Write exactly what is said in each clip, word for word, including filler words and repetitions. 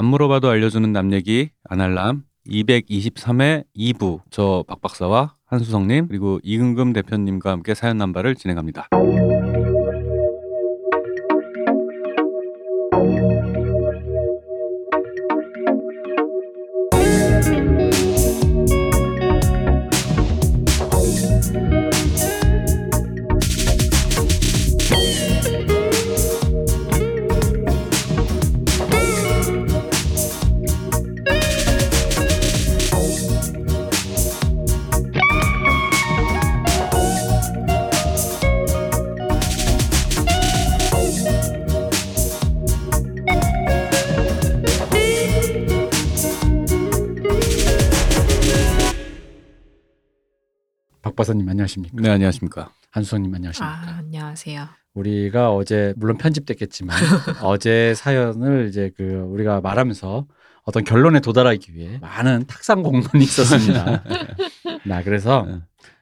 안 물어봐도 알려주는 남 얘기 아날람 이백이십삼 회 이 부 저 박박사와 한수성님 그리고 이금금 대표님과 함께 사연 남발을 진행합니다. 박박사님 안녕하십니까? 네, 안녕하십니까? 한수성님 안녕하십니까? 아, 안녕하세요. 우리가 어제 물론 편집됐겠지만 어제 사연을 이제 그 우리가 말하면서 어떤 결론에 도달하기 위해 많은 탁상 공론이 있었습니다. 나 그래서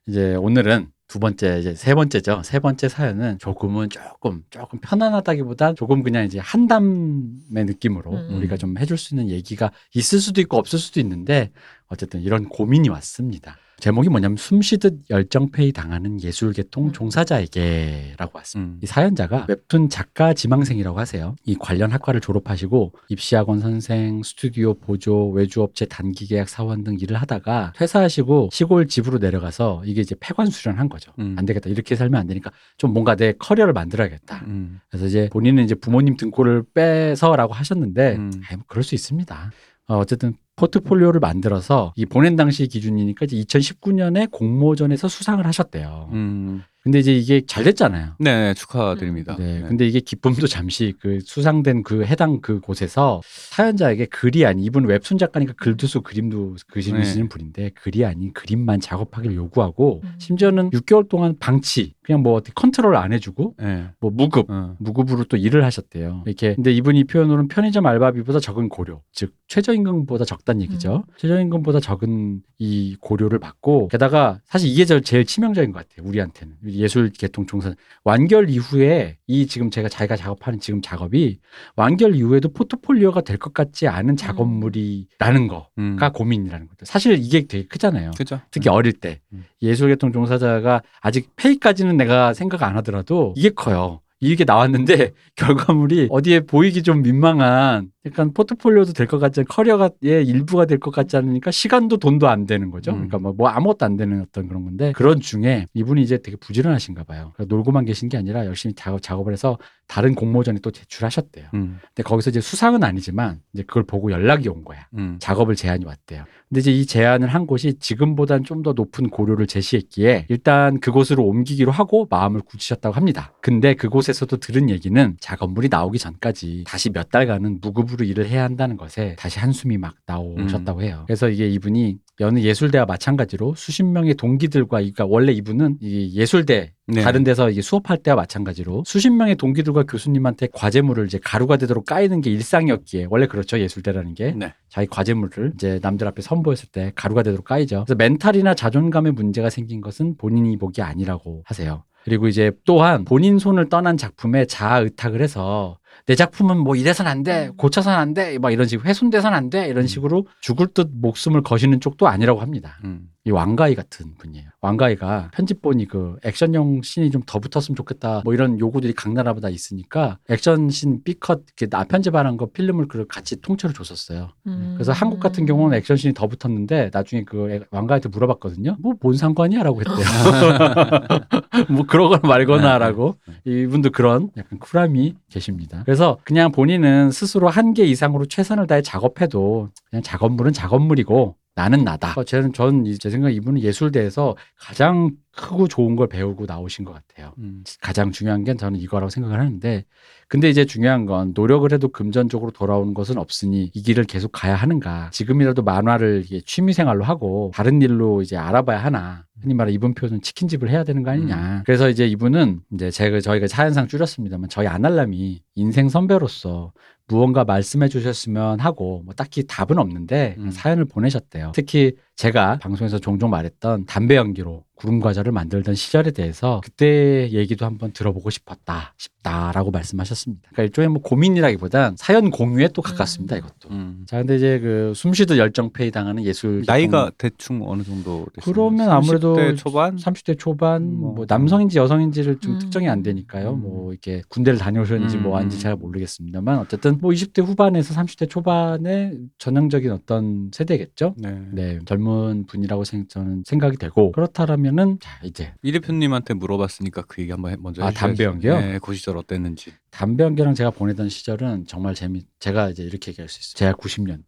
이제 오늘은 두 번째 이제 세 번째죠. 세 번째 사연은 조금은 조금 조금 편안하다기보다 조금 그냥 이제 한담의 느낌으로 음. 우리가 좀 해줄 수 있는 얘기가 있을 수도 있고 없을 수도 있는데 어쨌든 이런 고민이 왔습니다. 제목이 뭐냐면 숨쉬듯 열정페이 당하는 예술계통 음. 종사자에게라고 왔습니다. 음. 이 사연자가 웹툰 작가 지망생이라고 하세요. 이 관련 학과를 졸업하시고 입시학원 선생, 스튜디오 보조, 외주업체 단기계약 사원 등 일을 하다가 퇴사하시고 시골 집으로 내려가서 이게 이제 폐관수련한 거죠. 음. 안 되겠다. 이렇게 살면 안 되니까 좀 뭔가 내 커리어를 만들어야겠다. 음. 그래서 이제 본인은 이제 부모님 등골을 빼서라고 하셨는데 음. 아이, 뭐 그럴 수 있습니다. 어쨌든 포트폴리오를 만들어서 이 보낸 당시 기준이니까 이제 이천십구 년에 공모전에서 수상을 하셨대요. 음. 근데 이제 이게 잘 됐잖아요. 네, 축하드립니다. 네, 네. 근데 이게 기쁨도 잠시 그 수상된 그 해당 그 곳에서 사연자에게 글이 아닌 이분 웹툰 작가니까 글도 쓰고 그림도 그리시는 네. 분인데 글이 아닌 그림만 작업하길 요구하고 음. 심지어는 육 개월 동안 방치 그냥 뭐 어떻게 컨트롤 안 해주고 네. 뭐 무급 어. 무급으로 또 일을 하셨대요. 이렇게 근데 이분이 표현으로는 편의점 알바비보다 적은 고료, 즉 최저임금보다 적다는 얘기죠. 음. 최저임금보다 적은 이 고료를 받고 게다가 사실 이게 제일 치명적인 것 같아요. 우리한테는. 예술 계통 종사 완결 이후에 이 지금 제가 자기가 작업하는 지금 작업이 완결 이후에도 포트폴리오가 될 것 같지 않은 작업물이라는 거가 음. 고민이라는 거죠. 사실 이게 되게 크잖아요. 그쵸? 특히 음. 어릴 때 음. 예술 계통 종사자가 아직 페이까지는 내가 생각 안 하더라도 이게 커요. 이게 나왔는데 결과물이 어디에 보이기 좀 민망한 약간 포트폴리오도 될 것 같지 않은 커리어의 일부가 될 것 같지 않으니까 시간도 돈도 안 되는 거죠. 음. 그러니까 뭐 아무것도 안 되는 어떤 그런 건데 그런 중에 이분이 이제 되게 부지런하신가 봐요. 그러니까 놀고만 계신 게 아니라 열심히 작업, 작업을 해서 다른 공모전에 또 제출하셨대요. 음. 근데 거기서 이제 수상은 아니지만 이제 그걸 보고 연락이 온 거야. 음. 작업을 제안이 왔대요. 근데 이제 이 제안을 한 곳이 지금보단 좀 더 높은 고료를 제시했기에 일단 그곳으로 옮기기로 하고 마음을 굳히셨다고 합니다. 근데 그곳에서도 들은 얘기는 작업물이 나오기 전까지 다시 몇 달간은 무급으로 일을 해야 한다는 것에 다시 한숨이 막 나오셨다고 음. 해요. 그래서 이게 이분이 여느 예술대와 마찬가지로 수십 명의 동기들과 그러니까 원래 이분은 이 예술대 네. 다른 데서 이게 수업할 때와 마찬가지로 수십 명의 동기들과 교수님한테 과제물을 이제 가루가 되도록 까이는 게 일상이었기에 원래 그렇죠. 예술대라는 게 네. 자기 과제물을 이제 남들 앞에 선보였을 때 가루가 되도록 까이죠. 그래서 멘탈이나 자존감에 문제가 생긴 것은 본인이 보기 아니라고 하세요. 그리고 이제 또한 본인 손을 떠난 작품에 자아 의탁을 해서 내 작품은 뭐 이래선 안 돼, 고쳐선 안 돼, 막 이런 식으로 훼손돼선 안 돼 이런 식으로 죽을 듯 목숨을 거시는 쪽도 아니라고 합니다. 음. 이 왕가위 같은 분이에요. 왕가위가 편집본이 그 액션용 씬이 좀 더 붙었으면 좋겠다 뭐 이런 요구들이 각 나라마다 있으니까 액션 씬 B컷 이렇게 나 편집하는 거 필름을 그 같이 통째로 줬었어요. 음. 그래서 한국 같은 경우는 액션 씬이 더 붙었는데 나중에 그 왕가위한테 물어봤거든요. 뭐 뭔 상관이야 라고 했대요. 뭐 그러거나 말거나 라고 이분도 그런 약간 쿨함이 계십니다. 그래서 그냥 본인은 스스로 한 개 이상으로 최선을 다해 작업해도 그냥 작업물은 작업물이고 나는 나다. 저는, 저는 제 생각에 이분은 예술대에서 가장 크고 좋은 걸 배우고 나오신 것 같아요. 음. 가장 중요한 게 저는 이거라고 생각을 하는데 근데 이제 중요한 건 노력을 해도 금전적으로 돌아오는 것은 없으니 이 길을 계속 가야 하는가. 지금이라도 만화를 취미생활로 하고 다른 일로 이제 알아봐야 하나. 흔히 말해 이분 표현은 치킨집을 해야 되는 거 아니냐. 음. 그래서 이제 이분은 이제 제가 저희가 사연상 줄였습니다만 저희 아날람이 인생 선배로서 무언가 말씀해 주셨으면 하고 뭐 딱히 답은 없는데 음. 사연을 보내셨대요. 특히 제가 방송에서 종종 말했던 담배 연기로 구름과자를 만들던 시절에 대해서 그때 얘기도 한번 들어보고 싶었다 싶다라고 말씀하셨습니다. 그러니까 일종의 뭐 고민이라기보단 사연 공유에 또 가깝습니다. 음. 이것도. 음. 자, 근데 이제 그 숨쉬듯 열정페이 당하는 예술 나이가 공... 대충 어느 정도 됐습니다. 그러면 아무래도 삼십 대 초반, 삼십 대 초반 음. 뭐 남성인지 여성인지를 좀 음. 특정이 안 되니까요. 음. 뭐 이렇게 군대를 다녀오셨는지 음. 뭐 아닌지 잘 모르겠습니다만 어쨌든 뭐 이십 대 후반에서 삼십 대 초반의 전형적인 어떤 세대겠죠. 네, 네 젊은 분이라고 생각, 저는 생각이 되고 그렇다라면. 자, 이제 이 대표님한테 물어봤으니까 그 얘기 한번 먼저 해주세요. 아, 담배 연기요? 네, 그 시절 어땠는지. 담배 연기랑 제가 보내던 시절은 정말 재미. 제가 이제 이렇게 얘기할 수 있어요. 제가 구십 년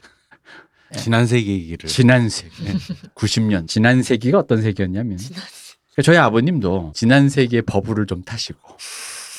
지난 세기 얘기를. 지난 세기. 구십 년 지난 세기가 어떤 세기였냐면 저희 아버님도 지난 세기의 버블을 좀 타시고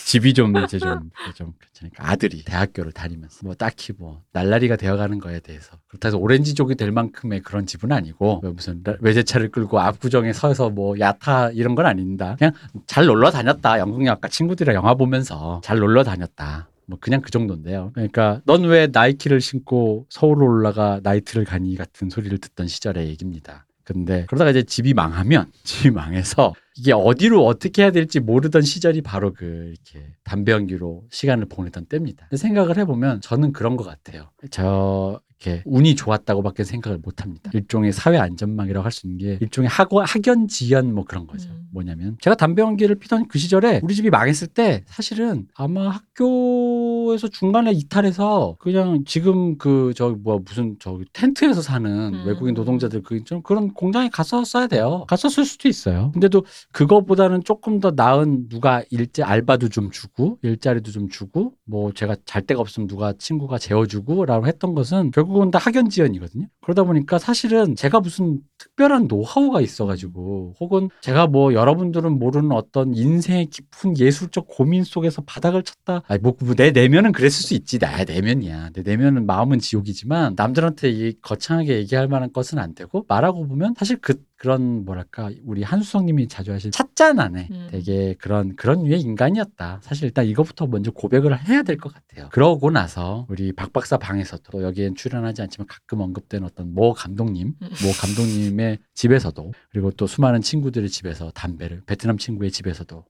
집이 좀 이제 좀, 좀 그러니까 아들이 대학교를 다니면서 뭐 딱히 뭐 날라리가 되어가는 거에 대해서 그렇다 해서 오렌지족이 될 만큼의 그런 집은 아니고 무슨 외제차를 끌고 압구정에 서서 뭐 야타 이런 건 아닌다. 그냥 잘 놀러 다녔다. 연극영화과 친구들이랑 영화 보면서 잘 놀러 다녔다. 뭐 그냥 그 정도인데요. 그러니까 넌 왜 나이키를 신고 서울로 올라가 나이트를 가니 같은 소리를 듣던 시절의 얘기입니다. 근데 그러다가 이제 집이 망하면 집이 망해서 이게 어디로 어떻게 해야 될지 모르던 시절이 바로 그 이렇게 담배 연기로 시간을 보내던 때입니다. 생각을 해보면 저는 그런 것 같아요. 저 이렇게 운이 좋았다고밖에 생각을 못합니다. 일종의 사회 안전망이라고 할 수 있는 게 일종의 학원, 학연지연 뭐 그런 거죠. 음. 뭐냐면 제가 담배 연기를 피던 그 시절에 우리 집이 망했을 때 사실은 아마 학교에서 중간에 이탈해서 그냥 지금 그 저기 뭐 무슨 저기 텐트에서 사는 음. 외국인 노동자들 그 좀 그런 공장에 가서 써야 돼요. 가서 쓸 수도 있어요. 근데도 그거보다는 조금 더 나은 누가 일제 알바도 좀 주고 일자리도 좀 주고 뭐 제가 잘 데가 없으면 누가 친구가 재워주고 라고 했던 것은 결국은 다 학연지연이거든요. 그러다 보니까 사실은 제가 무슨 특별한 노하우가 있어가지고 혹은 제가 뭐 여러분들은 모르는 어떤 인생의 깊은 예술적 고민 속에서 바닥을 쳤다. 아니 뭐 내 내면은 그랬을 수 있지. 나 내면이야. 내 내면은 마음은 지옥이지만 남들한테 이 거창하게 얘기할 만한 것은 안 되고 말하고 보면 사실 그 그런 뭐랄까 우리 한수성님이 자주 하실 찻잔안에 음. 되게 그런 그런 유의 인간이었다. 사실 일단 이거부터 먼저 고백을 해야 될 것 같아요. 그러고 나서 우리 박박사 방에서도 또 여기엔 출연하지 않지만 가끔 언급된 어떤 모 감독님 음. 모 감독님의 집에서도 그리고 또 수많은 친구들의 집에서 담배를 베트남 친구의 집에서도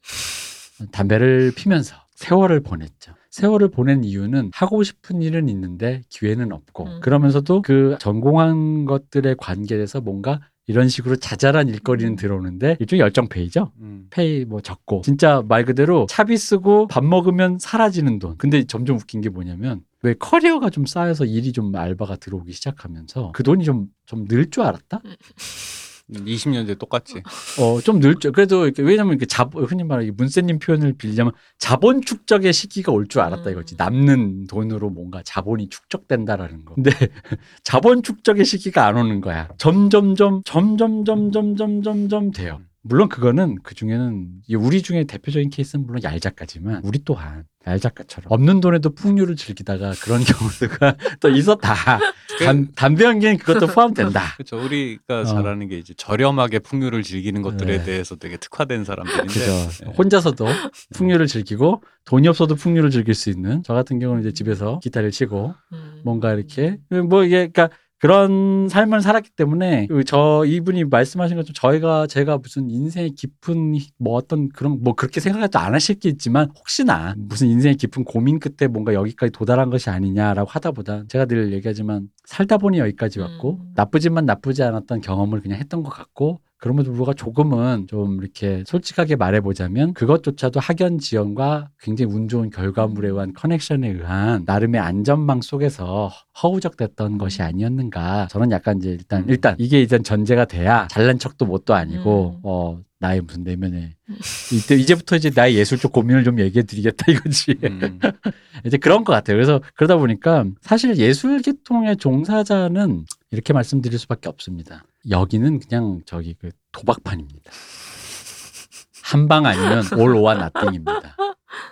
담배를 피면서 세월을 보냈죠. 세월을 보낸 이유는 하고 싶은 일은 있는데 기회는 없고 음. 그러면서도 그 전공한 것들의 관계에서 뭔가 이런 식으로 자잘한 일거리는 들어오는데 일종의 열정페이죠. 음. 페이 뭐 적고 진짜 말 그대로 차비 쓰고 밥 먹으면 사라지는 돈. 근데 점점 웃긴 게 뭐냐면 왜 커리어가 좀 쌓여서 일이 좀 알바가 들어오기 시작하면서 그 돈이 좀 좀 늘 줄 알았다? 이십 년 전에 똑같지. 어, 좀 늙죠. 그래도 이렇게 왜냐면 이렇게 자, 흔히 말하는 문쌤님 표현을 빌리자면 자본 축적의 시기가 올 줄 알았다 이거지. 남는 돈으로 뭔가 자본이 축적된다라는 거. 근데 자본 축적의 시기가 안 오는 거야. 점점점 점점점점점점점 돼요. 물론 그거는 그 중에는 우리 중에 대표적인 케이스는 물론 얄작가지만 우리 또한 얄작가처럼 없는 돈에도 풍류를 즐기다가 그런 경우가 또 있었다. 단, 담배 연기는 그것도 포함된다. 그렇죠. 우리가 어. 잘하는 게 이제 저렴하게 풍류를 즐기는 것들에 네. 대해서 되게 특화된 사람들인데 네. 혼자서도 풍류를 즐기고 돈이 없어도 풍류를 즐길 수 있는 저 같은 경우는 이제 집에서 기타를 치고 음. 뭔가 이렇게 뭐 이게 그러니까 그런 삶을 살았기 때문에 저 이분이 말씀하신 것처럼 저희가 제가 무슨 인생의 깊은 뭐 어떤 그런 뭐 그렇게 생각하지도 않으셨겠지만 혹시나 무슨 인생의 깊은 고민 끝에 뭔가 여기까지 도달한 것이 아니냐라고 하다 보다 제가 늘 얘기하지만 살다 보니 여기까지 왔고 음. 나쁘지만 나쁘지 않았던 경험을 그냥 했던 것 같고 그럼에도 불구하고 조금은 좀 이렇게 솔직하게 말해보자면 그것조차도 학연지연과 굉장히 운 좋은 결과물에 의한 커넥션에 의한 나름의 안전망 속에서 허우적댔던 것이 아니었는가. 저는 약간 이제 일단 일단 이게 일단 전제가 돼야 잘난 척도 못도 아니고 음. 어. 나의 무슨 내면에 이때 이제부터 이제 나의 예술적 고민을 좀 얘기해 드리겠다 이거지. 음. 이제 그런 것 같아요. 그래서 그러다 보니까 사실 예술계통의 종사자는 이렇게 말씀드릴 수밖에 없습니다. 여기는 그냥 저기 그 도박판입니다. 한 방 아니면 all or nothing입니다.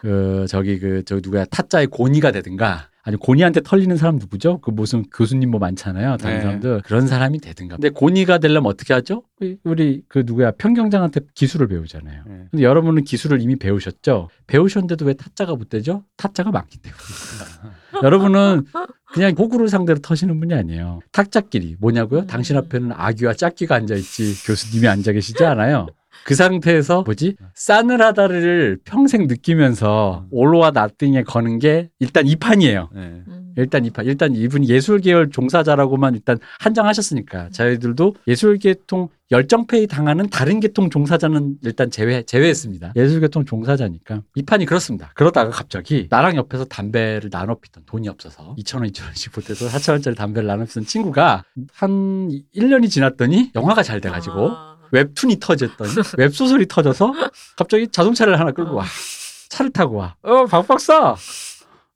그 저기 그 저 누구야 타짜의 고니가 되든가 아니 고니한테 털리는 사람 누구죠? 그 무슨 교수님 뭐 많잖아요. 다른 네. 사람들 그런 사람이 되든가. 근데 고니가 되려면 어떻게 하죠? 우리 그 누구야 평경장한테 기술을 배우잖아요. 네. 근데 여러분은 기술을 이미 배우셨죠? 배우셨는데도 왜 타짜가 못 되죠? 타짜가 많기 때문입니다. 여러분은 그냥 호구를 상대로 터시는 분이 아니에요. 탁자끼리 뭐냐고요? 음. 당신 앞에는 아귀와 짝귀가 앉아있지 교수님이 앉아 계시지 않아요. 그 상태에서 뭐지? 싸늘하다를 평생 느끼면서 음. 올로와 나띵에 거는 게 일단 이 판이에요. 네. 음. 일단 이 판. 일단 이분 예술계열 종사자라고만 일단 한정하셨으니까 저희들도 예술계통 열정페이 당하는 다른 계통 종사자는 일단 제외, 제외했습니다. 예술계통 종사자니까. 이 판이 그렇습니다. 그러다가 갑자기 나랑 옆에서 담배를 나눠 피던 돈이 없어서 이천 원, 이천 원씩 못해서 사천 원짜리 담배를 나눠 피던 친구가 한 일 년이 지났더니 영화가 잘 돼가지고 아. 웹툰이 터졌더니 웹소설이 터져서 갑자기 자동차를 하나 끌고 와. 차를 타고 와. 어, 박 박사!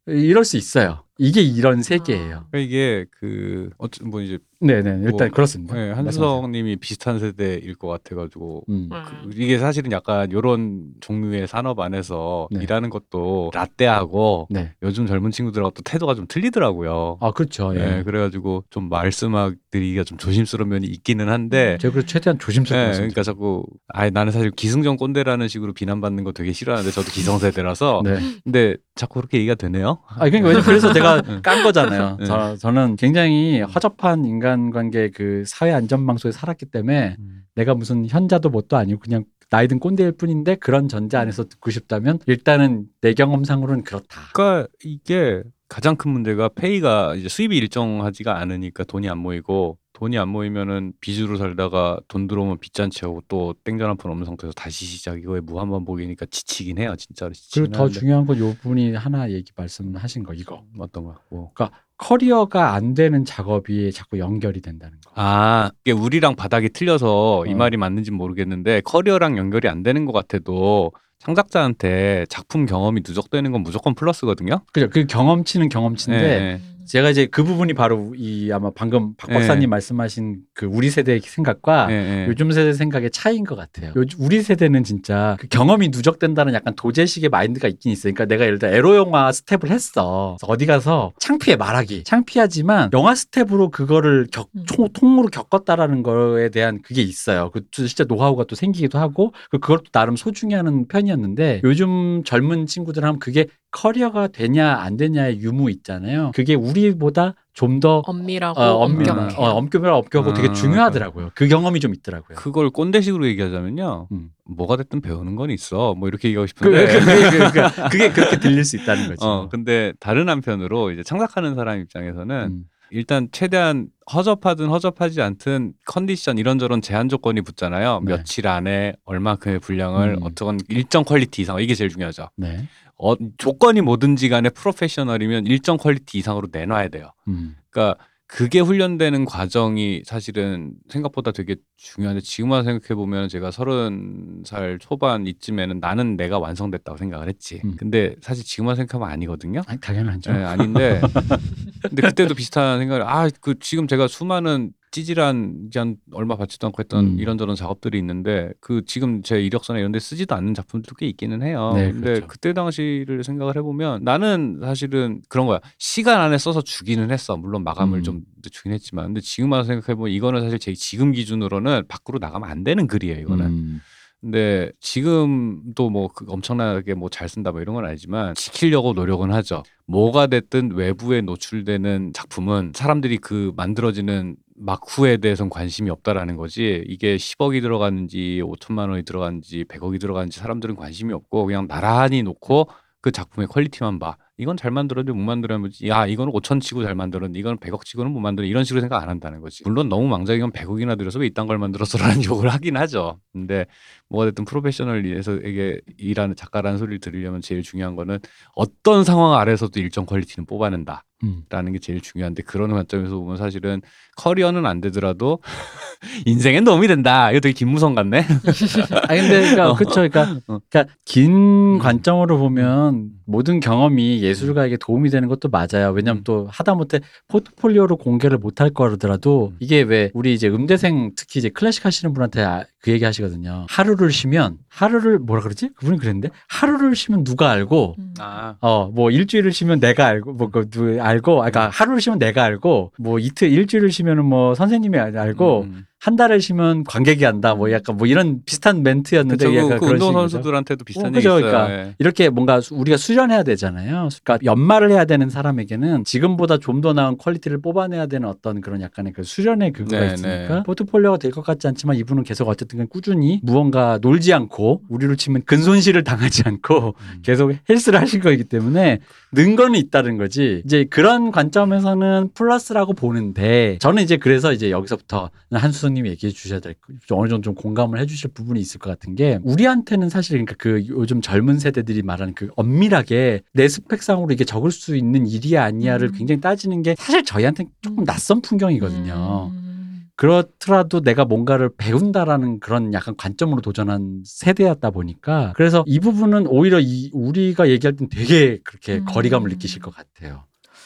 이럴 수 있어요. 이게 이런 세계예요. 이게 그 어쨌든 뭐 이제 네네 뭐 일단 그렇습니다. 네, 한수성님이 비슷한 세대일 것 같아가지고 음. 그 이게 사실은 약간 이런 종류의 산업 안에서 네. 일하는 것도 라떼하고 네. 요즘 젊은 친구들하고 또 태도가 좀 틀리더라고요. 아 그렇죠. 예. 네, 그래가지고 좀 말씀드리기가 좀 조심스러운 면이 있기는 한데 제가 그래서 최대한 조심스럽게. 네, 그러니까 자꾸 아 나는 사실 기승전 꼰대라는 식으로 비난받는 거 되게 싫어하는데 저도 기성세대라서 네. 근데 자꾸 그렇게 얘기가 되네요. 아 그러니까 그래서 제가 깐 거잖아요. 네. 저, 저는 굉장히 허접한 인간 관계 그 사회 안전망 속에 살았기 때문에 음. 내가 무슨 현자도 뭣도 아니고 그냥 나이든 꼰대일 뿐인데 그런 전제 안에서 듣고 싶다면 일단은 내 경험상으로는 그렇다. 그러니까 이게 가장 큰 문제가 페이가 이제 수입이 일정하지가 않으니까 돈이 안 모이고 돈이 안 모이면은 빚으로 살다가 돈 들어오면 빚잔치하고 또 땡전 한 푼 없는 상태에서 다시 시작. 이거에 무한 반복이니까 지치긴 해요, 진짜로. 지치긴 그리고 더 한데. 중요한 건 요 분이 하나 얘기 말씀하신 거 이거 어떤 거? 뭐. 그러니까 커리어가 안 되는 작업이 자꾸 연결이 된다는 거. 아, 이게 우리랑 바닥이 틀려서 어. 이 말이 맞는지 모르겠는데 커리어랑 연결이 안 되는 것 같아도. 창작자한테 작품 경험이 누적되는 건 무조건 플러스거든요. 그죠. 그 경험치는 경험치인데 네. 제가 이제 그 부분이 바로 이 아마 방금 박 박사님 네. 말씀하신 그 우리 세대의 생각과 네. 요즘 세대 생각의 차이인 것 같아요. 요즘 우리 세대는 진짜 그 경험이 누적된다는 약간 도제식의 마인드가 있긴 있어요. 그러니까 내가 예를 들어 에로 영화 스텝을 했어. 어디 가서 창피해 말하기. 창피하지만 영화 스텝으로 그거를 겪, 총, 통으로 겪었다라는 거에 대한 그게 있어요. 그 진짜 노하우가 또 생기기도 하고 그걸 또 나름 소중히 하는 편이었는데 요즘 젊은 친구들 하면 그게 커리어가 되냐 안 되냐의 유무 있잖아요. 그게 우리보다 좀 더 엄밀하고 어, 엄격하고 어, 엄격하고 엄격하고 아, 되게 중요하더라고요. 그 경험이 좀 있더라고요. 그걸 꼰대식으로 얘기하자면요. 음. 뭐가 됐든 배우는 건 있어. 뭐 이렇게 얘기하고 싶은데 그, 그게, 그게, 그게 그렇게 들릴 수 있다는 거지. 어, 근데 다른 한편으로 이제 창작하는 사람 입장에서는 음. 일단 최대한 허접하든 허접하지 않든 컨디션 이런저런 제한 조건이 붙잖아요. 네. 며칠 안에 얼마큼의 분량을 음. 어떤 일정 퀄리티 이상 이게 제일 중요하죠. 네. 어, 조건이 뭐든지 간에 프로페셔널이면 일정 퀄리티 이상으로 내놔야 돼요. 음. 그러니까 그게 훈련되는 과정이 사실은 생각보다 되게 중요한데 지금 와서 생각해보면 제가 서른 살 초반 이쯤에는 나는 내가 완성됐다고 생각을 했지. 음. 근데 사실 지금 와서 생각하면 아니거든요. 아니, 당연하죠. 네, 아닌데 근데 그때도 비슷한 생각을 아, 그 지금 제가 수많은 찌질한 한 얼마 받지도 않고 했던 음. 이런저런 작업들이 있는데 그 지금 제 이력서나 이런 데 쓰지도 않는 작품들도 꽤 있기는 해요. 네, 근데 그렇죠. 그때 당시를 생각을 해보면 나는 사실은 그런 거야. 시간 안에 써서 주기는 했어. 물론 마감을 음. 좀 주긴 했지만 근데 지금 와서 생각해보면 이거는 사실 제 지금 기준으로는 밖으로 나가면 안 되는 글이에요. 이거는. 음. 근데 지금도 뭐 엄청나게 뭐 잘 쓴다 뭐 이런 건 아니지만 지키려고 노력은 하죠. 뭐가 됐든 외부에 노출되는 작품은 사람들이 그 만들어지는 막후에 대해서는 관심이 없다라는 거지 이게 십억이 들어가는지 오천만 원이 들어가는지 백억이 들어가는지 사람들은 관심이 없고 그냥 나란히 놓고 그 작품의 퀄리티만 봐. 이건 잘 만들었는데 못 만들었는지 야 이건 오천 치고 잘 만들었는데 이건 백억 치고는 못 만들었는데 이런 식으로 생각 안 한다는 거지. 물론 너무 망작이면 백억이나 들여서 왜 이딴 걸 만들었어라는 욕을 하긴 하죠. 근데 뭐가 됐든 프로페셔널에서 이게 일하는 작가라는 소리를 들으려면 제일 중요한 거는 어떤 상황 아래서도 일정 퀄리티는 뽑아낸다 라는 게 제일 중요한데 그런 관점에서 보면 사실은 커리어는 안 되더라도 인생엔 도움이 된다. 이거 되게 김무성 같네. 아 근데 그러니까 그렇죠. 그러니까, 그러니까 긴 관점으로 보면 모든 경험이 예술가에게 도움이 되는 것도 맞아요. 왜냐하면 음. 또 하다못해 포트폴리오로 공개를 못할 거라도 이게 왜 우리 이제 음대생 특히 이제 클래식 하시는 분한테 아, 그 얘기 하시거든요. 하루를 쉬면 하루를 뭐라 그러지? 그분이 그랬는데 하루를 쉬면 누가 알고 음. 어, 뭐 일주일을 쉬면 내가 알고 뭐 그 누가 알고 그러니까 하루를 쉬면 내가 알고 뭐 이틀 일주일을 쉬면은 뭐 선생님이 알고 음. 한 달을 쉬면 관객이 안다. 뭐 약간 뭐 이런 비슷한 멘트였는데 그쵸, 약간 그 그런 운동 선수들한테도 비슷한 어, 얘기 있어요. 그러니까 네. 이렇게 뭔가 우리가 수련해야 되잖아요. 그러니까 연말을 해야 되는 사람에게는 지금보다 좀 더 나은 퀄리티를 뽑아내야 되는 어떤 그런 약간의 그 수련의 그거가 네, 있으니까 네. 포트폴리오가 될 것 같지 않지만 이분은 계속 어쨌든 꾸준히 무언가 놀지 않고 우리로 치면 근손실을 당하지 않고 음. 계속 헬스를 하실 거기 때문에 는 거는 있다는 거지. 이제 그런 관점에서는 플러스라고 보는데 저는 이제 그래서 이제 여기서부터 한수성 님이 얘기해 주셔야 될 어느 정도 좀 공감을 해 주실 부분이 있을 것 같은 게 우리한테는 사실 그러니까 그 요즘 젊은 세대들이 말하는 그 엄밀하게 내 스펙상으로 이게 적을 수 있는 일이야 아니야를 음. 굉장히 따지는 게 사실 저희한테는 조금 낯선 풍경이거든요. 음. 그렇더라도 내가 뭔가를 배운다라는 그런 약간 관점으로 도전한 세대였다 보니까 그래서 이 부분은 오히려 이 우리가 얘기할 땐 되게 그렇게 음. 거리감을 느끼실 것 같아요.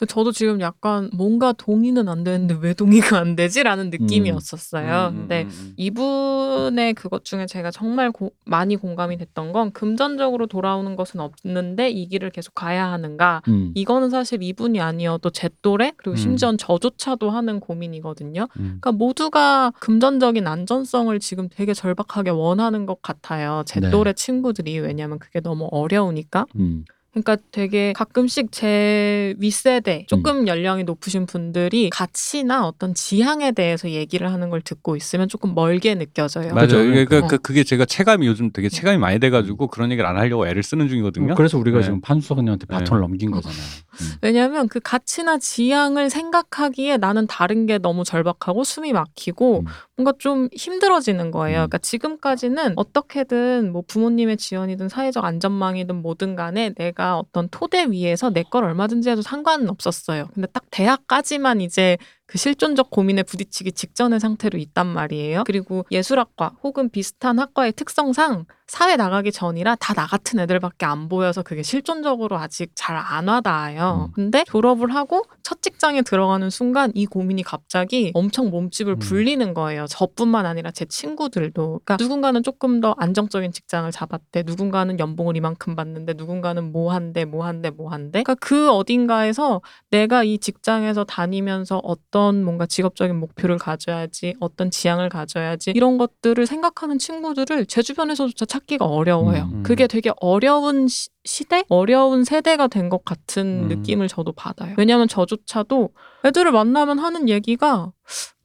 저도 지금 약간 뭔가 동의는 안 되는데 왜 동의가 안 되지? 라는 느낌이었었어요. 음. 근데 이분의 그것 중에 제가 정말 고, 많이 공감이 됐던 건 금전적으로 돌아오는 것은 없는데 이 길을 계속 가야 하는가. 음. 이거는 사실 이분이 아니어도 제 또래 그리고 심지어 음. 저조차도 하는 고민이거든요. 음. 그러니까 모두가 금전적인 안전성을 지금 되게 절박하게 원하는 것 같아요. 제 네. 또래 친구들이. 왜냐하면 그게 너무 어려우니까. 음. 그러니까 되게 가끔씩 제 윗세대 조금 음. 연령이 높으신 분들이 가치나 어떤 지향에 대해서 얘기를 하는 걸 듣고 있으면 조금 멀게 느껴져요. 맞아요. 그러니까 어. 그게 제가 체감이 요즘 되게 체감이 많이 돼가지고 그런 얘기를 안 하려고 애를 쓰는 중이거든요. 그래서 우리가 네. 지금 한수석 님한테 바톤을 네. 넘긴 거잖아요. 음. 왜냐하면 그 가치나 지향을 생각하기에 나는 다른 게 너무 절박하고 숨이 막히고 음. 뭔가 좀 힘들어지는 거예요. 음. 그러니까 지금까지는 어떻게든 뭐 부모님의 지원이든 사회적 안전망이든 뭐든 간에 내가 어떤 토대 위에서 내 걸 얼마든지 해도 상관은 없었어요. 근데 딱 대학까지만 이제 그 실존적 고민에 부딪히기 직전의 상태로 있단 말이에요. 그리고 예술학과 혹은 비슷한 학과의 특성상 사회 나가기 전이라 다 나 같은 애들밖에 안 보여서 그게 실존적으로 아직 잘 안 와닿아요. 음. 근데 졸업을 하고 첫 직장에 들어가는 순간 이 고민이 갑자기 엄청 몸집을 음. 불리는 거예요. 저뿐만 아니라 제 친구들도. 그러니까 누군가는 조금 더 안정적인 직장을 잡았대. 누군가는 연봉을 이만큼 받는데 누군가는 뭐 한대 뭐 한대 뭐 한대. 그러니까 그 어딘가에서 내가 이 직장에서 다니면서 어떤 뭔가 직업적인 목표를 가져야지 어떤 지향을 가져야지 이런 것들을 생각하는 친구들을 제 주변에서조차 찾기가 어려워요. 음, 음. 그게 되게 어려운 시, 시대? 어려운 세대가 된 것 같은 음. 느낌을 저도 받아요. 왜냐하면 저조차도 애들을 만나면 하는 얘기가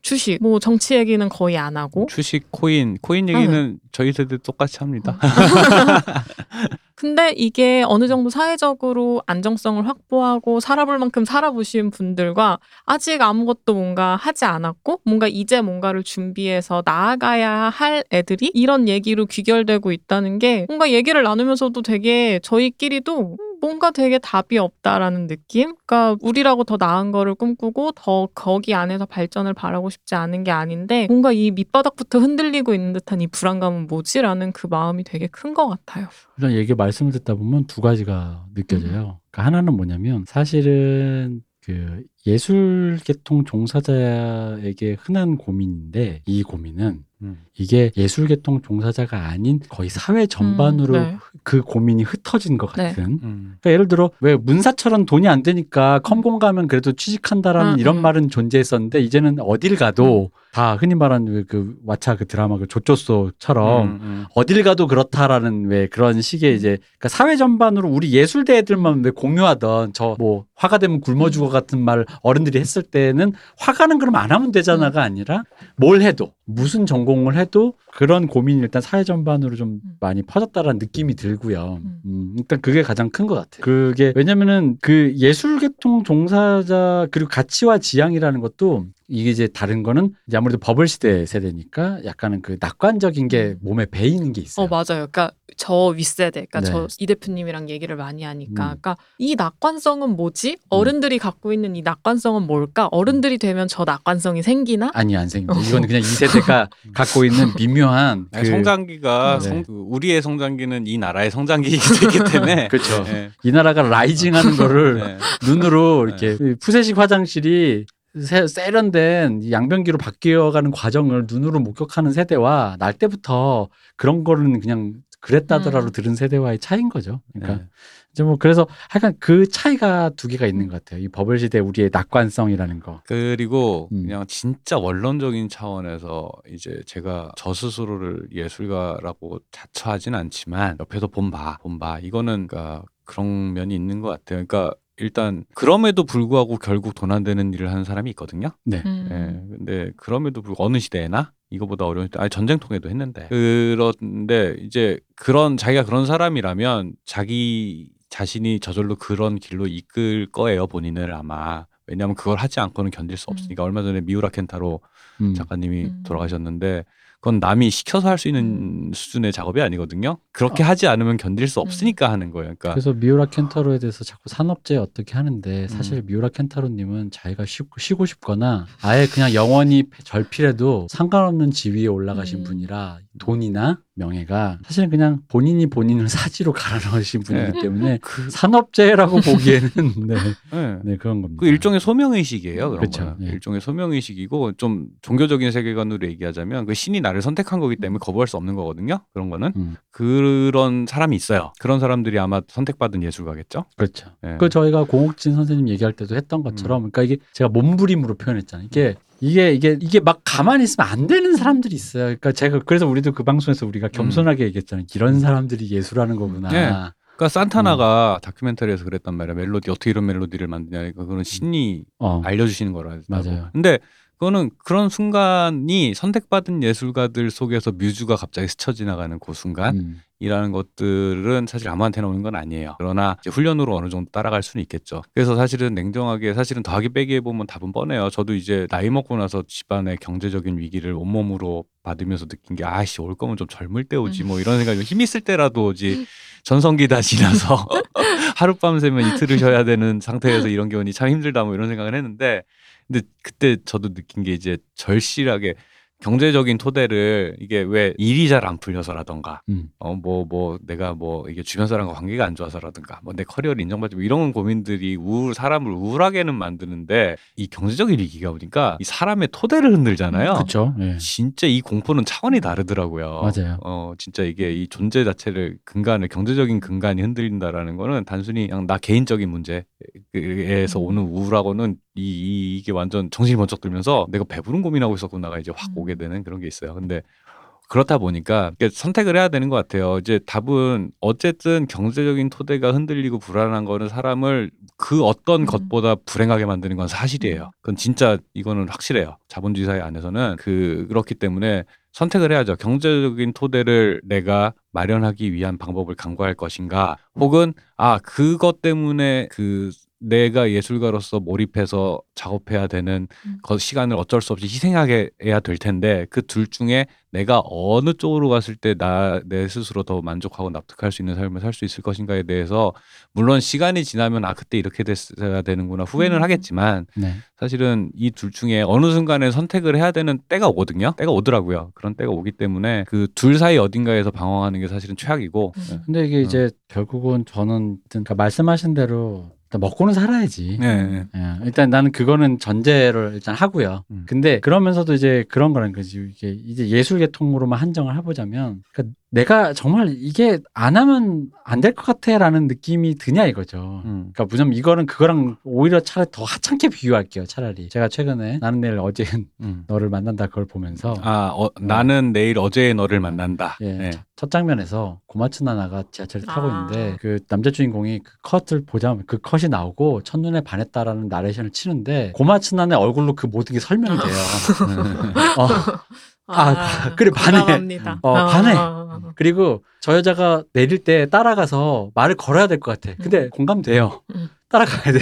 주식, 뭐 정치 얘기는 거의 안 하고 주식, 코인, 코인 얘기는 아, 네. 저희 세대 똑같이 합니다. 근데 이게 어느 정도 사회적으로 안정성을 확보하고 살아볼 만큼 살아보신 분들과 아직 아무것도 뭔가 하지 않았고 뭔가 이제 뭔가를 준비해서 나아가야 할 애들이 이런 얘기로 귀결되고 있다는 게 뭔가 얘기를 나누면서도 되게 저희끼리도 뭔가 되게 답이 없다라는 느낌? 그러니까 우리라고 더 나은 거를 꿈꾸고 더 거기 안에서 발전을 바라고 싶지 않은 게 아닌데 뭔가 이 밑바닥부터 흔들리고 있는 듯한 이 불안감은 뭐지라는 그 마음이 되게 큰 것 같아요. 그냥 얘기 말씀을 듣다 보면 두 가지가 느껴져요. 그러니까 하나는 뭐냐면 사실은 그 예술계통 종사자에게 흔한 고민인데 이 고민은 음. 이게 예술계통 종사자가 아닌 거의 사회 전반으로 음, 네. 그 고민이 흩어진 것 같은 네. 음. 그러니까 예를 들어 왜 문사처럼 돈이 안 되니까 컴공 가면 그래도 취직한다라는 음, 이런 음. 말은 존재했었는데 이제는 어딜 가도 음. 다 흔히 말하는 그 왓챠 그 드라마 그 조조소처럼 음, 음. 어딜 가도 그렇다라는 왜 그런 식의 이제 그러니까 사회 전반으로 우리 예술대 애들만 왜 공유하던 저 뭐 화가 되면 굶어 죽어 같은 말을 어른들이 했을 때는 화가는 그럼 안 하면 되잖아가 아니라 뭘 해도 무슨 전공을 해도 그런 고민이 일단 사회 전반으로 좀 많이 퍼졌다라는 느낌이 들고요. 음, 일단 그게 가장 큰 것 같아요. 그게 왜냐면은 그 예술계통 종사자 그리고 가치와 지향이라는 것도 이게 이제 다른 거는 이제 아무래도 버블 시대 세대니까 약간은 그 낙관적인 게 몸에 배이는 게 있어요. 어 맞아요. 그러니까 저 윗세대, 그러니까 네. 저 이 대표님이랑 얘기를 많이 하니까, 음. 그러니까 이 낙관성은 뭐지? 어른들이 음. 갖고 있는 이 낙관성은 뭘까? 어른들이 되면 저 낙관성이 생기나? 아니 안 생깁니다. 이건 그냥 이 세대가 세계가 갖고 있는 미묘한 그... 성장기가 네. 성, 우리의 성장기는 이 나라의 성장기이기 때문에 그렇죠. 네. 이 나라가 라이징하는 거를 네. 눈으로 이렇게 네. 푸세식 화장실이 세, 세련된 양변기로 바뀌어가는 과정을 눈으로 목격하는 세대와 날 때부터 그런 거는 그냥 그랬다더라로 음. 들은 세대와의 차이인 거죠. 그러니까 네. 이제 뭐 그래서 약간 그 차이가 두 개가 있는 것 같아요. 이 버블 시대 우리의 낙관성이라는 거. 그리고 음. 그냥 진짜 원론적인 차원에서 이제 제가 저 스스로를 예술가라고 자처하진 않지만 옆에서 본바 본바 이거는 그러니까 그런 면이 있는 것 같아요. 그러니까. 일단 그럼에도 불구하고 결국 돈 안 되는 일을 하는 사람이 있거든요. 네. 음. 네. 근데 그럼에도 불구하고 어느 시대에나 이거보다 어려운 시대, 아니 전쟁통에도 했는데 그런데 이제 그런 자기가 그런 사람이라면 자기 자신이 저절로 그런 길로 이끌 거예요 본인을 아마. 왜냐하면 그걸 하지 않고는 견딜 수 없으니까. 음. 얼마 전에 미우라 켄타로 음. 작가님이 음. 돌아가셨는데 그건 남이 시켜서 할 수 있는 수준의 작업이 아니거든요. 그렇게 어. 하지 않으면 견딜 수 없으니까 음. 하는 거예요. 그러니까 그래서 미우라 켄타로에 대해서 자꾸 산업재 어떻게 하는데 사실 음. 미우라 켄타로님은 자기가 쉬고, 쉬고 싶거나 아예 그냥 영원히 절필해도 상관없는 지위에 올라가신 음. 분이라 돈이나 명예가 사실은 그냥 본인이 본인을 사지로 갈아넣으신 분이기 네. 때문에 그... 산업재라고 보기에는 네. 네. 네 그런 겁니다. 그 일종의 소명의식이에요. 그런 그렇죠. 네. 일종의 소명의식이고 좀 종교적인 세계관으로 얘기하자면 그 신이 나 를 선택한 거기 때문에 거부할 수 없는 거거든요. 그런 거는 음. 그런 사람이 있어요. 그런 사람들이 아마 선택받은 예술가겠죠. 그렇죠. 예. 그 저희가 공옥진 선생님 얘기할 때도 했던 것처럼, 음. 그러니까 이게 제가 몸부림으로 표현했잖아요. 이게 이게 이게 이게 막 가만히 있으면 안 되는 사람들이 있어요. 그러니까 제가 그래서 우리도 그 방송에서 우리가 겸손하게 음. 얘기했잖아요. 이런 사람들이 예술하는 거구나. 예. 그러니까 산타나가 음. 다큐멘터리에서 그랬단 말이야. 멜로디 어떻게 이런 멜로디를 만드냐. 그러니까 그건 신이 어. 알려주시는 거라. 맞아요. 근데 그거는 그런 순간이 선택받은 예술가들 속에서 뮤즈가 갑자기 스쳐 지나가는 그 순간이라는 음. 것들은 사실 아무한테나 오는 건 아니에요. 그러나 이제 훈련으로 어느 정도 따라갈 수는 있겠죠. 그래서 사실은 냉정하게 사실은 더하기 빼기 해보면 답은 뻔해요. 저도 이제 나이 먹고 나서 집안의 경제적인 위기를 온몸으로 받으면서 느낀 게 아씨 올 거면 좀 젊을 때 오지 뭐 이런 생각이 힘 있을 때라도 오지 전성기 다 지나서 하룻밤 새면 이틀을 쉬어야 되는 상태에서 이런 기분이 참 힘들다 뭐 이런 생각을 했는데 근데 그때 저도 느낀 게 이제 절실하게 경제적인 토대를 이게 왜 일이 잘 안 풀려서라던가 음. 어, 뭐, 뭐 내가 뭐 이게 주변 사람과 관계가 안 좋아서라던가 뭐 내 커리어를 인정받지 뭐 이런 고민들이 우울, 사람을 우울하게는 만드는데 이 경제적인 위기가 오니까 이 사람의 토대를 흔들잖아요. 그렇죠. 예. 진짜 이 공포는 차원이 다르더라고요. 맞아요. 어, 진짜 이게 이 존재 자체를 근간을 경제적인 근간이 흔들린다라는 거는 단순히 그냥 나 개인적인 문제에서 오는 우울하고는 이, 이, 이게 완전 정신이 번쩍 들면서 내가 배부른 고민하고 있었구나가 이제 확 오게 되는 그런 게 있어요. 근데 그렇다 보니까 선택을 해야 되는 것 같아요. 이제 답은 어쨌든 경제적인 토대가 흔들리고 불안한 거는 사람을 그 어떤 것보다 불행하게 만드는 건 사실이에요. 그건 진짜 이거는 확실해요. 자본주의 사회 안에서는 그, 그렇기 때문에 선택을 해야죠. 경제적인 토대를 내가 마련하기 위한 방법을 강구할 것인가 혹은 아, 그것 때문에 그 내가 예술가로서 몰입해서 작업해야 되는 음. 그 시간을 어쩔 수 없이 희생하게 해야 될 텐데 그 둘 중에 내가 어느 쪽으로 갔을 때 나 내 스스로 더 만족하고 납득할 수 있는 삶을 살 수 있을 것인가에 대해서 물론 시간이 지나면 아 그때 이렇게 됐어야 되는구나 후회는 음. 하겠지만 네. 사실은 이 둘 중에 어느 순간에 선택을 해야 되는 때가 오거든요. 때가 오더라고요. 그런 때가 오기 때문에 그 둘 사이 어딘가에서 방황하는 게 사실은 최악이고 음. 네. 근데 이게 음. 이제 결국은 저는 그러니까 말씀하신 대로 먹고는 살아야지. 네, 네. 예, 일단 나는 그거는 전제를 일단 하고요. 음. 근데 그러면서도 이제 그런 거라는 거지. 이게 이제 예술 계통으로만 한정을 해보자면, 그러니까 내가 정말 이게 안 하면 안 될 것 같아라는 느낌이 드냐 이거죠. 음. 그러니까 무슨 이거는 그거랑 오히려 차라리 더 하찮게 비유할게요. 차라리 제가 최근에 나는 내일 어제 음. 너를 만난다 그걸 보면서 아 어, 어, 나는 내일 어제의 너를 만난다. 예, 네. 첫, 첫 장면에서 고마츠 나나가 지하철을 타고 아. 있는데 그 남자 주인공이 그 컷을 보자면 그 컷이 나오고 첫눈에 반했다라는 나레이션을 치는데 고마츠 나나의 얼굴로 그 모든 게 설명이 돼요. 어. 아, 아, 그래, 반해. 어, 아, 반해. 아, 그리고 저 여자가 내릴 때 따라가서 말을 걸어야 될 것 같아. 근데 음. 공감돼요. 음. 따라가야 돼.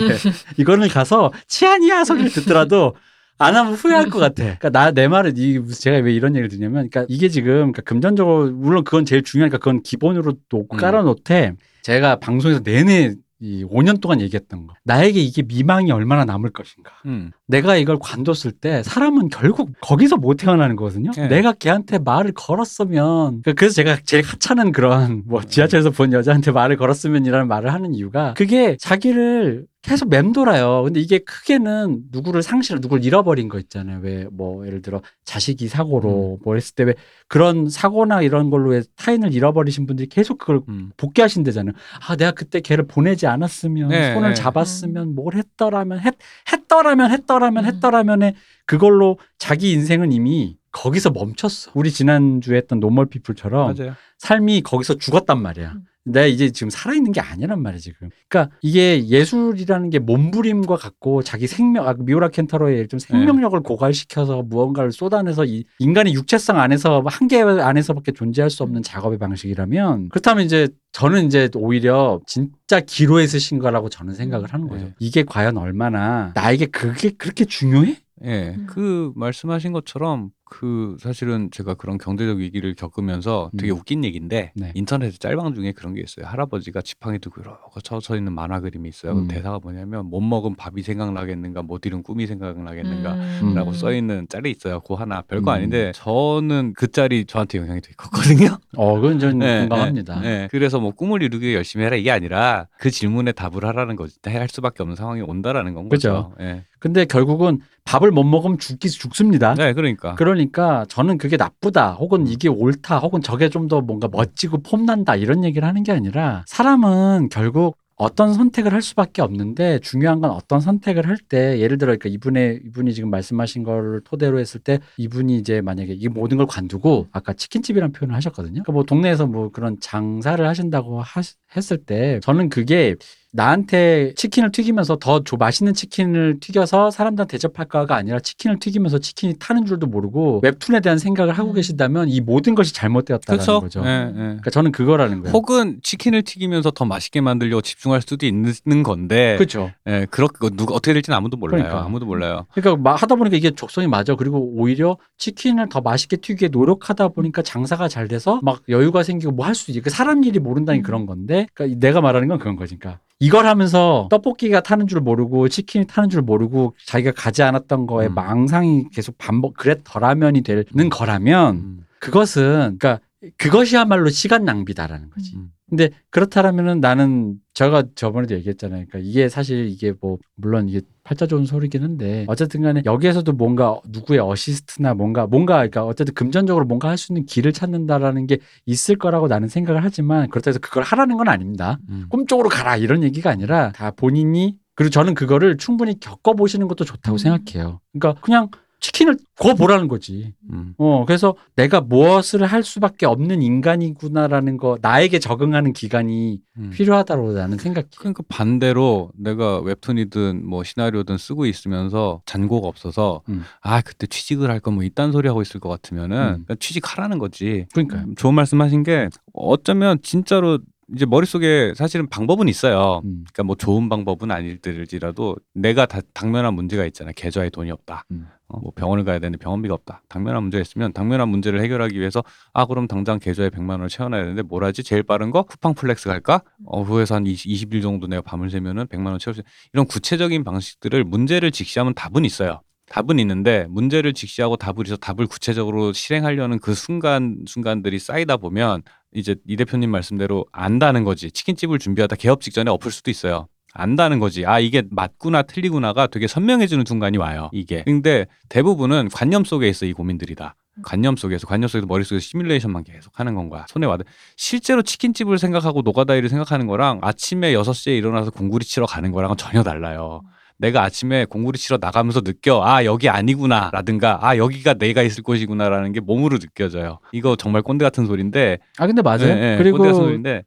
이거는 가서 치안이야 소리를 듣더라도 안 하면 후회할 것 같아. 그러니까 나, 내 말은 이, 제가 왜 이런 얘기를 드냐면, 그러니까 이게 지금, 그러니까 금전적으로, 물론 그건 제일 중요하니까 그건 기본으로 또 깔아놓되, 음. 제가 방송에서 내내 이 오 년 동안 얘기했던 거. 나에게 이게 미망이 얼마나 남을 것인가. 음. 내가 이걸 관뒀을 때 사람은 결국 거기서 못 태어나는 거거든요. 네. 내가 걔한테 말을 걸었으면. 그래서 제가 제일 하찮은 그런 뭐 지하철에서 본 여자한테 말을 걸었으면이라는 말을 하는 이유가 그게 자기를 계속 맴돌아요. 근데 이게 크게는 누구를 상실, 누구를 잃어버린 거 있잖아요. 왜 뭐 예를 들어 자식이 사고로 음. 뭐 했을 때 왜 그런 사고나 이런 걸로 왜 타인을 잃어버리신 분들이 계속 그걸 음. 복귀하신대잖아요. 아, 내가 그때 걔를 보내지 않았으면, 네, 손을 잡았으면, 음. 뭘 했더라면, 했, 했더라면, 했더라면, 음. 했더라면에 그걸로 자기 인생은 이미 거기서 멈췄어. 우리 지난주에 했던 노멀피플처럼 맞아요. 삶이 거기서 죽었단 말이야. 음. 내가 이제 지금 살아있는 게 아니란 말이야 지금. 그러니까 이게 예술이라는 게 몸부림과 같고 자기 생명, 아, 미우라 켄타로의 좀 생명력을 네. 고갈시켜서 무언가를 쏟아내서 이 인간의 육체성 안에서 한계 안에서밖에 존재할 수 없는 작업의 방식이라면, 그렇다면 이제 저는 이제 오히려 진짜 기로에 쓰신 거라고 저는 생각을 하는 거죠. 네. 이게 과연 얼마나 나에게 그게 그렇게 중요해? 예, 음. 그 말씀하신 것처럼 그 사실은 제가 그런 경제적 위기를 겪으면서 되게 음. 웃긴 얘기인데 네. 인터넷 짤방 중에 그런 게 있어요. 할아버지가 지팡이 들고 이러고 쳐서 있는 만화 그림이 있어요. 음. 대사가 뭐냐면 못 먹은 밥이 생각나겠는가, 못 이룬 꿈이 생각나겠는가라고 음. 써있는 짤이 있어요. 그 하나 별거 음. 아닌데 저는 그 짤이 저한테 영향이 되게 컸거든요. 어, 그건 전 네, 공감합니다. 네, 네. 그래서 뭐 꿈을 이루기 위해 열심히 해라 이게 아니라 그 질문에 답을 하라는 거지. 할 수밖에 없는 상황이 온다라는 건 거죠. 네. 근데 결국은 밥을 못 먹으면 죽기 죽습니다. 네, 그러니까. 그러니까 저는 그게 나쁘다, 혹은 이게 옳다, 혹은 저게 좀 더 뭔가 멋지고 폼난다 이런 얘기를 하는 게 아니라 사람은 결국 어떤 선택을 할 수밖에 없는데 중요한 건 어떤 선택을 할 때, 예를 들어 그러니까 이분의 이분이 지금 말씀하신 걸 토대로 했을 때 이분이 이제 만약에 이 모든 걸 관두고 아까 치킨집이라는 표현을 하셨거든요. 그러니까 뭐 동네에서 뭐 그런 장사를 하신다고 하, 했을 때 저는 그게 나한테 치킨을 튀기면서 더 조, 맛있는 치킨을 튀겨서 사람들한테 대접할까가 아니라 치킨을 튀기면서 치킨이 타는 줄도 모르고 웹툰에 대한 생각을 하고 계신다면 이 모든 것이 잘못되었다는 거죠. 네, 네. 그러니까 저는 그거라는 거예요. 혹은 치킨을 튀기면서 더 맛있게 만들려고 집중할 수도 있는 건데. 그렇죠. 예, 그렇게 누가 어떻게 될지는 아무도 몰라요. 그러니까. 아무도 몰라요. 그러니까 막 하다 보니까 이게 적성이 맞아. 그리고 오히려 치킨을 더 맛있게 튀기에 노력하다 보니까 장사가 잘 돼서 막 여유가 생기고 뭐 할 수 있지. 그러니까 사람 일이 모른다는 그런 건데. 그러니까 내가 말하는 건 그런 거니까. 이걸 하면서 떡볶이가 타는 줄 모르고 치킨이 타는 줄 모르고 자기가 가지 않았던 거에 음. 망상이 계속 반복, 그랬더라면이 되는 거라면 음. 그것은, 그러니까 그것이야말로 시간 낭비다라는 거지. 음. 근데 그렇다라면은 나는 제가 저번에도 얘기했잖아요. 그러니까 이게 사실 이게 뭐 물론 이게 팔자 좋은 소리긴 한데 어쨌든 간에 여기에서도 뭔가 누구의 어시스트나 뭔가 뭔가 그러니까 어쨌든 금전적으로 뭔가 할 수 있는 길을 찾는다라는 게 있을 거라고 나는 생각을 하지만 그렇다고 해서 그걸 하라는 건 아닙니다. 음. 꿈쪽으로 가라 이런 얘기가 아니라 다 본인이, 그리고 저는 그거를 충분히 겪어보시는 것도 좋다고 음. 생각해요. 그러니까 그냥 치킨을 구워보라는 거지. 음. 어, 그래서 내가 무엇을 할 수밖에 없는 인간이구나라는 거, 나에게 적응하는 기간이 음. 필요하다고 나는 생각해. 그러니까 반대로 내가 웹툰이든 뭐 시나리오든 쓰고 있으면서 잔고가 없어서 음. 아 그때 취직을 할 거 뭐 이딴 소리 하고 있을 것 같으면은 음. 취직하라는 거지. 그러니까 좋은 말씀하신 게 어쩌면 진짜로. 이제 머릿속에 사실은 방법은 있어요. 음. 그러니까 뭐 좋은 방법은 아닐지라도 내가 다, 당면한 문제가 있잖아. 계좌에 돈이 없다. 음. 어, 뭐 병원을 가야 되는데 병원비가 없다. 당면한 문제가 있으면 당면한 문제를 해결하기 위해서 아 그럼 당장 계좌에 백만 원을 채워놔야 되는데 뭘 하지? 제일 빠른 거 쿠팡 플렉스 갈까? 어, 후에서 한 이십, 이십 일 정도 내가 밤을 새면은 백만 원 채울 수 있는 이런 구체적인 방식들을, 문제를 직시하면 답은 있어요. 답은 있는데 문제를 직시하고 답을 해서 답을 구체적으로 실행하려는 그 순간 순간들이 쌓이다 보면 이제 이 대표님 말씀대로 안다는 거지. 치킨집을 준비하다 개업 직전에 엎을 수도 있어요. 안다는 거지. 아 이게 맞구나 틀리구나가 되게 선명해지는 순간이 와요. 이게. 근데 대부분은 관념 속에 있어 이 고민들이다. 관념 속에서 관념 속에서 머릿속에서 시뮬레이션만 계속 하는 건 거야. 손에 와닿. 실제로 치킨집을 생각하고 노가다이를 생각하는 거랑 아침에 여섯 시에 일어나서 공구리 치러 가는 거랑은 전혀 달라요. 내가 아침에 공구리 치러 나가면서 느껴 아 여기 아니구나 라든가 아 여기가 내가 있을 곳이구나 라는 게 몸으로 느껴져요. 이거 정말 꼰대 같은 소리인데. 아 근데 맞아요. 네, 네, 그리고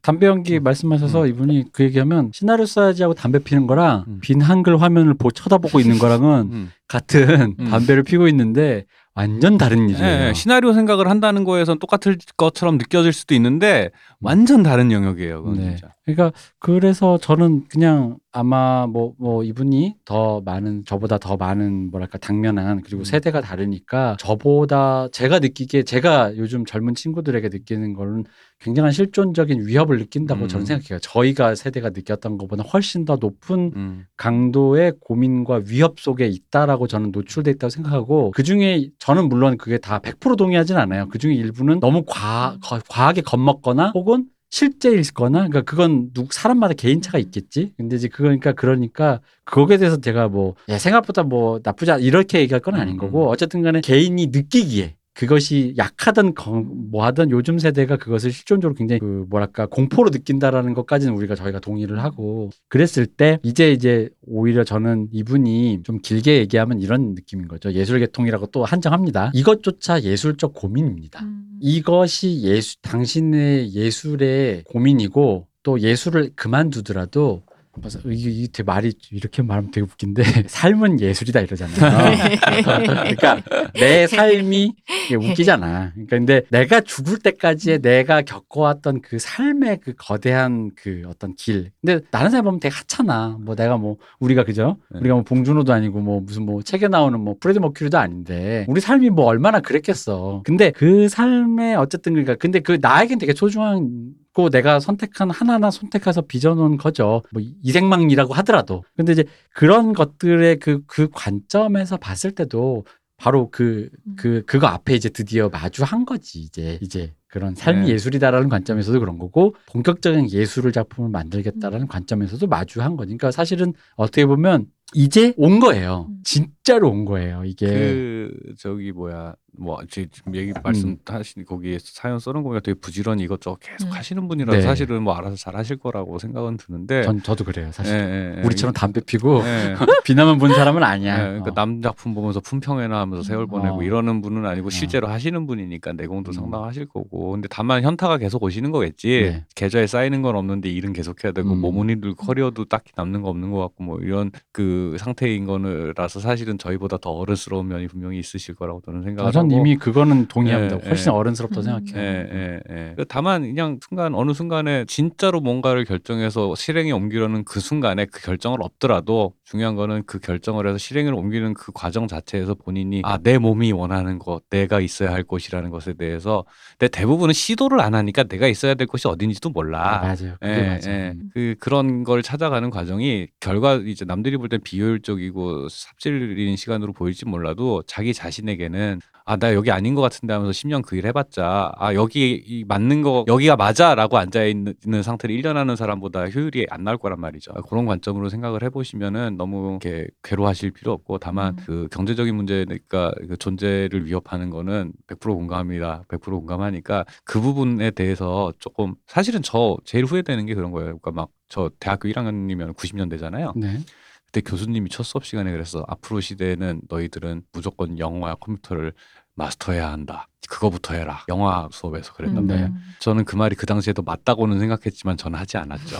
담배 연기 음. 말씀하셔서 음. 이분이 그 얘기하면 시나리오 써야지하고 담배 피는 거랑 음. 빈 한글 화면을 보, 쳐다보고 있는 거랑은 음. 같은 음. 담배를 피고 있는데 완전 다른 일이에요. 네, 시나리오 생각을 한다는 거에선 똑같을 것처럼 느껴질 수도 있는데 완전 다른 영역이에요. 그건 네. 진짜. 그러니까 그래서 저는 그냥 아마 뭐, 뭐 이분이 더 많은 저보다 더 많은 뭐랄까 당면한 그리고 음. 세대가 다르니까 저보다 제가 느끼기에 제가 요즘 젊은 친구들에게 느끼는 거는 굉장한 실존적인 위협을 느낀다고 음. 저는 생각해요. 저희가 세대가 느꼈던 것보다 훨씬 더 높은 음. 강도의 고민과 위협 속에 있다라고 저는 노출돼 있다고 생각하고 그중에 저는 물론 그게 다 백 퍼센트 동의하진 않아요. 그중에 일부는 너무 과, 과하게 겁먹거나 혹은 실제일거나 그러니까 그건 누구 사람마다 개인차가 있겠지. 근데 이제 그러니까 그러니까 그거에 대해서 제가 뭐 야, 생각보다 뭐 나쁘지 않 이렇게 얘기할 건 아닌 거고 어쨌든간에 개인이 느끼기에 그것이 약하든 뭐하든 요즘 세대가 그것을 실존적으로 굉장히 그 뭐랄까 공포로 느낀다라는 것까지는 우리가 저희가 동의를 하고 그랬을 때 이제 이제 오히려 저는 이분이 좀 길게 얘기하면 이런 느낌인 거죠. 예술계통이라고 또 한정합니다. 이것조차 예술적 고민입니다. 음. 이것이 예술 당신의 예술의 고민이고 또 예술을 그만두더라도 이게, 이게 말이 이렇게 말하면 되게 웃긴데 삶은 예술이다 이러잖아요. 그러니까 내 삶이 웃기잖아. 그러니까 근데 내가 죽을 때까지의 내가 겪어왔던 그 삶의 그 거대한 그 어떤 길. 근데 다른 사람 보면 되게 하찮아. 뭐 내가 뭐 우리가 그죠? 네. 우리가 뭐 봉준호도 아니고 뭐 무슨 뭐 책에 나오는 뭐 프레드 머큐리도 아닌데 우리 삶이 뭐 얼마나 그랬겠어. 근데 그 삶의 어쨌든 그러니까 근데 그 나에겐 되게 소중한 고 내가 선택한 하나하나 선택해서 빚어놓은 거죠. 뭐 이생망이라고 하더라도. 근데 이제 그런 것들의 그, 그 관점에서 봤을 때도 바로 그, 그, 그거 앞에 이제 드디어 마주한 거지, 이제. 이제. 그런 삶이 네. 예술이다라는 관점에서도 그런 거고 본격적인 예술을 작품을 만들겠다라는 음. 관점에서도 마주한 거니까 사실은 어떻게 보면 이제 온 거예요. 음. 진짜로 온 거예요. 이게 그 저기 뭐야 뭐 지금 얘기 말씀하신 음. 거기에서 사연 써놓은 거니까 되게 부지런히 이것저것 계속 음. 하시는 분이라서 네. 사실은 뭐 알아서 잘 하실 거라고 생각은 드는데 전 저도 그래요. 사실 네, 네, 우리처럼 담배 피고 네. 비난만 본 사람은 아니야. 네, 그러니까 어. 남 작품 보면서 품평회나 하면서 세월 보내고 어. 이러는 분은 아니고 실제로 어. 하시는 분이니까 내공도 음. 상당하실 거고. 근데 다만 현타가 계속 오시는 거겠지. 네. 계좌에 쌓이는 건 없는데 일은 계속해야 되고 음. 몸은 힘들고 커리어도 딱히 남는 거 없는 것 같고 뭐 이런 그 상태인 거라서 사실은 저희보다 더 어른스러운 면이 분명히 있으실 거라고 저는 생각하고 저는 이미 그거는 동의합니다. 네, 훨씬 네. 어른스럽다고 생각해요. 네, 네, 네. 다만 그냥 순간 어느 순간에 진짜로 뭔가를 결정해서 실행에 옮기려는 그 순간에 그 결정을 없더라도 중요한 거는 그 결정을 해서 실행을 옮기는 그 과정 자체에서 본인이 아, 내 몸이 원하는 것 내가 있어야 할 것이라는 것에 대해서 내 대부분 부분은 시도를 안 하니까 내가 있어야 될 곳이 어딘지도 몰라. 아, 맞아요. 그게 예, 맞아요. 예. 그 그런 걸 찾아가는 과정이 결과 이제 남들이 볼 땐 비효율적이고 삽질인 시간으로 보일지 몰라도 자기 자신에게는 아, 나 여기 아닌 것 같은데 하면서 십 년 그 일 해봤자 아, 여기 맞는 거 여기가 맞아라고 앉아 있는 상태를 일 년 하는 사람보다 효율이 안 나올 거란 말이죠. 그런 관점으로 생각을 해보시면은 너무 이렇게 괴로워하실 필요 없고 다만 음. 그 경제적인 문제니까 그 존재를 위협하는 거는 백 퍼센트 공감합니다. 백 퍼센트 공감하니까 그 부분에 대해서 조금 사실은 저 제일 후회되는 게 그런 거예요. 그러니까 막 저 대학교 일 학년이면 구십 년대잖아요. 네. 그때 교수님이 첫 수업 시간에 그랬어. 앞으로 시대에는 너희들은 무조건 영어와 컴퓨터를 마스터해야 한다. 그거부터 해라. 영화 수업에서 그랬는데 음. 저는 그 말이 그 당시에도 맞다고는 생각했지만 저는 하지 않았죠.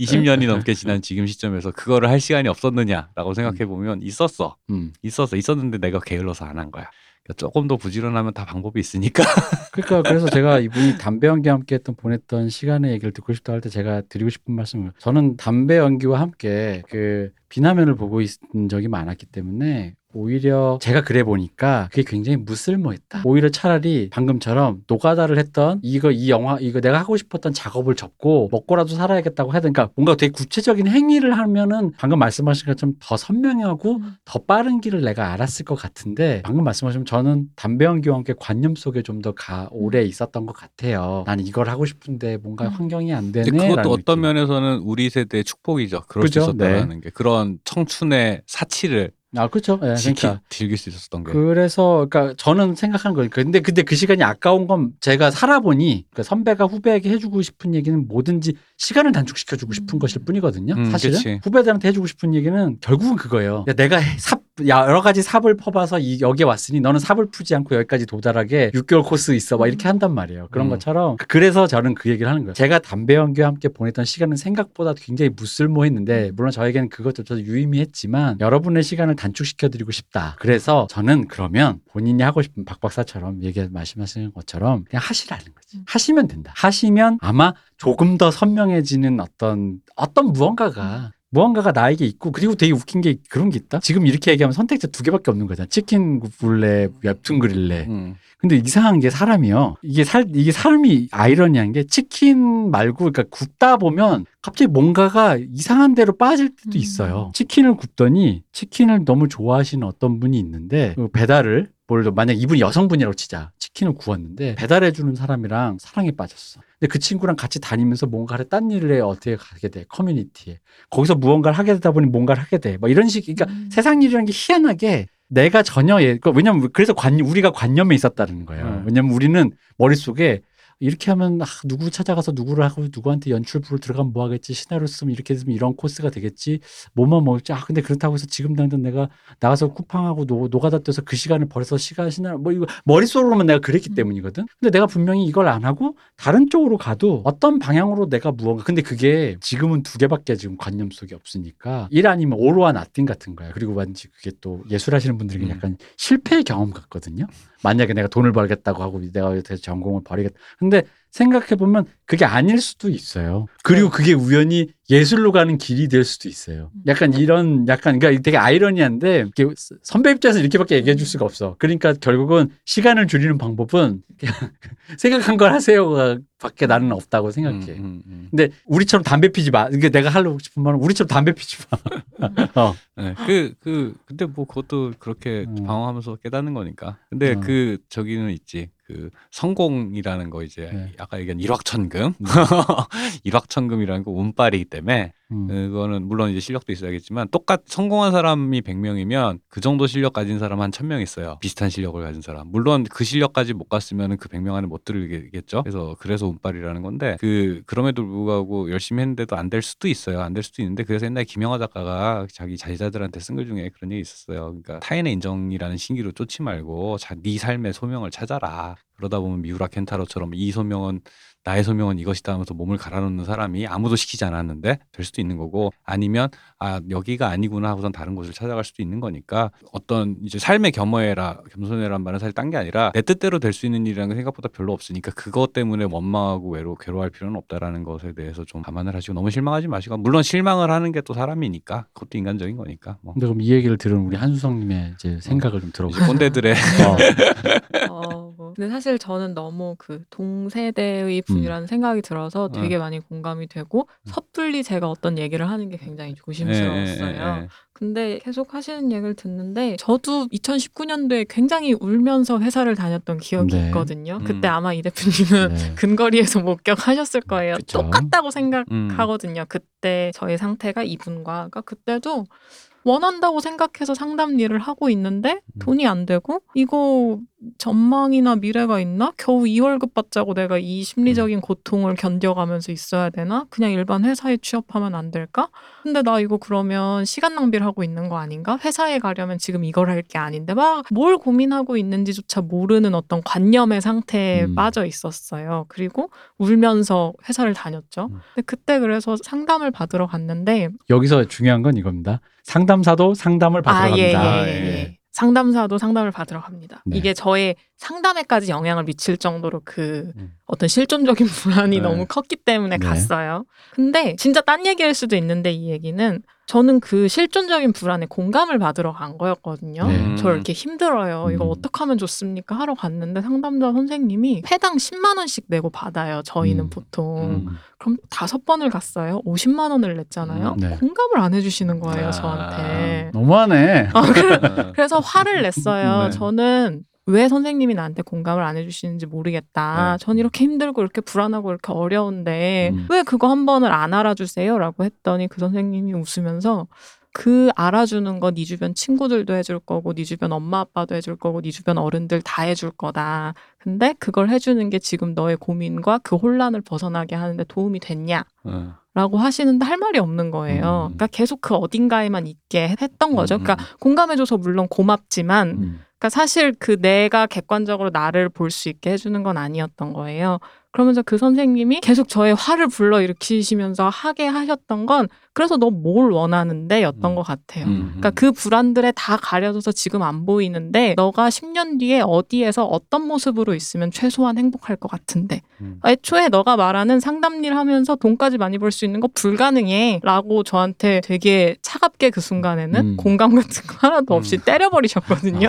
이십 년이 넘게 지난 지금 시점에서 그거를 할 시간이 없었느냐라고 생각해보면 있었어. 음. 있었어. 있었는데 내가 게을러서 안 한 거야. 조금 더 부지런하면 다 방법이 있으니까. 그러니까 그래서 제가 이분이 담배 연기와 함께 했던 보냈던 시간의 얘기를 듣고 싶다 할 때 제가 드리고 싶은 말씀을 저는 담배 연기와 함께 그 비나면을 보고 있는 적이 많았기 때문에 오히려 제가 그래 보니까 그게 굉장히 무쓸모했다. 오히려 차라리 방금처럼 노가다를 했던 이거 이 영화 이거 내가 하고 싶었던 작업을 접고 먹고라도 살아야겠다고 해야 되니까 뭔가 되게 구체적인 행위를 하면은 방금 말씀하신 것처럼 더 선명하고 음. 더 빠른 길을 내가 알았을 것 같은데 방금 말씀하신 저는 담배 연기와 함께 관념 속에 좀 더 오래 있었던 것 같아요. 난 이걸 하고 싶은데 뭔가 환경이 안 되네. 그것도 어떤 느낌. 면에서는 우리 세대의 축복이죠. 그럴 그죠? 수 있었다는 네. 게 그런 청춘의 사치를 아, 그렇죠. 네, 그러니까 즐길 수 있었던 게. 그래서, 그러니까 저는 생각한 거니까. 근데, 근데 그 시간이 아까운 건 제가 살아보니 그러니까 선배가 후배에게 해주고 싶은 얘기는 뭐든지 시간을 단축시켜주고 싶은 것일 뿐이거든요. 음, 사실은 그치. 후배들한테 해주고 싶은 얘기는 결국은 그거예요. 내가 삽 여러 가지 삽을 퍼봐서 이, 여기에 왔으니 너는 삽을 푸지 않고 여기까지 도달하게 육 개월 코스 있어 막 이렇게 한단 말이에요. 그런 음. 것처럼. 그래서 저는 그 얘기를 하는 거예요. 제가 담배 연기와 함께 보냈던 시간은 생각보다 굉장히 무쓸모했는데 물론 저에게는 그것조차도 유의미했지만 여러분의 시간을 단축시켜드리고 싶다. 그래서 저는 그러면 본인이 하고 싶은 박박사처럼 얘기 말씀하시는 것처럼 그냥 하시라는 거지. 하시면 된다. 하시면 아마 조금 더 선명해지는 어떤 어떤 무언가가 무언가가 나에게 있고. 그리고 되게 웃긴 게 그런 게 있다. 지금 이렇게 얘기하면 선택지 두 개밖에 없는 거잖아. 치킨 굽을래, 웹툰 그릴래. 음. 근데 이상한 게 사람이요. 이게 살 이게 삶이 아이러니한 게 치킨 말고 그러니까 굽다 보면 갑자기 뭔가가 이상한 데로 빠질 때도 있어요. 음. 치킨을 굽더니 치킨을 너무 좋아하시는 어떤 분이 있는데 배달을 뭘 만약 이분이 여성분이라고 치자. 치킨을 구웠는데 배달해주는 사람이랑 사랑에 빠졌어. 근데 그 친구랑 같이 다니면서 뭔가를 딴 일을 어떻게 가게 돼. 커뮤니티에. 거기서 무언가를 하게 되다 보니 뭔가를 하게 돼. 막 이런 식. 그러니까 음. 세상 일이라는 게 희한하게 내가 전혀 예, 왜냐면 그래서 관, 우리가 관념에 있었다는 거예요. 음. 왜냐면 우리는 머릿속에 이렇게 하면 아, 누구 찾아가서 누구를 하고 누구한테 연출부를 들어가면 뭐 하겠지. 시나리오 쓰면 이렇게 쓰면 이런 코스가 되겠지. 뭐만 먹을지. 아 근데 그렇다고 해서 지금 당장 내가 나가서 쿠팡하고 노, 노가다 뛰어서 그 시간을 벌어서 시간 시나리오 뭐 이거 머릿속으로만 내가 그랬기 음. 때문이거든. 근데 내가 분명히 이걸 안 하고 다른 쪽으로 가도 어떤 방향으로 내가 무언가. 근데 그게 지금은 두 개밖에 지금 관념 속에 없으니까 일 아니면 오로와 나띵 같은 거야. 그리고 왠지 그게 또 예술하시는 분들에게 음. 약간 실패의 경험 같거든요. 만약에 내가 돈을 벌겠다고 하고 내가 전공을 버리겠다. 근데 생각해보면 그게 아닐 수도 있어요. 그리고 그게 우연히 예술로 가는 길이 될 수도 있어요. 약간 이런 약간 그러니까 되게 아이러니한데 선배 입장에서 이렇게밖에 얘기해 줄 수가 없어. 그러니까 결국은 시간을 줄이는 방법은 생각한 걸 하세요 밖에 나는 없다고 생각해. 음, 음, 음. 근데 우리처럼 담배 피지 마. 그러니까 내가 하려고 싶은 말은 우리처럼 담배 피지 마. 어. 네, 그, 그, 근데 뭐 그것도 그렇게 음. 방황하면서 깨닫는 거니까. 근데 음. 그 저기는 있지. 그 성공이라는 거 이제 네. 아까 얘기한 일확천금 음. 일확천금이라는 거 운빨이기 때문에 음. 그거는 물론 이제 실력도 있어야겠지만 똑같 성공한 사람이 백 명이면 그 정도 실력 가진 사람 한 천 명 있어요. 비슷한 실력을 가진 사람. 물론 그 실력까지 못 갔으면 그 백 명 안에 못 들겠죠. 그래서 그래서 운빨이라는 건데 그 그럼에도 불구하고 열심히 했는데도 안 될 수도 있어요. 안 될 수도 있는데 그래서 옛날에 김영하 작가가 자기 자제자들한테 쓴 글 중에 그런 얘기 있었어요. 그러니까 타인의 인정이라는 신기로 쫓지 말고 자, 네 삶의 소명을 찾아라. 그러다 보면 미우라 켄타로처럼 이 소명은 나의 소명은 이것이다 하면서 몸을 갈아넣는 사람이 아무도 시키지 않았는데 될 수도 있는 거고 아니면 아 여기가 아니구나 하고선 다른 곳을 찾아갈 수도 있는 거니까 어떤 이제 삶의 겸허해라 겸손해란 말은 사실 딴 게 아니라 내 뜻대로 될 수 있는 일이라는 게 생각보다 별로 없으니까 그것 때문에 원망하고 외로 괴로워할 필요는 없다라는 것에 대해서 좀 감안을 하시고 너무 실망하지 마시고 물론 실망을 하는 게 또 사람이니까 그것도 인간적인 거니까 뭐. 근데 그럼 이 얘기를 들은 우리 한수성님의 이제 생각을 어, 좀 들어보세요. 꼰대들의 어. 어, 뭐. 근데 사실 저는 너무 그 동세대의 이라는 음. 생각이 들어서 되게 어. 많이 공감이 되고 섣불리 제가 어떤 얘기를 하는 게 굉장히 조심스러웠어요. 에, 에, 에. 근데 계속 하시는 얘기를 듣는데 저도 이천십구 년도에 굉장히 울면서 회사를 다녔던 기억이 네. 있거든요. 음. 그때 아마 이 대표님은 네. 근거리에서 목격하셨을 거예요. 그쵸? 똑같다고 생각하거든요. 음. 그때 저의 상태가 이분과 그러니까 그때도 원한다고 생각해서 상담 일을 하고 있는데 돈이 안 되고 이거 전망이나 미래가 있나? 겨우 이 월급 받자고 내가 이 심리적인 고통을 견뎌가면서 있어야 되나? 그냥 일반 회사에 취업하면 안 될까? 근데 나 이거 그러면 시간 낭비를 하고 있는 거 아닌가? 회사에 가려면 지금 이걸 할 게 아닌데 막 뭘 고민하고 있는지조차 모르는 어떤 관념의 상태에 음. 빠져 있었어요. 그리고 울면서 회사를 다녔죠. 근데 그때 그래서 상담을 받으러 갔는데 여기서 중요한 건 이겁니다. 상담사도 상담을 받으러 아, 예, 갑니다. 예, 예, 예. 예. 상담사도 상담을 받으러 갑니다. 네. 이게 저의 상담에까지 영향을 미칠 정도로 그 음. 어떤 실존적인 불안이 네. 너무 컸기 때문에 네. 갔어요. 근데 진짜 딴 얘기일 수도 있는데 이 얘기는 저는 그 실존적인 불안에 공감을 받으러 간 거였거든요. 네. 저 이렇게 힘들어요. 이거 음. 어떻게 하면 좋습니까? 하러 갔는데 상담자 선생님이 회당 십만 원씩 내고 받아요. 저희는 음. 보통. 음. 그럼 다섯 번을 갔어요. 오십만 원을 냈잖아요. 음. 네. 공감을 안 해주시는 거예요. 아, 저한테. 너무하네. 어, 그래, 그래서 화를 냈어요. 네. 저는. 왜 선생님이 나한테 공감을 안 해주시는지 모르겠다. 네. 전 이렇게 힘들고 이렇게 불안하고 이렇게 어려운데 음. 왜 그거 한 번을 안 알아주세요? 라고 했더니 그 선생님이 웃으면서 그 알아주는 거 네 주변 친구들도 해줄 거고 네 주변 엄마 아빠도 해줄 거고 네 주변 어른들 다 해줄 거다. 근데 그걸 해주는 게 지금 너의 고민과 그 혼란을 벗어나게 하는데 도움이 됐냐? 네. 라고 하시는데 할 말이 없는 거예요. 음. 그러니까 계속 그 어딘가에만 있게 했던 거죠. 그러니까 음. 공감해줘서 물론 고맙지만 음. 그러니까 사실 그 내가 객관적으로 나를 볼 수 있게 해주는 건 아니었던 거예요. 그러면서 그 선생님이 계속 저의 화를 불러일으키시면서 하게 하셨던 건 그래서 너 뭘 원하는데 였던 음. 것 같아요. 음. 그러니까 그 불안들에 다 가려져서 지금 안 보이는데 너가 십 년 뒤에 어디에서 어떤 모습으로 있으면 최소한 행복할 것 같은데 음. 애초에 너가 말하는 상담일 하면서 돈까지 많이 벌 수 있는 거 불가능해 라고 저한테 되게 차갑게 그 순간에는 음. 공감 같은 거 하나도 없이 음. 때려버리셨거든요.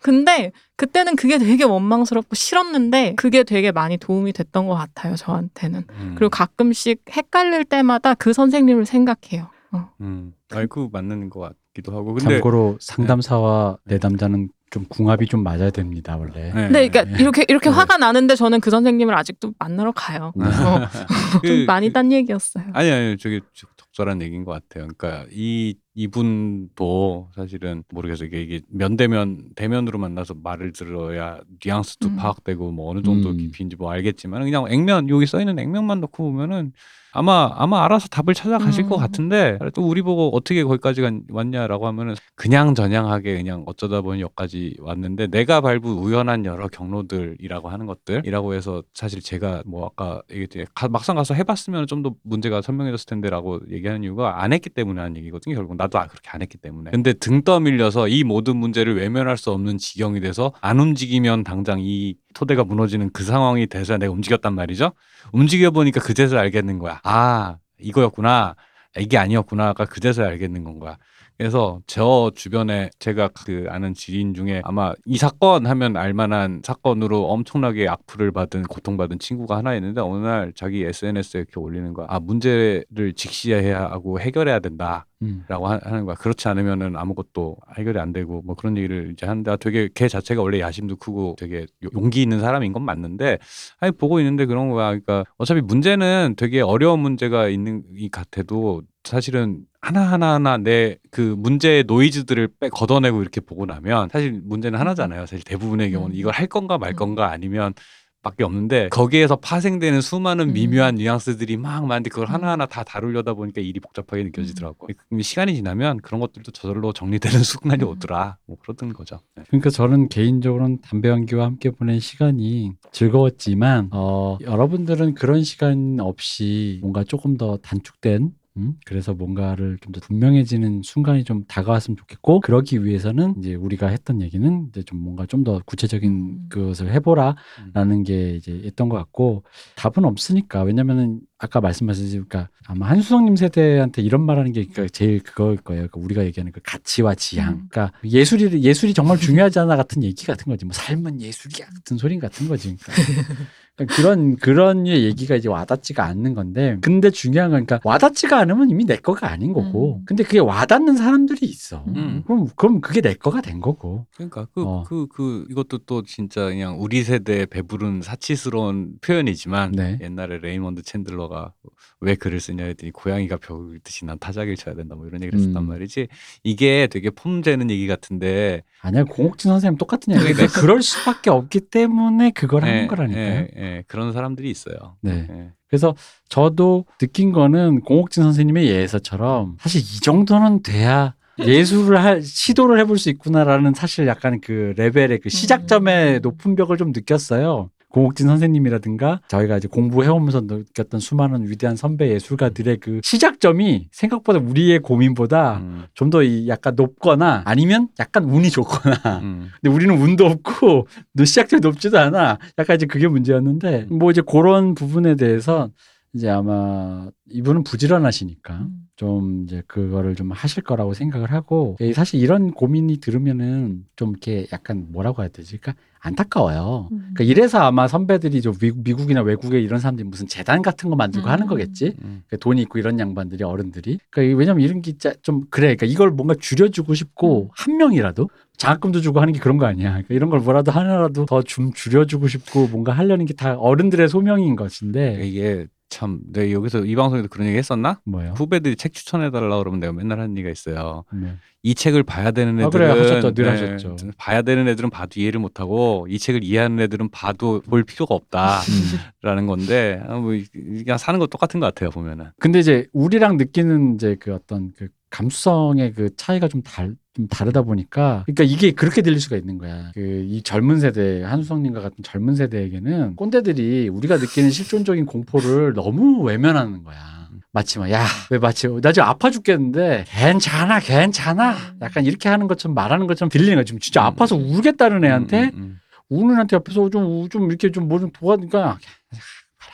근데 그때는 그게 되게 원망스럽고 싫었는데 그게 되게 많이 도움이 됐던 것 같아요, 저한테는. 음. 그리고 가끔씩 헷갈릴 때마다 그 선생님을 생각해요. 어. 음. 아이고, 맞는 것 같기도 하고. 근데 참고로 상담사와 네. 내담자는 좀 궁합이 좀 맞아야 됩니다, 원래. 네, 네 그러니까 네. 이렇게 이렇게 네. 화가 나는데 저는 그 선생님을 아직도 만나러 가요. 어. 좀 많이 딴 얘기였어요. 아니 아니, 저게 적절한 얘기인 것 같아요. 그러니까 이 이분도 사실은 모르겠어요. 이게, 이게 면대면 대면으로 만나서 말을 들어야 뉘앙스도 음. 파악되고 뭐 어느 정도 깊이인지 뭐 알겠지만 그냥 액면 여기 써 있는 액면만 놓고 보면은 아마 아마 알아서 답을 찾아가실 음. 것 같은데 또 우리 보고 어떻게 거기까지 왔냐라고 하면은 그냥 저냥하게 그냥 어쩌다 보니 여기까지 왔는데 내가 밟은 우연한 여러 경로들이라고 하는 것들이라고 해서 사실 제가 뭐 아까 얘기했듯이 막상 가서 해봤으면 좀 더 문제가 선명해졌을 텐데라고 얘기하는 이유가 안 했기 때문에 하는 얘기거든요. 결국 나 또 그렇게 안 했기 때문에. 근데 등 떠밀려서 이 모든 문제를 외면할 수 없는 지경이 돼서 안 움직이면 당장 이 토대가 무너지는 그 상황이 돼서 내가 움직였단 말이죠. 움직여보니까 그제서 알겠는 거야. 아, 이거였구나. 이게 아니었구나가 그제서 알겠는 건 거야. 그래서 저 주변에 제가 그 아는 지인 중에 아마 이 사건 하면 알만한 사건으로 엄청나게 악플을 받은 고통받은 친구가 하나 있는데 어느 날 자기 에스엔에스에 이렇게 올리는 거야. 아, 문제를 직시해야 하고 해결해야 된다. 음. 라고 하는 거야. 그렇지 않으면은 아무것도 해결이 안 되고 뭐 그런 얘기를 이제 하는데 되게 걔 자체가 원래 야심도 크고 되게 용기 있는 사람인 건 맞는데 아니 보고 있는데 그런 거야. 그러니까 어차피 문제는 되게 어려운 문제가 있는 이 같아도 사실은 하나하나하나 내 그 문제의 노이즈들을 빼 걷어내고 이렇게 보고 나면 사실 문제는 하나잖아요. 사실 대부분의 경우는 이걸 할 건가 말 건가 아니면 밖에 없는데 거기에서 파생되는 수많은 미묘한 음. 뉘앙스들이 막 많은데 그걸 하나하나 다 다루려다 보니까 일이 복잡하게 느껴지더라고요. 음. 시간이 지나면 그런 것들도 저절로 정리되는 순간이 음. 오더라. 뭐 그러던 거죠. 네. 그러니까 저는 개인적으로는 담배 연기와 함께 보낸 시간이 즐거웠지만 어, 여러분들은 그런 시간 없이 뭔가 조금 더 단축된 음? 그래서 뭔가를 좀 더 분명해지는 순간이 좀 다가왔으면 좋겠고 그러기 위해서는 이제 우리가 했던 얘기는 이제 좀 뭔가 좀 더 구체적인 음. 것을 해보라라는 게 이제 있던 것 같고 답은 없으니까 왜냐면은 아까 말씀하셨으니까 그러니까 아마 한수성님 세대한테 이런 말하는 게 그러니까 제일 그거일 거예요. 그러니까 우리가 얘기하는 그 가치와 지향. 그러니까 예술이 예술이 정말 중요하잖아 같은 얘기 같은 거지. 뭐 삶은 예술이야 같은 소린 같은 거지. 그러니까. 그런 그런 얘기가 이제 와닿지가 않는 건데 근데 중요한 건 그러니까 와닿지가 않으면 이미 내 거가 아닌 거고 음. 근데 그게 와닿는 사람들이 있어. 음. 그럼 그럼 그게 내 거가 된 거고. 그러니까 그 그 그 어. 그 이것도 또 진짜 그냥 우리 세대에 배부른 사치스러운 표현이지만 네. 옛날에 레이먼드 챈들러가 왜 글을 쓰냐 했더니 고양이가 벽을 듯이 난 타자기를 쳐야 된다 뭐 이런 얘기를 음. 했었단 말이지. 이게 되게 폼재는 얘기 같은데 아니야 공옥진 선생님 똑같은 얘기야. 그러니까. 그럴 수밖에 없기 때문에 그걸 네, 하는 거라니까요. 네, 네. 네, 그런 사람들이 있어요. 네. 네. 그래서 저도 느낀 거는 공옥진 선생님의 예서처럼 사실 이 정도는 돼야 예술을 할, 시도를 해볼 수 있구나라는 사실 약간 그 레벨의 그 시작점의 높은 벽을 좀 느꼈어요. 공옥진 선생님이라든가 저희가 이제 공부해오면서 느꼈던 수많은 위대한 선배 예술가들의 그 시작점이 생각보다 우리의 고민보다 음. 좀 더 약간 높거나 아니면 약간 운이 좋거나 음. 근데 우리는 운도 없고 시작점이 높지도 않아. 약간 이제 그게 문제였는데 뭐 이제 그런 부분에 대해서 이제 아마 이분은 부지런하시니까 좀 이제 그거를 좀 하실 거라고 생각을 하고 사실 이런 고민이 들으면은 좀 이렇게 약간 뭐라고 해야 되지? 그러니까 안타까워요. 음. 그러니까 이래서 아마 선배들이 좀 미국, 미국이나 외국에 이런 사람들이 무슨 재단 같은 거 만들고 음. 하는 거겠지. 음. 그러니까 돈이 있고 이런 양반들이 어른들이. 그러니까 왜냐면 이런 게 좀 그래. 그러니까 이걸 뭔가 줄여주고 싶고 음. 한 명이라도 장학금도 주고 하는 게 그런 거 아니야. 그러니까 이런 걸 뭐라도 하나라도 더 좀 줄여주고 싶고 뭔가 하려는 게 다 어른들의 소명인 것인데 이게 참 내가 여기서 이 방송에도 그런 얘기 했었나? 뭐요? 후배들이 책 추천해달라고 그러면 내가 맨날 하는 얘기가 있어요. 네. 이 책을 봐야 되는 애들은 아, 그래, 하셨죠. 늘 네, 하셨죠. 봐야 되는 애들은 봐도 이해를 못하고 이 책을 이해하는 애들은 봐도 볼 필요가 없다라는 건데 뭐 그냥 사는 거 똑같은 것 같아요 보면은. 근데 이제 우리랑 느끼는 이제 그 어떤 그 감수성의 그 차이가 좀, 달, 좀 다르다 보니까 그러니까 이게 그렇게 들릴 수가 있는 거야. 그 이 젊은 세대 한수성님과 같은 젊은 세대에게는 꼰대들이 우리가 느끼는 실존적인 공포를 너무 외면하는 거야. 마치 막 야 왜 마치 나 지금 아파 죽겠는데 괜찮아 괜찮아 약간 이렇게 하는 것처럼 말하는 것처럼 들리는 거야. 지금 진짜 아파서 울겠다는 애한테 우는 애한테 옆에서 좀, 좀 이렇게 좀 뭐 좀 도와주니까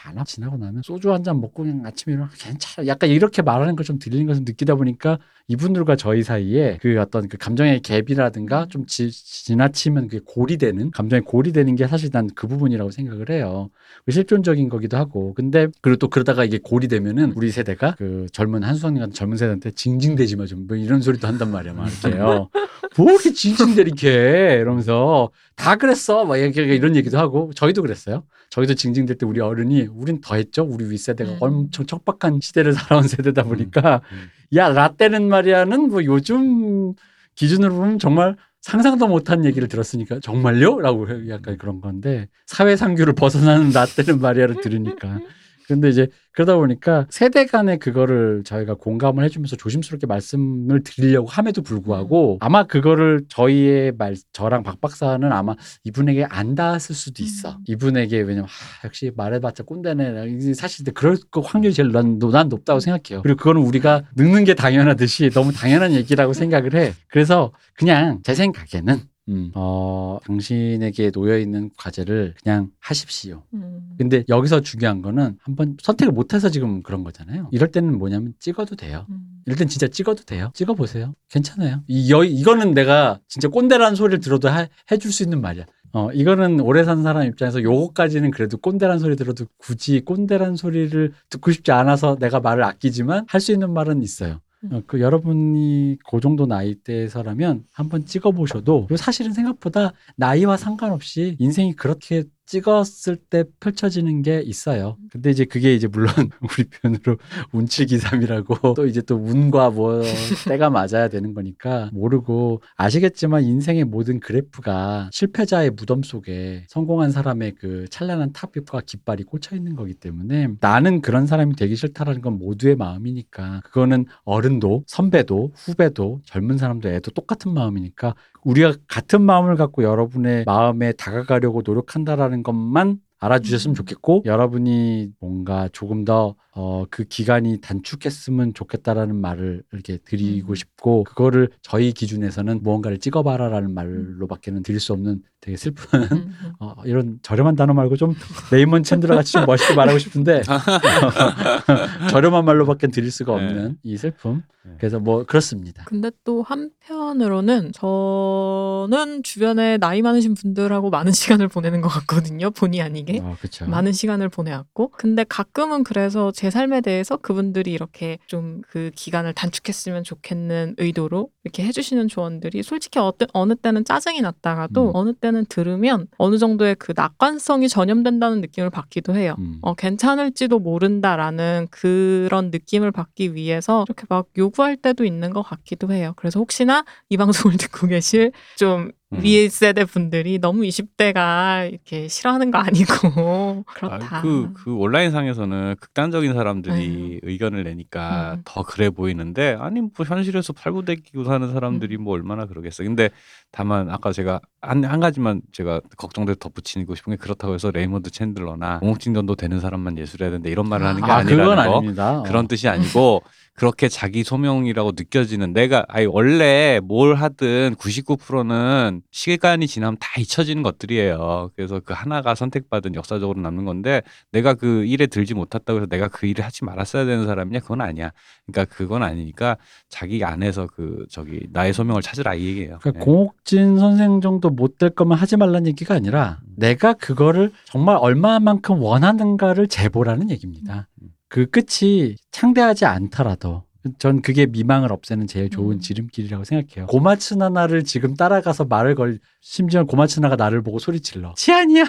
안 하고 지나고 나면 소주 한 잔 먹고 그냥 아침에 일어나 괜찮아 약간 이렇게 말하는 걸 좀 들리는 것을 느끼다 보니까 이분들과 저희 사이에 그 어떤 그 감정의 갭이라든가 좀 지, 지나치면 그 고리되는 감정이 고리되는 게 사실 난 그 부분이라고 생각을 해요. 실존적인 거기도 하고 근데 그리고 또 그러다가 이게 고리되면은 우리 세대가 그 젊은 한수성 같은 젊은 세대한테 징징대지 마 좀 뭐 이런 소리도 한단 말이야 막 이렇게요. 뭐 이렇게 징징대리게 이러면서 다 그랬어 막 이런 얘기도 하고 저희도 그랬어요. 저희도 징징댈 때 우리 어른이 우린 더했죠. 우리 윗세대가 음. 엄청 척박한 시대를 살아온 세대다 보니까 음. 음. 야 라떼는 말이야는 뭐 요즘 기준으로 보면 정말 상상도 못한 얘기를 들었으니까 정말요? 라고 약간 그런 건데 사회상규를 벗어나는 라떼는 말이야를 들으니까 근데 이제 그러다 보니까 세대 간에 그거를 저희가 공감을 해주면서 조심스럽게 말씀을 드리려고 함에도 불구하고 아마 그거를 저희의 말, 저랑 박 박사는 아마 이분에게 안 닿았을 수도 있어. 이분에게 왜냐면 하, 역시 말해봤자 꼰대네. 사실 그럴 거 확률이 제일 난, 난 높다고 생각해요. 그리고 그거는 우리가 늙는 게 당연하듯이 너무 당연한 얘기라고 생각을 해. 그래서 그냥 제 생각에는 음. 어, 당신에게 놓여있는 과제를 그냥 하십시오. 음. 근데 여기서 중요한 거는 한번 선택을 못해서 지금 그런 거잖아요. 이럴 때는 뭐냐면 찍어도 돼요. 음. 이럴 땐 진짜 찍어도 돼요. 찍어보세요. 괜찮아요. 이, 여, 이거는 내가 진짜 꼰대라는 소리를 들어도 하, 해줄 수 있는 말이야. 어, 이거는 오래 산 사람 입장에서 요거까지는 그래도 꼰대란 소리 들어도 굳이 꼰대란 소리를 듣고 싶지 않아서 내가 말을 아끼지만 할 수 있는 말은 있어요. 그 여러분이 그 정도 나이대에서라면 한번 찍어보셔도 사실은 생각보다 나이와 상관없이 인생이 그렇게 찍었을 때 펼쳐지는 게 있어요. 근데 이제 그게 이제 물론 우리 편으로 운칠기삼이라고 또 이제 또 운과 뭐 때가 맞아야 되는 거니까 모르고 아시겠지만 인생의 모든 그래프가 실패자의 무덤 속에 성공한 사람의 그 찬란한 탑과 깃발이 꽂혀 있는 거기 때문에 나는 그런 사람이 되기 싫다라는 건 모두의 마음이니까 그거는 어른도 선배도 후배도 젊은 사람도 애도 똑같은 마음이니까 우리가 같은 마음을 갖고 여러분의 마음에 다가가려고 노력한다라는 것만 알아주셨으면 좋겠고 여러분이 뭔가 조금 더 어, 그 기간이 단축했으면 좋겠다라는 말을 이렇게 드리고 음. 싶고 그거를 저희 기준에서는 무언가를 찍어봐라라는 말로밖에는 드릴 수 없는 되게 슬픈 음. 어, 이런 저렴한 단어 말고 좀 레이먼 챈들러 같이 좀 멋있게 말하고 싶은데 어, 저렴한 말로밖에 드릴 수가 없는 네. 이 슬픔 네. 그래서 뭐 그렇습니다. 근데 또 한편으로는 저는 주변에 나이 많으신 분들하고 많은 시간을 보내는 것 같거든요. 본의 아니게 어, 많은 시간을 보내왔고 근데 가끔은 그래서 제 삶에 대해서 그분들이 이렇게 좀 그 기간을 단축했으면 좋겠는 의도로 이렇게 해주시는 조언들이 솔직히 어때, 어느 때는 짜증이 났다가도 음. 어느 때는 들으면 어느 정도의 그 낙관성이 전염된다는 느낌을 받기도 해요. 음. 어, 괜찮을지도 모른다라는 그런 느낌을 받기 위해서 이렇게 막 요구할 때도 있는 것 같기도 해요. 그래서 혹시나 이 방송을 듣고 계실 좀 위에 세대 분들이 너무 이십 대가 이렇게 싫어하는 거 아니고 그렇다. 아, 그, 그 온라인상에서는 극단적인 사람들이 음. 의견을 내니까 음. 더 그래 보이는데 아니 뭐 현실에서 팔부대끼고 사는 사람들이 음. 뭐 얼마나 그러겠어. 근데 다만 아까 제가 한, 한 가지만 제가 걱정돼서 덧붙이고 싶은 게 그렇다고 해서 레이먼드 챈들러나 공옥진 정도 되는 사람만 예술해야 된다 이런 말을 하는 게 아, 아니라는 거. 아닙니다. 그런 뜻이 아니고 그렇게 자기 소명이라고 느껴지는 내가 아니 원래 뭘 하든 구십구 퍼센트는 시간이 지나면 다 잊혀지는 것들이에요. 그래서 그 하나가 선택받은 역사적으로 남는 건데 내가 그 일에 들지 못했다고 해서 내가 그 일을 하지 말았어야 되는 사람이냐? 그건 아니야. 그러니까 그건 아니니까 자기 안에서 그 저기 나의 소명을 찾으라 이 얘기예요. 그러니까 네. 공옥진 선생 정도 못 될 거면 하지 말라는 얘기가 아니라 내가 그거를 정말 얼마만큼 원하는가를 재보라는 얘기입니다. 그 끝이 창대하지 않더라도 전 그게 미망을 없애는 제일 좋은 음. 지름길이라고 생각해요. 고마츠나나를 지금 따라가서 말을 걸, 심지어 고마츠나가 나를 보고 소리질러. 치안이야!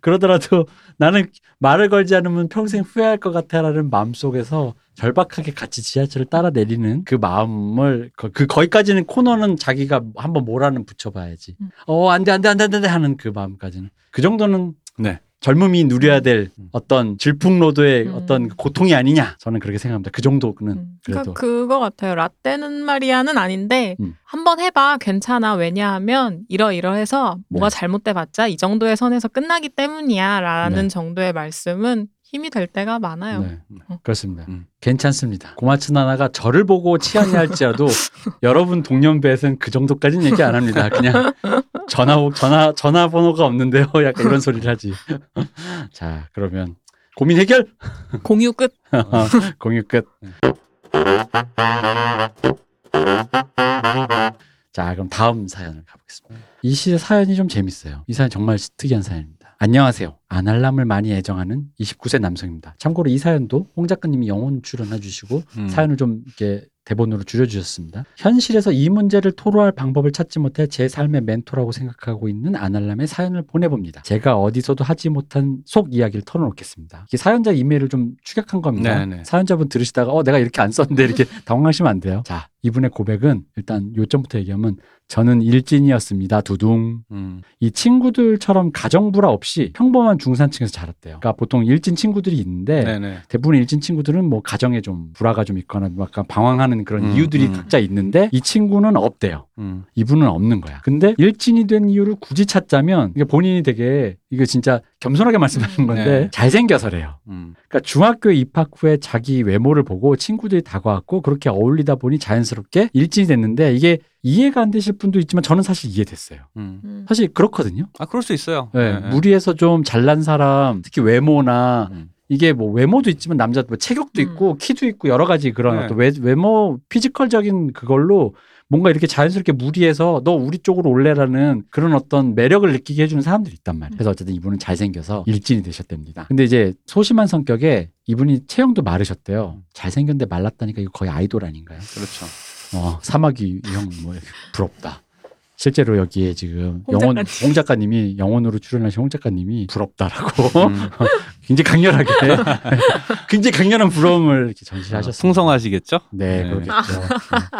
그러더라도 나는 말을 걸지 않으면 평생 후회할 것 같아라는 마음속에서 절박하게 같이 지하철을 따라 내리는 그 마음을, 그, 그 거기까지는 코너는 자기가 한번 뭐라는 붙여봐야지. 음. 어, 안 돼, 안 돼, 안 돼, 안 돼 하는 그 마음까지는. 그 정도는, 네. 젊음이 누려야 될 어떤 질풍노도의 음. 어떤 고통이 아니냐 저는 그렇게 생각합니다. 그 정도는 음. 그러니까 그래도. 그거 같아요. 라떼는 말이야는 아닌데 음. 한번 해봐 괜찮아 왜냐하면 이러이러해서 뭐가 네. 잘못돼봤자 이 정도의 선에서 끝나기 때문이야 라는 네. 정도의 말씀은 힘이 될 때가 많아요. 네. 어. 그렇습니다. 음. 괜찮습니다. 고마츠나나가 저를 보고 치안이 할지라도 여러분 동년배에서는 그 정도까지는 얘기 안 합니다. 그냥 전화, 전화, 전화번호가 없는데요. 약간 이런 소리를 하지. 자, 그러면 고민 해결! 공유 끝! 공유 끝. 자, 그럼 다음 사연을 가보겠습니다. 이 시의 사연이 좀 재밌어요. 이 사연 정말 특이한 사연입니다. 안녕하세요. 아날람을 많이 애정하는 이십구 세 남성입니다. 참고로 이 사연도 홍 작가님이 영혼 출연해 주시고 음. 사연을 좀 이렇게 대본으로 줄여주셨습니다. 현실에서 이 문제를 토로할 방법을 찾지 못해 제 삶의 멘토라고 생각하고 있는 아날람의 사연을 보내봅니다. 제가 어디서도 하지 못한 속 이야기를 털어놓겠습니다. 이게 사연자 이메일을 좀 추격한 겁니다. 네네. 사연자분 들으시다가 어 내가 이렇게 안 썼는데 이렇게 당황하시면 안 돼요. 자, 이분의 고백은 일단 요점부터 얘기하면 저는 일진이었습니다. 두둥. 음. 이 친구들처럼 가정부라 없이 평범한 중산층에서 자랐대요. 그러니까 보통 일진 친구들이 있는데 네네. 대부분 일진 친구들은 뭐 가정에 좀 불화가 좀 있거나 약간 방황하는 그런 음, 이유들이 음. 각자 있는데 이 친구는 없대요. 음. 이분은 없는 거야. 근데 일진이 된 이유를 굳이 찾자면 이게 본인이 되게 이거 진짜 겸손하게 말씀하는 건데 네. 잘생겨서래요. 음. 그러니까 중학교 입학 후에 자기 외모를 보고 친구들이 다가왔고 그렇게 어울리다 보니 자연스럽게 일진이 됐는데 이게 이해가 안 되실 분도 있지만 저는 사실 이해됐어요. 음. 사실 그렇거든요. 아 그럴 수 있어요. 네. 네. 무리해서 좀 잘난 사람 특히 외모나 음. 이게 뭐 외모도 있지만 남자 뭐 체격도 음. 있고 키도 있고 여러 가지 그런 네. 어떤 외, 외모 피지컬적인 그걸로 뭔가 이렇게 자연스럽게 무리해서 너 우리 쪽으로 올래라는 그런 어떤 매력을 느끼게 해주는 사람들이 있단 말이에요. 그래서 어쨌든 이분은 잘생겨서 일진이 되셨답니다. 근데 이제 소심한 성격에 이분이 체형도 마르셨대요. 잘생겼는데 말랐다니까 이거 거의 아이돌 아닌가요? 그렇죠. 어, 사막이 형 뭐 부럽다. 실제로 여기에 지금 홍 영혼 작가님. 홍 작가님이 영혼으로 출연하신 홍 작가님이 부럽다라고 음. 굉장히 강렬하게 굉장히 강렬한 부러움을 이렇게 전시하셨어요. 풍성하시겠죠? 네, 네. 그렇겠죠.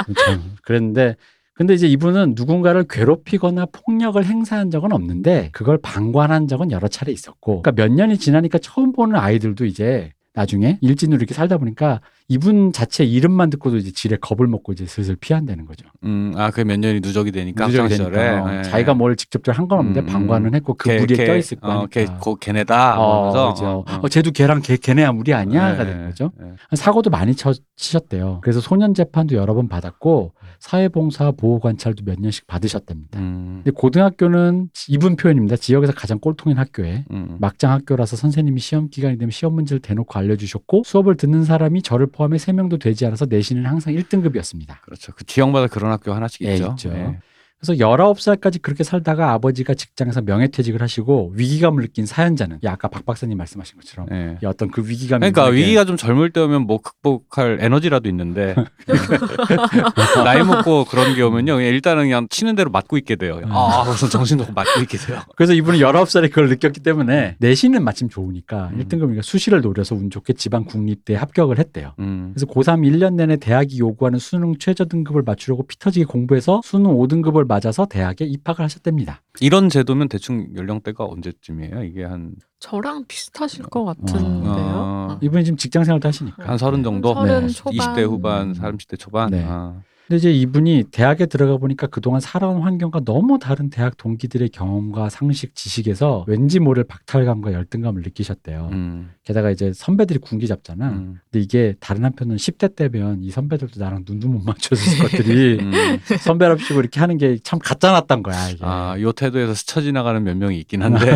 네. 그랬는데 근데 이제 이분은 누군가를 괴롭히거나 폭력을 행사한 적은 없는데 그걸 방관한 적은 여러 차례 있었고, 그러니까 몇 년이 지나니까 처음 보는 아이들도 이제 나중에 일진으로 이렇게 살다 보니까 이분 자체 이름만 듣고도 이제 지레 겁을 먹고 이제 슬슬 피한다는 거죠. 음, 아, 그 몇 년이 누적이 되니까. 누적이 되니까. 어, 네. 자기가 뭘 직접적으로 한 건 없는데 음, 방관은 했고 그 걔, 무리에 걔, 껴있을 거니까. 어, 걔, 고, 걔네다. 어, 그렇죠. 어, 어. 어, 쟤도 걔랑 걔, 걔네야 무리 아니야가 네, 되는 거죠. 네. 사고도 많이 쳐, 치셨대요. 그래서 소년 재판도 여러 번 받았고 사회봉사 보호 관찰도 몇 년씩 받으셨답니다. 음. 근데 고등학교는 이분 표현입니다. 지역에서 가장 꼴통인 학교에 음. 막장 학교라서 선생님이 시험 기간이 되면 시험 문제를 대놓고 알려주셨고 수업을 듣는 사람이 저를 포함해 세 명도 되지 않아서 내신은 항상 일 등급이었습니다. 그렇죠. 그 지역마다 그런 학교 하나씩 있죠. 네, 있죠. 네. 그래서 열아홉 살까지 그렇게 살다가 아버지가 직장에서 명예퇴직을 하시고 위기감을 느낀 사연자는 아까 박 박사님 말씀하신 것처럼 네. 어떤 그 위기감이 그러니까 위기가 좀 젊을 때 오면 뭐 극복할 에너지라도 있는데 나이 먹고 그런 게 오면요 그냥 일단은 그냥 치는 대로 맞고 있게 돼요. 음. 아 무슨 정신도 맞고 있게 돼요. 그래서 이분은 열아홉 살에 그걸 느꼈기 때문에 내신은 마침 좋으니까 음. 일 등급이니까 수시를 노려서 운 좋게 지방 국립대에 합격을 했대요. 음. 그래서 고삼 일 년 내내 대학이 요구하는 수능 최저 등급을 맞추려고 피터지게 공부해서 수능 오 등급을 맞아서 대학에 입학을 하셨답니다. 이런 제도면 대충 연령대가 언제쯤이에요? 이게 한 저랑 비슷하실 것 같은데요. 아... 이분이 지금 직장 생활도 하시니까 한 서른 정도, 서른 네. 초반, 이십 대 후반, 삼십 대 초반. 네. 아. 근데 이제 이분이 대학에 들어가 보니까 그동안 살아온 환경과 너무 다른 대학 동기들의 경험과 상식, 지식에서 왠지 모를 박탈감과 열등감을 느끼셨대요. 음. 게다가 이제 선배들이 군기 잡잖아. 음. 근데 이게 다른 한편은 십 대 때면 이 선배들도 나랑 눈도 못 맞춰서 것들이 음. 선배랍시고 이렇게 하는 게 참 가짜났단 거야. 이게. 아, 요 태도에서 스쳐 지나가는 몇 명이 있긴 한데.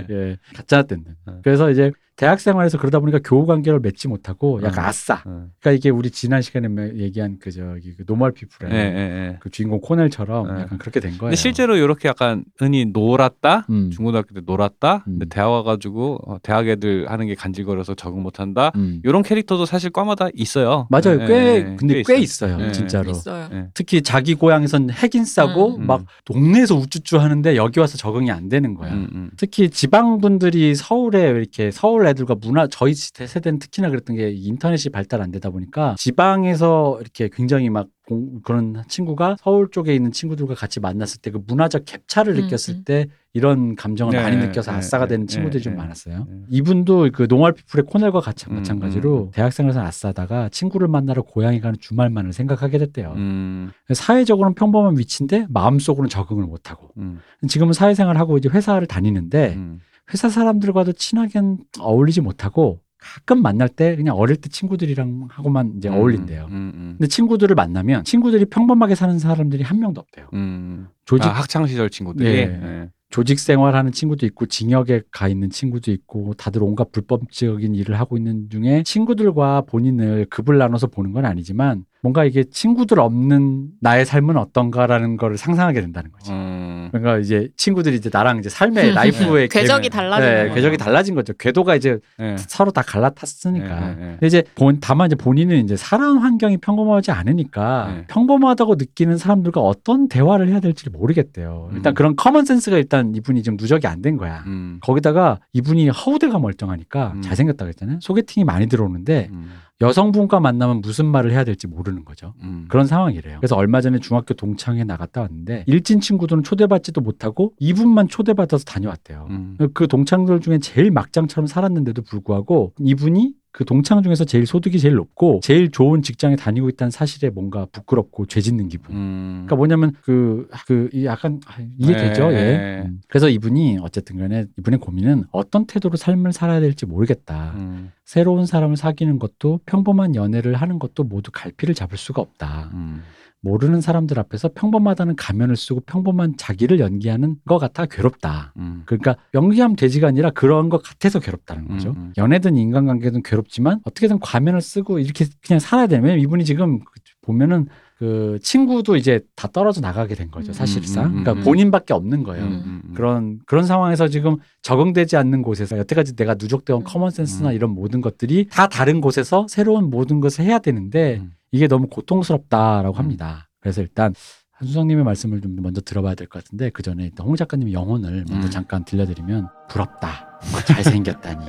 예. 예. 가짜났던. 그래서 이제 대학 생활에서 그러다 보니까 교우 관계를 맺지 못하고 약간 음. 아싸. 음. 그러니까 이게 우리 지난 시간에 얘기한 그 저기 그 노멀 피플의 네, 네. 그 주인공 코넬처럼 네. 약간 그렇게 된 거예요. 근데 실제로 이렇게 약간 흔히 놀았다. 음. 중고등학교 때 놀았다. 음. 근데 대학 와가지고 어, 대학 애들 하는 게 간질거려서 적응 못한다. 음. 이런 캐릭터도 사실 과마다 있어요. 맞아요. 네, 꽤 네, 근데 꽤, 꽤 있어요. 네, 진짜로. 있어요. 네. 특히 자기 고향에선 핵인 싸고 음. 막 동네에서 우쭈쭈 하는데 여기 와서 적응이 안 되는 거야. 음, 음. 특히 지방 분들이 서울에 이렇게 서울 애들과 문화 저희 세대는 특히나 그랬던 게 인터넷이 발달 안 되다 보니까 지방에서 이렇게 굉장히 막 공, 그런 친구가 서울 쪽에 있는 친구들과 같이 만났을 때 그 문화적 갭차를 음, 느꼈을 음. 때 이런 감정을 네, 많이 느껴서 네, 아싸가 네, 되는 네, 친구들이 네, 좀 많았어요. 네. 이분도 그 농활피플의 코넬과 같이, 음, 마찬가지로 음. 대학생에서 아싸다가 친구를 만나러 고향에 가는 주말만을 생각하게 됐대요. 음. 사회적으로는 평범한 위치인데 마음속으로는 적응을 못하고 음. 지금은 사회생활을 하고 이제 회사를 다니는데 음. 회사 사람들과도 친하게 어울리지 못하고 가끔 만날 때 그냥 어릴 때 친구들이랑 하고만 이제 음, 어울린대요. 음, 음. 근데 친구들을 만나면 친구들이 평범하게 사는 사람들이 한 명도 없대요. 음. 조직, 아, 학창시절 친구들이? 네. 네. 조직 생활하는 친구도 있고 징역에 가 있는 친구도 있고 다들 온갖 불법적인 일을 하고 있는 중에 친구들과 본인을 급을 나눠서 보는 건 아니지만 뭔가 이게 친구들 없는 나의 삶은 어떤가라는 걸 상상하게 된다는 거지. 음. 그러니까 이제 친구들이 이제 나랑 이제 삶의 라이프의 궤적이 달라진 네, 거죠. 궤적이 달라진 거죠. 궤도가 이제 네. 서로 다 갈라탔으니까. 네, 네, 네. 이제 본, 다만 이제 본인은 이제 살아온 환경이 평범하지 않으니까 네. 평범하다고 느끼는 사람들과 어떤 대화를 해야 될지 모르겠대요. 음. 일단 그런 커먼 센스가 일단 이분이 좀 누적이 안 된 거야. 음. 거기다가 이분이 허우대가 멀쩡하니까 음. 잘생겼다고 했잖아요. 소개팅이 많이 들어오는데. 음. 여성분과 만나면 무슨 말을 해야 될지 모르는 거죠. 음. 그런 상황이래요. 그래서 얼마 전에 중학교 동창회 나갔다 왔는데 일진 친구들은 초대받지도 못하고 이분만 초대받아서 다녀왔대요. 음. 그 동창들 중에 제일 막장처럼 살았는데도 불구하고 이분이 그 동창 중에서 제일 소득이 제일 높고 제일 좋은 직장에 다니고 있다는 사실에 뭔가 부끄럽고 죄짓는 기분. 음. 그러니까 뭐냐면 그, 그 약간 이해되죠. 예. 음. 그래서 이분이 어쨌든 간에 이분의 고민은 어떤 태도로 삶을 살아야 될지 모르겠다. 음. 새로운 사람을 사귀는 것도 평범한 연애를 하는 것도 모두 갈피를 잡을 수가 없다. 음. 모르는 사람들 앞에서 평범하다는 가면을 쓰고 평범한 자기를 연기하는 것 같아 괴롭다. 음. 그러니까 연기하면 되지가 아니라 그런 것 같아서 괴롭다는 거죠. 음, 음. 연애든 인간관계든 괴롭지만 어떻게든 가면을 쓰고 이렇게 그냥 살아야 되면 이분이 지금 보면은 그 친구도 이제 다 떨어져 나가게 된 거죠. 사실상. 그러니까 본인밖에 없는 거예요. 음음음. 그런 그런 상황에서 지금 적응되지 않는 곳에서 여태까지 내가 누적되어 온 커먼센스나 이런 모든 것들이 다 다른 곳에서 새로운 모든 것을 해야 되는데 음. 이게 너무 고통스럽다라고 합니다. 그래서 일단 한수성님의 말씀을 좀 먼저 들어봐야 될 것 같은데 그 전에 일단 홍 작가님의 영혼을 먼저 음. 잠깐 들려드리면 부럽다. 잘생겼다니.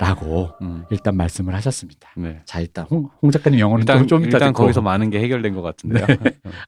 라고 음. 일단 말씀을 하셨습니다. 네. 자 일단 홍, 홍 작가님 영어는 일단, 좀 일단 듣고. 거기서 많은 게 해결된 것 같은데요. 네.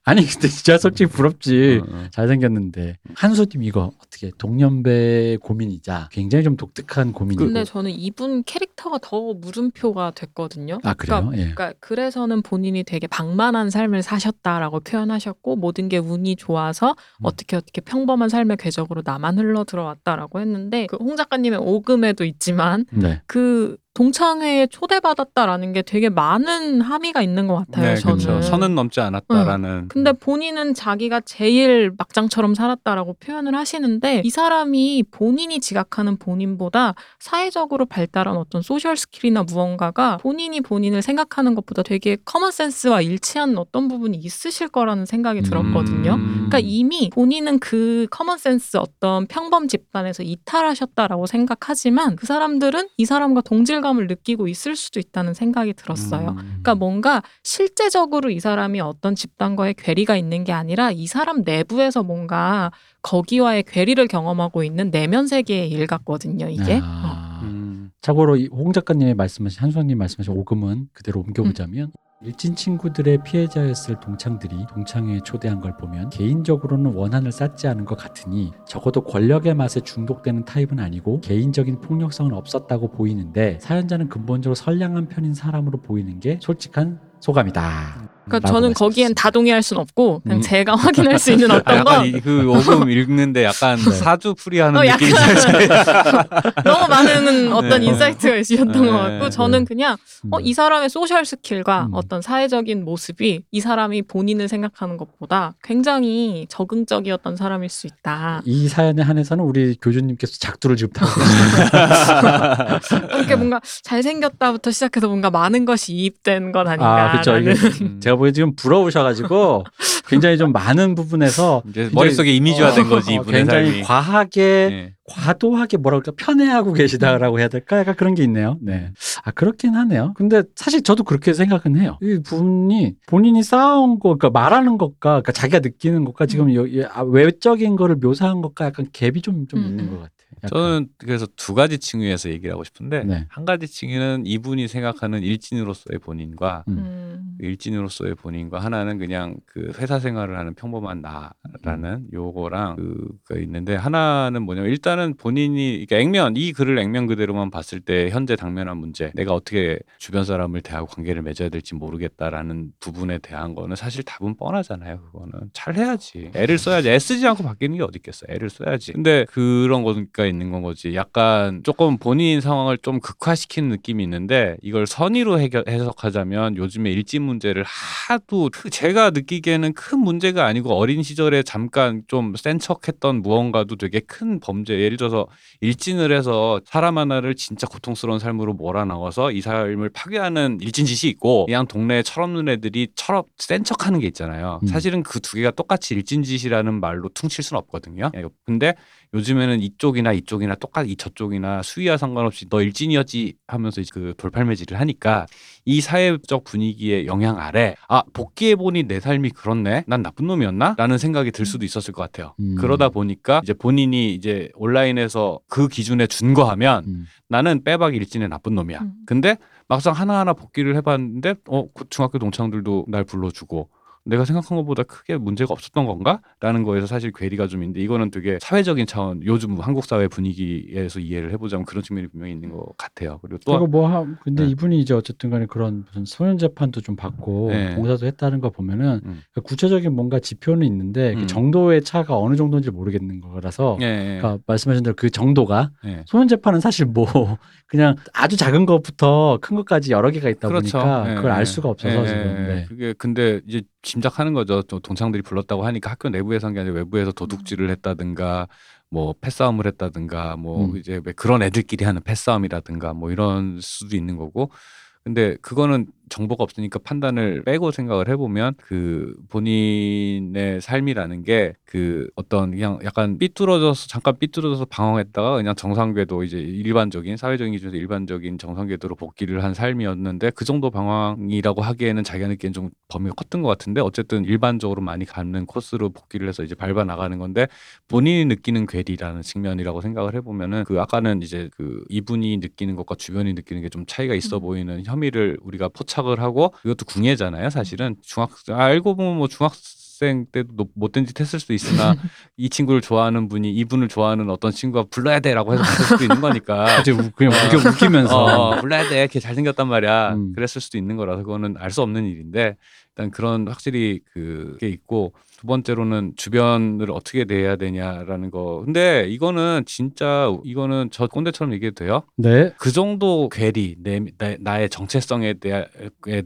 아니 근데 진짜 솔직히 부럽지. 음, 음. 잘생겼는데 한수님 이거 어떻게 동년배 고민이자 굉장히 좀 독특한 고민이고. 근데 저는 이분 캐릭터가 더 물음표가 됐거든요. 아 그래요? 그러니까, 예. 그러니까 그래서는 본인이 되게 방만한 삶을 사셨다라고 표현하셨고 모든 게 운이 좋아서 음. 어떻게 어떻게 평범한 삶의 궤적으로 나만 흘러 들어왔다라고 했는데 그 홍 작가님의 오금에도 있지만 네. 그 동창회에 초대받았다라는 게 되게 많은 함의가 있는 것 같아요. 네, 저는. 그렇죠. 선은 넘지 않았다라는. 응. 근데 본인은 자기가 제일 막장처럼 살았다라고 표현을 하시는데 이 사람이 본인이 지각하는 본인보다 사회적으로 발달한 어떤 소셜 스킬이나 무언가가 본인이 본인을 생각하는 것보다 되게 커먼센스와 일치하는 어떤 부분이 있으실 거라는 생각이 들었거든요. 음... 그러니까 이미 본인은 그 커먼센스 어떤 평범 집단에서 이탈하셨다라고 생각하지만 그 사람들은 이 사람과 동질 감을 느끼고 있을 수도 있다는 생각이 들었어요. 음. 그러니까 뭔가 실제적으로 이 사람이 어떤 집단과의 괴리가 있는 게 아니라 이 사람 내부에서 뭔가 거기와의 괴리를 경험하고 있는 내면 세계의 일 같거든요. 이게. 아. 어. 음. 참고로 홍 작가님의 말씀하신 한수성님 말씀하신 오금은 그대로 옮겨보자면 음. 일진 친구들의 피해자였을 동창들이 동창회에 초대한 걸 보면 개인적으로는 원한을 쌓지 않은 것 같으니 적어도 권력의 맛에 중독되는 타입은 아니고 개인적인 폭력성은 없었다고 보이는데 사연자는 근본적으로 선량한 편인 사람으로 보이는 게 솔직한 소감이다. 그러니까 저는 거기엔 다 동의할 순 없고 그냥 음. 제가 확인할 수 있는 어떤 거. 약간 그 오금 읽는데 약간 네. 사주풀이하는 어, 느낌이 살짝 너무 많은 어떤 네. 인사이트가 있으셨던 네. 것 같고 저는 그냥 어, 이 사람의 소셜 스킬과 음. 어떤 사회적인 모습이 이 사람이 본인을 생각하는 것보다 굉장히 적응적이었던 사람일 수 있다. 이 사연에 한해서는 우리 교주님께서 작두를 지금 타고 계시네요. 이렇게 뭔가 잘생겼다부터 시작해서 뭔가 많은 것이 이입된 건 아닌가. 아, 그렇죠. 제가 보기엔 지금 부러우셔가지고 굉장히 좀 많은 부분에서 굉장히, 머릿속에 이미지화된 어, 거지. 어, 굉장히 삶이. 과하게 네. 과도하게 뭐라 그럴까 편애하고 계시다라고 해야 될까 약간 그런 게 있네요. 네, 아 그렇긴 하네요. 근데 사실 저도 그렇게 생각은 해요. 이 부분이 본인이 쌓아온 거, 그러니까 말하는 것과 그러니까 자기가 느끼는 것과 지금 음. 여, 외적인 거를 묘사한 것과 약간 갭이 좀, 좀 음. 있는 것 같아요. 약간. 저는 그래서 두 가지 층위에서 얘기를 하고 싶은데 네. 한 가지 층위는 이분이 생각하는 일진으로서의 본인과 음. 일진으로서의 본인과 하나는 그냥 그 회사 생활을 하는 평범한 나라는 요거랑 그가 있는데 하나는 뭐냐면 일단은 본인이 그러니까 액면 이 글을 액면 그대로만 봤을 때 현재 당면한 문제 내가 어떻게 주변 사람을 대하고 관계를 맺어야 될지 모르겠다라는 부분에 대한 거는 사실 답은 뻔하잖아요. 그거는 잘 해야지 애를 써야지 애쓰지 않고 바뀌는 게 어디 있겠어. 애를 써야지. 근데 그런 거니까 있는 건 거지. 약간 조금 본인 상황을 좀 극화시킨 느낌이 있는데 이걸 선의로 해결, 해석하자면 요즘에 일진 문제를 하도 제가 느끼기에는 큰 문제가 아니고 어린 시절에 잠깐 좀 센 척했던 무언가도 되게 큰 범죄. 예를 들어서 일진을 해서 사람 하나를 진짜 고통스러운 삶으로 몰아넣어서 이 삶을 파괴하는 일진 짓이 있고 그냥 동네에 철없는 애들이 철없 센 척하는 게 있잖아요. 음. 사실은 그 두 개가 똑같이 일진 짓이라는 말로 퉁칠 수는 없거든요. 근데 요즘에는 이쪽이나 이쪽이나 똑같이 저쪽이나 수위와 상관없이 너 일진이었지 하면서 그 돌팔매질을 하니까 이 사회적 분위기의 영향 아래 아 복귀해보니 내 삶이 그렇네? 난 나쁜 놈이었나? 라는 생각이 들 수도 있었을 것 같아요. 음. 그러다 보니까 이제 본인이 이제 온라인에서 그 기준에 준거하면 음. 나는 빼박 일진의 나쁜 놈이야. 음. 근데 막상 하나하나 복귀를 해봤는데 어 중학교 동창들도 날 불러주고 내가 생각한 것보다 크게 문제가 없었던 건가? 라는 거에서 사실 괴리가 좀 있는데 이거는 되게 사회적인 차원 요즘 한국 사회 분위기에서 이해를 해보자면 그런 측면이 분명히 있는 것 같아요. 그리고 또 그리고 뭐 하, 근데 네. 이분이 이제 어쨌든 간에 그런 무슨 소년 재판도 좀 받고 네. 봉사도 했다는 거 보면은 음. 구체적인 뭔가 지표는 있는데 음. 그 정도의 차가 어느 정도인지 모르겠는 거라서 네. 그러니까 말씀하신 대로 그 정도가 네. 소년 재판은 사실 뭐 그냥 아주 작은 것부터 큰 것까지 여러 개가 있다 그렇죠. 보니까 네. 그걸 알 수가 없어서 네. 지금 네. 그게 근데 이제 짐작하는 거죠. 또 동창들이 불렀다고 하니까 학교 내부에서 한 게 아니라 외부에서 도둑질을 했다든가 뭐 패싸움을 했다든가 뭐 음. 이제 그런 애들끼리 하는 패싸움이라든가 뭐 이런 수도 있는 거고 근데 그거는 정보가 없으니까 판단을 빼고 생각을 해보면 그 본인의 삶이라는 게 그 어떤 그냥 약간 삐뚤어져서 잠깐 삐뚤어져서 방황했다가 그냥 정상궤도 이제 일반적인 사회적인 기준에서 일반적인 정상궤도로 복귀를 한 삶이었는데 그 정도 방황이라고 하기에는 자기가 느끼기엔 좀 범위가 컸던 것 같은데 어쨌든 일반적으로 많이 가는 코스로 복귀를 해서 이제 밟아 나가는 건데 본인이 느끼는 괴리라는 측면이라고 생각을 해보면은 그 아까는 이제 그 이분이 느끼는 것과 주변이 느끼는 게 좀 차이가 있어 보이는 혐의를 우리가 포착 하고 이것도 궁예잖아요. 사실은 중학생 알고 보면 뭐 중학생 때도 못된 짓 했을 수도 있으나 이 친구를 좋아하는 분이 이분을 좋아하는 어떤 친구가 불러야 돼라고 해서 갔을 수도 있는 거니까 그냥 웃기면서 어, 불러야 돼. 걔 잘생겼단 말이야. 음. 그랬을 수도 있는 거라서 그거는 알 수 없는 일인데 일단 그런 확실히 그게 있고 두 번째로는 주변을 어떻게 대해야 되냐라는 거. 근데 이거는 진짜 이거는 저 꼰대처럼 얘기해도 돼요? 네. 그 정도 괴리, 내, 내, 나의 정체성에 대하,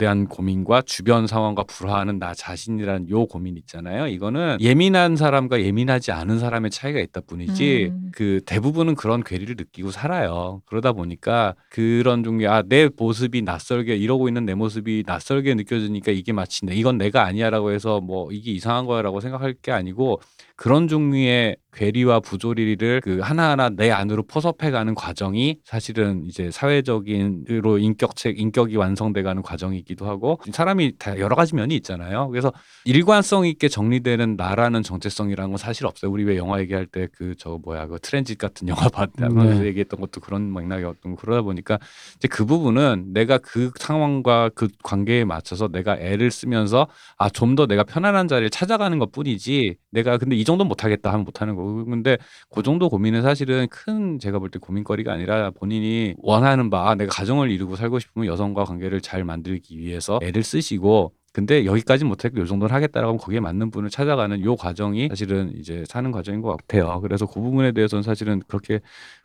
대한 고민과 주변 상황과 불화하는 나 자신이라는 요 고민 있잖아요. 이거는 예민한 사람과 예민하지 않은 사람의 차이가 있다 뿐이지 음. 그 대부분은 그런 괴리를 느끼고 살아요. 그러다 보니까 그런 종류의 아, 내 모습이 낯설게 이러고 있는 내 모습이 낯설게 느껴지니까 이게 마치 내, 이건 내가 아니야라고 해서 뭐 이게 이상한 거야 라고 생각할 게 아니고 그런 종류의 괴리와 부조리를 그 하나하나 내 안으로 포섭해가는 과정이 사실은 이제 사회적인으로 인격책 인격이 완성돼가는 과정이기도 하고 사람이 다 여러 가지 면이 있잖아요. 그래서 일관성 있게 정리되는 나라는 정체성이라는 건 사실 없어요. 우리 왜 영화 얘기할 때 그 저 뭐야 그 트랜짓 같은 영화 봤다면서 네. 얘기했던 것도 그런 맥락이었던 거. 그러다 보니까 이제 그 부분은 내가 그 상황과 그 관계에 맞춰서 내가 애를 쓰면서 아 좀 더 내가 편안한 자리를 찾아가는 것뿐이지 내가 근데 이 정도 못하겠다 하면 못하는 거고 근데 그 정도 고민은 사실은 큰 제가 볼 때 고민거리가 아니라 본인이 원하는 바 내가 가정을 이루고 살고 싶으면 여성과 관계를 잘 만들기 위해서 애를 쓰시고 근데 여기까지는 못하고 요 정도는 하겠다라고 하면 거기에 맞는 분을 찾아가는 요 과정이 사실은 이제 사는 과정인 것 같아요. 그래서 그 부분에 대해서는 사실은 그렇게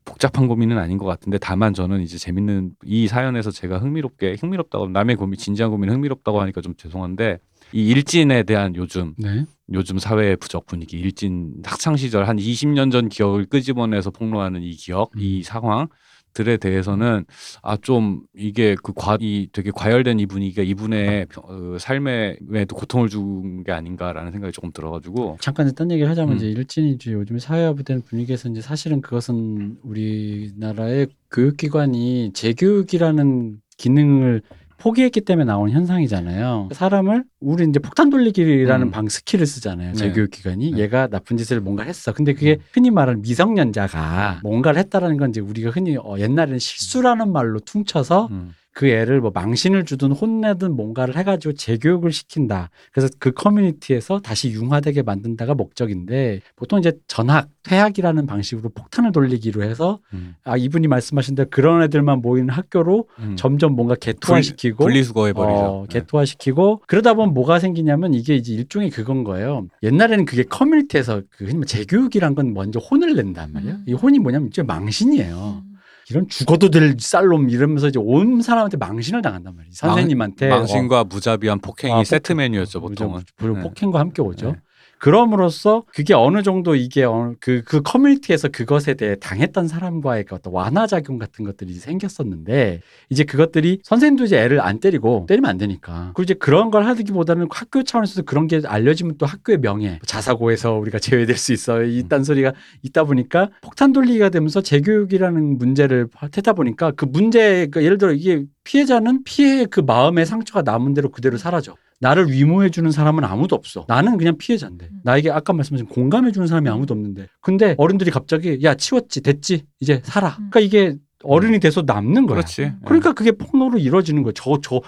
복잡한 고민은 아닌 것 같은데, 다만 저는 이제 재밌는 이 사연에서 제가 흥미롭게 흥미롭다고 남의 고민 진지한 고민 흥미롭다고 하니까 좀 죄송한데, 이 일진에 대한 요즘 네. 요즘 사회의 부적 분위기, 일진 학창 시절 한 이십 년 전 기억을 끄집어내서 폭로하는 이 기억, 음. 이 상황. 들에 대해서는 아 좀 이게 그 과 이 되게 과열된 이 분위기가 이분의 어, 삶에도 고통을 준 게 아닌가라는 생각이 조금 들어가지고, 잠깐 일단 얘기를 하자면 음. 이제 일진이 이제 요즘 사회화된 분위기에서 이제 사실은 그것은 우리나라의 교육기관이 재교육이라는 기능을 포기했기 때문에 나온 현상이잖아요. 사람을 우리 이제 폭탄 돌리기라는 음. 방 스킬을 쓰잖아요. 재교육 기관이 네. 얘가 나쁜 짓을 뭔가 했어. 근데 그게 음. 흔히 말하는 미성년자가 뭔가를 했다라는 건 이제 우리가 흔히 어, 옛날에는 실수라는 말로 퉁쳐서 음. 그 애를 뭐 망신을 주든 혼내든 뭔가를 해가지고 재교육을 시킨다. 그래서 그 커뮤니티에서 다시 융화되게 만든다가 목적인데, 보통 이제 전학, 퇴학이라는 방식으로 폭탄을 돌리기로 해서 음. 아 이분이 말씀하신 대로 그런 애들만 모이는 학교로 음. 점점 뭔가 개토화시키고 분리수거해버리죠. 어, 개토화시키고 네. 그러다 보면 뭐가 생기냐면 이게 이제 일종의 그건 거예요. 옛날에는 그게 커뮤니티에서 그 재교육이란 건 먼저 혼을 낸단 말이에요. 음. 이 혼이 뭐냐면 이제 망신이에요. 음. 이런 죽어도 될 쌀놈 이러면서 이제 온 사람한테 망신을 당한단 말이에요. 선생님한테. 망신과 어. 무자비한 폭행이 아, 폭행. 세트 메뉴였죠, 보통은. 네. 폭행과 함께 오죠. 네. 그럼으로써 그게 어느 정도 이게 그, 그 커뮤니티에서 그것에 대해 당했던 사람과의 어떤 완화작용 같은 것들이 생겼었는데, 이제 그것들이 선생님도 이제 애를 안 때리고 때리면 안 되니까. 그리고 이제 그런 걸 하기보다는 학교 차원에서도 그런 게 알려지면 또 학교의 명예, 자사고에서 우리가 제외될 수 있어. 이딴 소리가 있다 보니까 폭탄 돌리기가 되면서 재교육이라는 문제를 하다 보니까 그 문제, 그러니까 예를 들어 이게 피해자는 피해의 그 마음의 상처가 남은 대로 그대로 사라져. 나를 위로해주는 사람은 아무도 없어. 나는 그냥 피해자인데. 나에게 아까 말씀하신 공감해주는 사람이 아무도 없는데. 근데 어른들이 갑자기 야 치웠지 됐지 이제 살아. 그러니까 이게 어른이 돼서 남는 거야. 그렇지. 그러니까 그게 폭로로 이루어지는 거야. 저, 저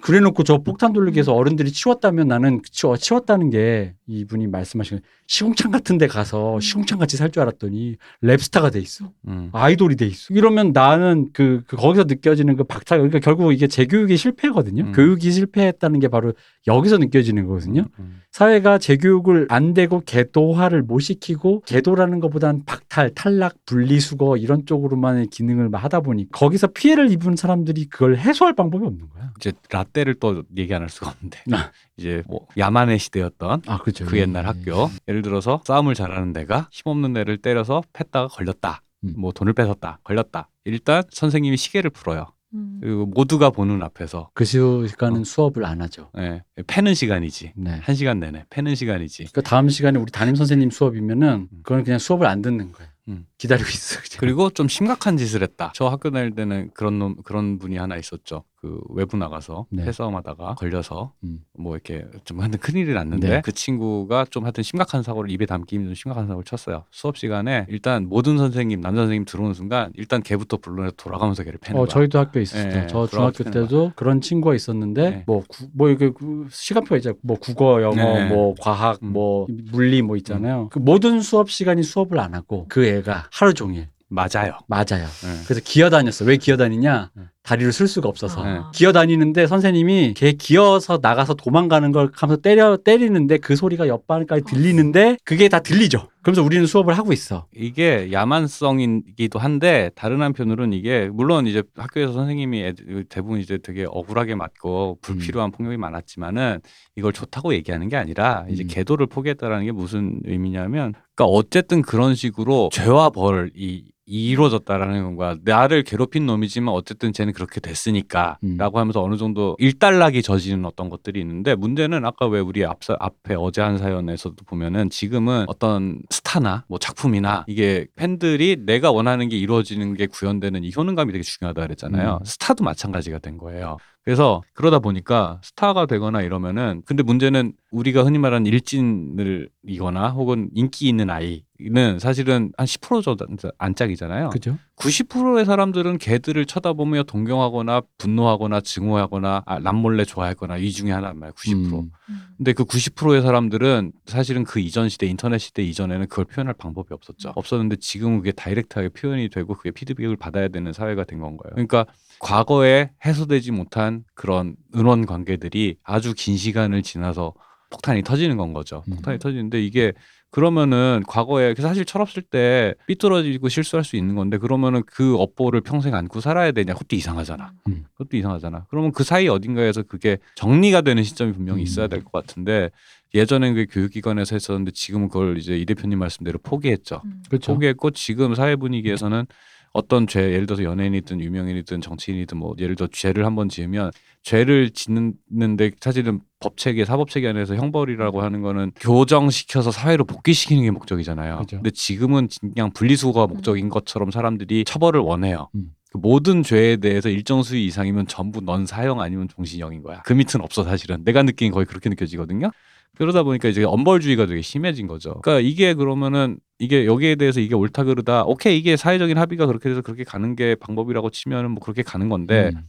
그래놓고 저 폭탄 돌리기에서 어른들이 치웠다면 나는 치워, 치웠다는 게 이분이 말씀하신 시궁창 같은 데 가서 시궁창 같이 살 줄 알았더니 랩스타가 돼 있어. 음. 아이돌이 돼 있어. 이러면 나는 그, 그 거기서 느껴지는 그 박탈, 그러니까 결국 이게 재교육이 실패거든요. 음. 교육이 실패했다는 게 바로 여기서 느껴지는 거거든요. 음. 사회가 재교육을 안 되고 계도화를 못 시키고, 계도라는 것보다는 박탈, 탈락, 분리수거 이런 쪽으로만의 기능을 하다 보니 거기서 피해를 입은 사람들이 그걸 해소할 방법이 없는 거야. 이제 라떼를 또 얘기 안 할 수가 없는데 아. 이제 뭐 야만의 시대였던 아, 그렇죠. 그 옛날 네. 학교. 예를 들어서 싸움을 잘하는 데가 힘없는 애를 때려서 팼다가 걸렸다. 음. 뭐 돈을 뺏었다. 걸렸다. 일단 선생님이 시계를 풀어요. 음. 그리고 모두가 보는 앞에서. 그 시간은 어. 수업을 안 하죠. 네. 패는 시간이지. 네. 한 시간 내내 패는 시간이지. 그 그러니까 다음 시간에 우리 담임선생님 수업이면은 그건 그냥 수업을 안 듣는 거예요. 음. 기다리고 있어. 그냥. 그리고 좀 심각한 짓을 했다. 저 학교 다닐 때는 그런 놈, 그런 분이 하나 있었죠. 그 외부 나가서 네. 패싸움하다가 걸려서 음. 뭐 이렇게 좀 하여튼 큰일이 났는데 네. 그 친구가 좀 하여튼 심각한 사고를 입에 담기 힘든 심각한 사고를 쳤어요. 수업 시간에 일단 모든 선생님, 남자 선생님 들어오는 순간 일단 걔부터 불러내서 돌아가면서 걔를 패는 어, 거야. 저희도 학교에 있었죠. 네, 저 중학교 때도 거야. 그런 친구가 있었는데 뭐 뭐 이게 네. 뭐 시간표 있잖아요. 뭐 국어, 영어, 네. 뭐 과학, 음. 뭐 물리 뭐 있잖아요. 음. 그 모든 수업 시간이 수업을 안 하고 그 애가 하루 종일 맞아요. 맞아요. 네. 그래서 기어다녔어. 왜 기어다니냐? 네. 다리를 쓸 수가 없어서. 네. 기어다니는데 선생님이 걔 기어서 나가서 도망가는 걸 하면서 때려, 때리는데 그 소리가 옆반까지 들리는데 그게 다 들리죠. 그러면서 우리는 수업을 하고 있어. 이게 야만성이기도 한데 다른 한편으로는 이게 물론 이제 학교에서 선생님이 애, 대부분 이제 되게 억울하게 맞고 불필요한 음. 폭력이 많았지만은 이걸 좋다고 얘기하는 게 아니라 이제 음. 계도를 포기했다라는 게 무슨 의미냐면, 그러니까 어쨌든 그런 식으로 죄와 벌이 이루어졌다라는 건가. 나를 괴롭힌 놈이지만 어쨌든 쟤는 그렇게 됐으니까 음. 라고 하면서 어느 정도 일단락이 저지는 어떤 것들이 있는데, 문제는 아까 왜 우리 앞서, 앞에 어제 한 사연에서도 보면은 지금은 어떤 스타나 뭐 작품이나 이게 팬들이 내가 원하는 게 이루어지는 게 구현되는 이 효능감이 되게 중요하다 그랬잖아요. 음. 스타도 마찬가지가 된 거예요. 그래서 그러다 보니까 스타가 되거나 이러면은, 근데 문제는 우리가 흔히 말하는 일진을 이거나 혹은 인기 있는 아이는 사실은 한 십 퍼센트 안짝이잖아요. 그죠? 구십 퍼센트의 사람들은 걔들을 쳐다보며 동경하거나 분노하거나 증오하거나 아, 남몰래 좋아하거나 이 중에 하나란 말이에요. 구십 퍼센트. 음. 근데 그 구십 퍼센트의 사람들은 사실은 그 이전 시대, 인터넷 시대 이전에는 그걸 표현할 방법이 없었죠. 없었는데 지금은 그게 다이렉트하게 표현이 되고 그게 피드백을 받아야 되는 사회가 된 건 거예요. 그러니까 과거에 해소되지 못한 끈끈한 그런 은원 관계들이 아주 긴 시간을 지나서 폭탄이 터지는 건 거죠. 폭탄이 음. 터지는데 이게 그러면은 과거에 사실 철없을 때 삐뚤어지고 실수할 수 있는 건데 그러면은 그 업보를 평생 안고 살아야 되냐. 그것도 이상하잖아. 음. 그것도 이상하잖아. 그러면 그 사이 어딘가에서 그게 정리가 되는 시점이 분명히 있어야 될 것 같은데 예전엔 그게 교육기관에서 했었는데 지금은 그걸 이제 이 대표님 말씀대로 포기했죠. 음. 그렇죠. 포기했고 지금 사회 분위기에서는 어떤 죄, 예를 들어서 연예인이든 유명인이든 정치인이든 뭐 예를 들어 죄를 한번 지으면 죄를 짓는데 사실은 법체계, 사법체계 안에서 형벌이라고 하는 거는 교정시켜서 사회로 복귀시키는 게 목적이잖아요. 그렇죠. 근데 지금은 그냥 분리수거가 목적인 것처럼 사람들이 처벌을 원해요. 음. 그 모든 죄에 대해서 일정 수위 이상이면 전부 넌 사형 아니면 종신형인 거야. 그 밑은 없어 사실은. 내가 느낀 거의 그렇게 느껴지거든요. 그러다 보니까 이제 엄벌주의가 되게 심해진 거죠. 그러니까 이게 그러면은 이게 여기에 대해서 이게 옳다 그르다 오케이 이게 사회적인 합의가 그렇게 돼서 그렇게 가는 게 방법이라고 치면은 뭐 그렇게 가는 건데 음.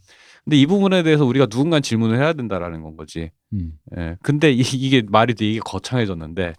근데 이 부분에 대해서 우리가 누군가 질문을 해야 된다라는 건 거지. 음. 예. 근데 이, 이게 말이 되게 거창해졌는데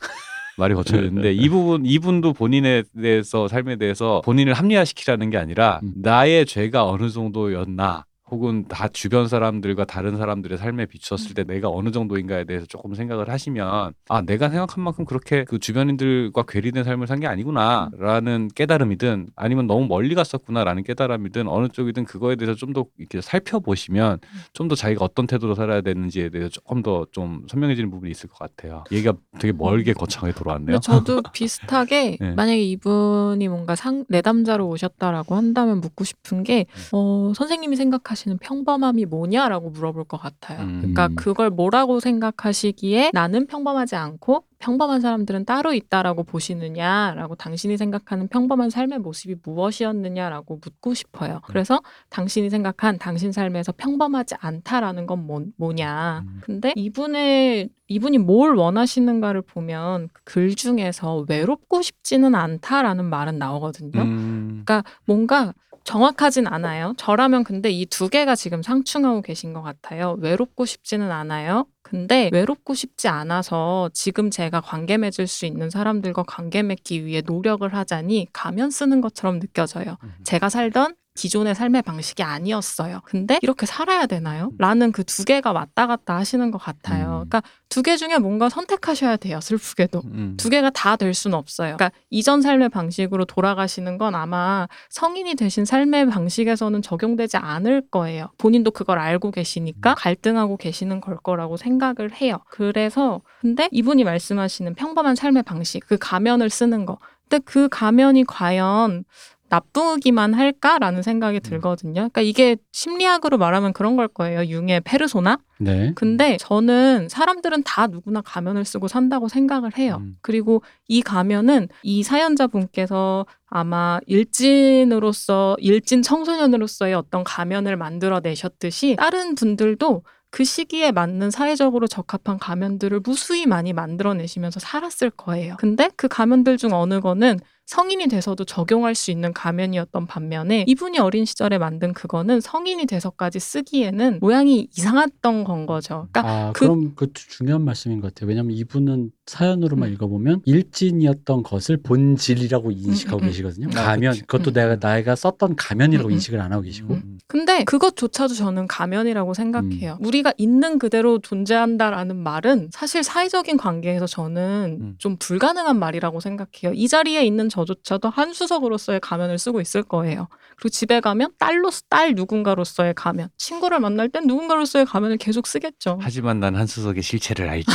말이 거창해졌는데 이 부분 이분도 본인에 대해서 삶에 대해서 본인을 합리화시키라는 게 아니라 음. 나의 죄가 어느 정도였나. 혹은 다 주변 사람들과 다른 사람들의 삶에 비추었을 때 내가 어느 정도인가에 대해서 조금 생각을 하시면 아 내가 생각한 만큼 그렇게 그 주변인들과 괴리된 삶을 산 게 아니구나라는 깨달음이든 아니면 너무 멀리 갔었구나라는 깨달음이든 어느 쪽이든 그거에 대해서 좀 더 이렇게 살펴보시면 좀 더 자기가 어떤 태도로 살아야 되는지에 대해서 조금 더 좀 선명해지는 부분이 있을 것 같아요. 얘기가 되게 멀게 거창하게 돌아왔네요. 저도 비슷하게 네. 만약에 이분이 뭔가 상, 내담자로 오셨다라고 한다면 묻고 싶은 게 어, 선생님이 생각하시는 평범함이 뭐냐라고 물어볼 것 같아요. 음. 그러니까 그걸 뭐라고 생각하시기에 나는 평범하지 않고 평범한 사람들은 따로 있다라고 보시느냐라고 당신이 생각하는 평범한 삶의 모습이 무엇이었느냐라고 묻고 싶어요. 그래서 당신이 생각한 당신 삶에서 평범하지 않다라는 건 뭐, 뭐냐. 근데 이분의 이분이 뭘 원하시는가를 보면 글 중에서 외롭고 싶지는 않다라는 말은 나오거든요. 음. 그러니까 뭔가 정확하진 않아요. 저라면 근데 이 두 개가 지금 상충하고 계신 것 같아요. 외롭고 싶지는 않아요. 근데 외롭고 싶지 않아서 지금 제가 관계 맺을 수 있는 사람들과 관계 맺기 위해 노력을 하자니 가면 쓰는 것처럼 느껴져요. 제가 살던 기존의 삶의 방식이 아니었어요. 근데 이렇게 살아야 되나요? 라는 그 두 개가 왔다 갔다 하시는 것 같아요. 그러니까 두 개 중에 뭔가 선택하셔야 돼요. 슬프게도. 두 개가 다 될 수는 없어요. 그러니까 이전 삶의 방식으로 돌아가시는 건 아마 성인이 되신 삶의 방식에서는 적용되지 않을 거예요. 본인도 그걸 알고 계시니까 갈등하고 계시는 걸 거라고 생각을 해요. 그래서 근데 이분이 말씀하시는 평범한 삶의 방식, 그 가면을 쓰는 거. 근데 그 가면이 과연 나쁘기만 할까라는 생각이 들거든요. 그러니까 이게 심리학으로 말하면 그런 걸 거예요. 융의 페르소나. 네. 근데 저는 사람들은 다 누구나 가면을 쓰고 산다고 생각을 해요. 음. 그리고 이 가면은 이 사연자분께서 아마 일진으로서 일진 청소년으로서의 어떤 가면을 만들어내셨듯이 다른 분들도 그 시기에 맞는 사회적으로 적합한 가면들을 무수히 많이 만들어내시면서 살았을 거예요. 근데 그 가면들 중 어느 거는 성인이 돼서도 적용할 수 있는 가면이었던 반면에 이분이 어린 시절에 만든 그거는 성인이 돼서까지 쓰기에는 모양이 이상했던 건 거죠. 그러니까 아, 그... 그럼 그 중요한 말씀인 것 같아요. 왜냐하면 이분은 사연으로만 음. 읽어보면 일진이었던 것을 본질이라고 인식하고 음, 음, 계시거든요. 음, 가면, 그치. 그것도 음. 내가 나이가 썼던 가면이라고 음, 인식을 안 하고 계시고. 음. 근데 그것조차도 저는 가면이라고 생각해요. 음. 우리가 있는 그대로 존재한다라는 말은 사실 사회적인 관계에서 저는 음. 좀 불가능한 말이라고 생각해요. 이 자리에 있는 저조차도 한수석으로서의 가면을 쓰고 있을 거예요. 그리고 집에 가면 딸로서 딸 누군가로서의 가면, 친구를 만날 땐 누군가로서의 가면을 계속 쓰겠죠. 하지만 난 한수석의 실체를 알지.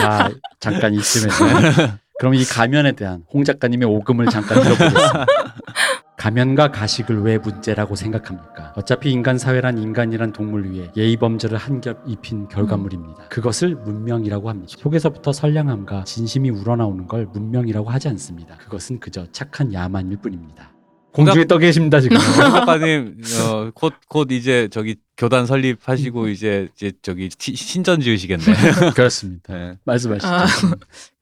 자, 잠깐 이쯤에서 그럼 이 가면에 대한 홍 작가님의 오금을 잠깐 들어보겠습니다. 가면과 가식을 왜 문제라고 생각합니까? 어차피 인간 사회란 인간이란 동물 위에 예의 범죄를 한 겹 입힌 결과물입니다. 그것을 문명이라고 합니다. 속에서부터 선량함과 진심이 우러나오는 걸 문명이라고 하지 않습니다. 그것은 그저 착한 야만일 뿐입니다. 공중에 떠 계십니다 지금. 홍 작가님 어, 곧, 곧 이제 저기 교단 설립하시고 이제, 이제 저기 티, 신전 지으시겠네요. 그렇습니다. 네. 말씀하시죠. 아,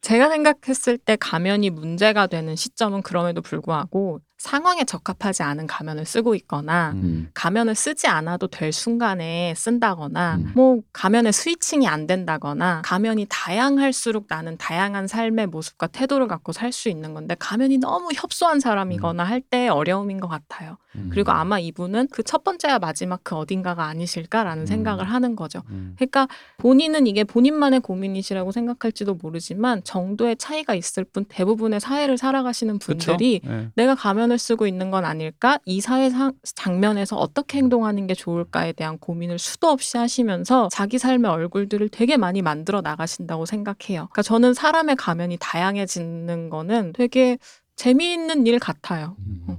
제가 생각했을 때 가면이 문제가 되는 시점은 그럼에도 불구하고 상황에 적합하지 않은 가면을 쓰고 있거나 음. 가면을 쓰지 않아도 될 순간에 쓴다거나 음. 뭐 가면의 스위칭이 안 된다거나 가면이 다양할수록 나는 다양한 삶의 모습과 태도를 갖고 살 수 있는 건데 가면이 너무 협소한 사람이거나 음. 할 때 어려움인 것 같아요. 음. 그리고 아마 이분은 그 첫 번째와 마지막 그 어딘가가 아니실까라는 음. 생각을 하는 거죠. 음. 그러니까 본인은 이게 본인만의 고민이시라고 생각할지도 모르지만 정도의 차이가 있을 뿐 대부분의 사회를 살아가시는 분들이 네. 내가 가면 을 쓰고 있는 건 아닐까? 이 사회 상, 장면에서 어떻게 행동하는 게 좋을까에 대한 고민을 수도 없이 하시면서 자기 삶의 얼굴들을 되게 많이 만들어 나가신다고 생각해요. 그러니까 저는 사람의 가면이 다양해지는 거는 되게 재미있는 일 같아요. 음. 어.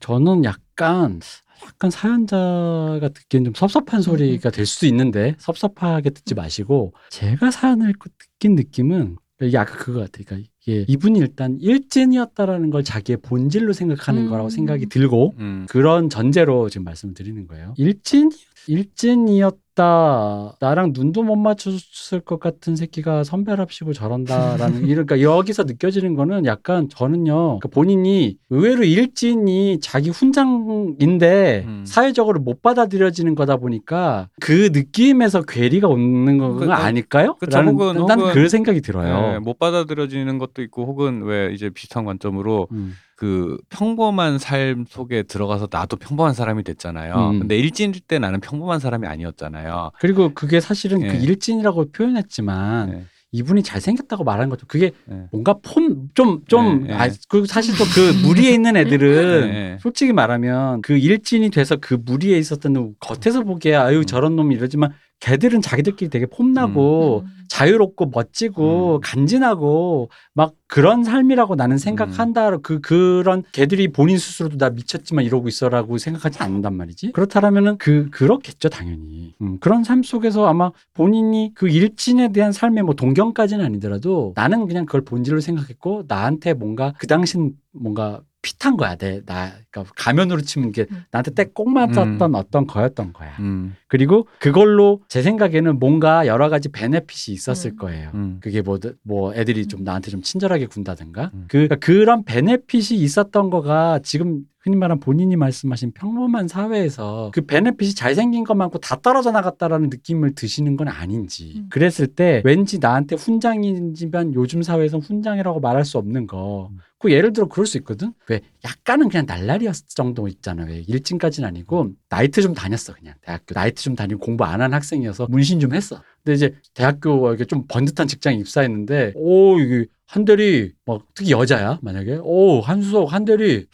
저는 약간 약간 사연자가 듣기엔 좀 섭섭한 소리가 음. 될 수도 있는데 섭섭하게 듣지 마시고 제가 사연을 듣긴 느낌은 약간 그거 같아요. 그러니까 예, 이분이 일단 일진이었다라는 걸 자기의 본질로 생각하는 음. 거라고 생각이 들고 음. 그런 전제로 지금 말씀을 드리는 거예요. 일진, 일진이었다. 나랑 눈도 못 맞췄을 것 같은 새끼가 선배랍시고 저런다라는 그러니까 여기서 느껴지는 거는 약간 저는요. 그러니까 본인이 의외로 일진이 자기 훈장인데 음. 사회적으로 못 받아들여지는 거다 보니까 그 느낌에서 괴리가 오는 건 그, 아닐까요? 그쵸, 라는, 혹은, 일단 혹은, 그 생각이 들어요. 네, 못 받아들여지는 것도 있고 혹은 왜 이제 비슷한 관점으로 음. 그 평범한 삶 속에 들어가서 나도 평범한 사람이 됐잖아요. 음. 근데 일진일 때 나는 평범한 사람이 아니었잖아요. 그리고 그게 사실은 네. 그 일진이라고 표현했지만 네. 이분이 잘생겼다고 말하는 것도 그게 네. 뭔가 폼 좀 좀 네, 네. 아, 그리고 사실 또 그 무리에 있는 애들은 네. 솔직히 말하면 그 일진이 돼서 그 무리에 있었던 겉에서 보기에 아유 음. 저런 놈이 이러지만 걔들은 자기들끼리 되게 폼나고 음. 자유롭고 멋지고 음. 간지나고 막 그런 삶이라고 나는 생각한다. 음. 그, 그런 걔들이 본인 스스로도 나 미쳤지만 이러고 있어라고 생각하지 않는단 말이지. 그렇다라면은 그, 그렇겠죠, 당연히. 음. 그런 삶 속에서 아마 본인이 그 일진에 대한 삶의 뭐 동경까지는 아니더라도 나는 그냥 그걸 본질로 생각했고 나한테 뭔가 그 당신 뭔가 핏한 거야. 내, 나, 그러니까 가면으로 치면 이게 나한테 딱 꼭 맞았던 음. 어떤 거였던 거야. 음. 그리고 그걸로 제 생각에는 뭔가 여러 가지 베네핏이 있었을 음. 거예요. 음. 그게 뭐, 뭐 애들이 음. 좀 나한테 좀 친절하게 군다든가. 음. 그, 그러니까 그런 베네핏이 있었던 거가 지금 흔히 말한 본인이 말씀하신 평범한 사회에서 그 베네핏이 잘생긴 것만큼 다 떨어져 나갔다라는 느낌을 드시는 건 아닌지 음. 그랬을 때 왠지 나한테 훈장이지만 요즘 사회에선 훈장이라고 말할 수 없는 거 음. 그 예를 들어 그럴 수 있거든. 왜 약간은 그냥 날라리였을 정도 있잖아. 왜 일진까지는 아니고 나이트 좀 다녔어. 그냥 대학교 나이트 좀 다니고 공부 안 한 학생이어서 문신 좀 했어. 근데 이제 대학교 이렇게 좀 번듯한 직장에 입사했는데 오 이게 한대리 막 특히 여자야 만약에 오 한수석 한대리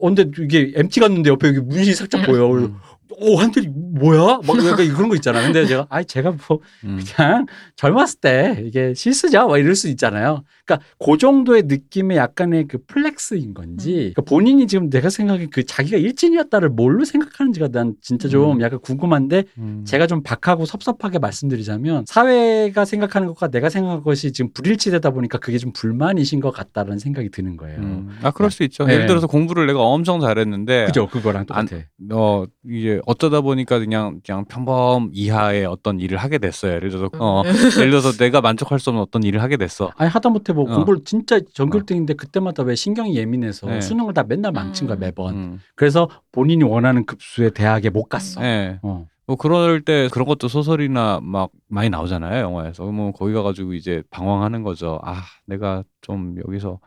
언제 이게 엠티 갔는데 옆에 여기 문신이 살짝 보여. 그래서, 오 한대리 뭐야? 막 약간 그런 거 있잖아. 근데 제가 아이 제가 뭐 음. 그냥 젊었을 때 이게 실수죠. 막 이럴 수 있잖아요. 그러니까 그 정도의 느낌의 약간의 그 플렉스인 건지 음. 그러니까 본인이 지금 내가 생각한 그 자기가 일진이었다를 뭘로 생각하는지가 난 진짜 좀 음. 약간 궁금한데 음. 제가 좀 박하고 섭섭하게 말씀드리자면 사회가 생각하는 것과 내가 생각한 것이 지금 불일치되다 보니까 그게 좀 불만이신 것 같다라는 생각이 드는 거예요. 음. 아 그럴 수 있죠. 네. 예를 들어서 공부를 내가 엄청 잘했는데 그죠 그거랑 똑같아. 안, 어 이제 어쩌다 보니까 그냥 그냥 평범 이하의 어떤 일을 하게 됐어요. 예를 들어서 어, 예를 들어서 내가 만족할 수 없는 어떤 일을 하게 됐어. 아니 하다못해 뭐 어. 공부를 진짜 전교일등인데 그때마다 왜 신경이 예민해서 네. 수능을 다 맨날 망친 거야 매번. 음. 그래서 본인이 원하는 급수의 대학에 못 갔어. 네. 어. 뭐 그럴 때 그런 것도 소설이나 막 많이 나오잖아요 영화에서. 뭐 거기 가가지고 이제 방황하는 거죠. 아 내가 좀 여기서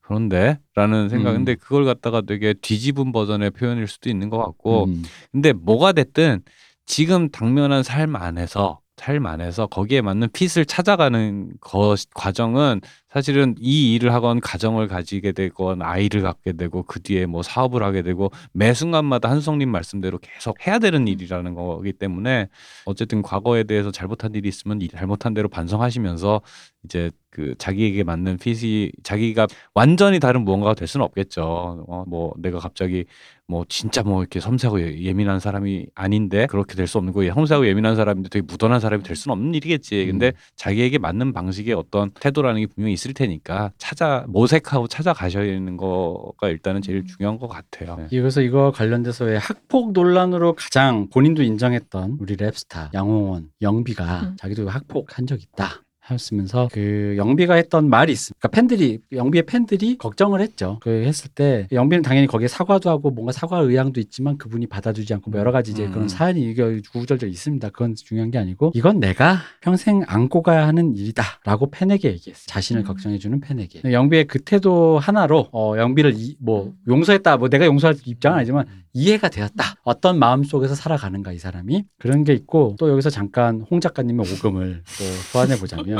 그런데 라는 생각. 음. 근데 그걸 갖다가 되게 뒤집은 버전의 표현일 수도 있는 것 같고. 음. 근데 뭐가 됐든 지금 당면한 삶 안에서 삶 안에서 거기에 맞는 핏을 찾아가는 거, 과정은 사실은 이 일을 하건 가정을 가지게 되건 아이를 갖게 되고 그 뒤에 뭐 사업을 하게 되고 매 순간마다 한수성님 말씀대로 계속 해야 되는 일이라는 거기 때문에 어쨌든 과거에 대해서 잘못한 일이 있으면 잘못한 대로 반성하시면서 이제 그 자기에게 맞는 핏이 자기가 완전히 다른 무언가가 될 수는 없겠죠. 어, 뭐 내가 갑자기 뭐 진짜 뭐 이렇게 섬세하고 예민한 사람이 아닌데 그렇게 될 수 없는 거예요. 섬세하고 예민한 사람인데 되게 무던한 사람이 될 수는 없는 일이겠지. 근데 음. 자기에게 맞는 방식의 어떤 태도라는 게 분명히 있을 테니까 찾아 모색하고 찾아가셔야 되는 거가 일단은 제일 중요한 것 같아요. 네. 이것서 이거 관련돼서 왜 학폭 논란으로 가장 본인도 인정했던 우리 랩스타 양홍원 영비가 음. 자기도 학폭한 적 있다. 하면서 그 영비가 했던 말이 있습니다. 그러니까 팬들이 영비의 팬들이 걱정을 했죠. 그 했을 때 영비는 당연히 거기에 사과도 하고 뭔가 사과 의향도 있지만 그분이 받아주지 않고 뭐 여러 가지 이제 음. 그런 사연이 이게 구구절절 있습니다. 그건 중요한 게 아니고 이건 내가 평생 안고 가야 하는 일이다라고 팬에게 얘기했어요. 자신을 음. 걱정해주는 팬에게. 영비의 그 태도 하나로 어, 영비를 이, 뭐 용서했다. 뭐 내가 용서할 입장은 아니지만 이해가 되었다. 어떤 마음 속에서 살아가는가 이 사람이 그런 게 있고 또 여기서 잠깐 홍 작가님의 오금을 또 소환해 보자면.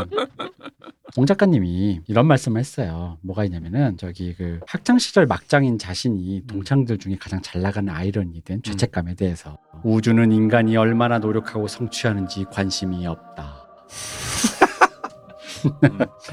홍 작가님이 이런 말씀을 했어요. 뭐가 있냐면은 저기 그 학창 시절 막장인 자신이 동창들 중에 가장 잘 나가는 아이러니된 죄책감에 대해서 우주는 인간이 얼마나 노력하고 성취하는지 관심이 없다.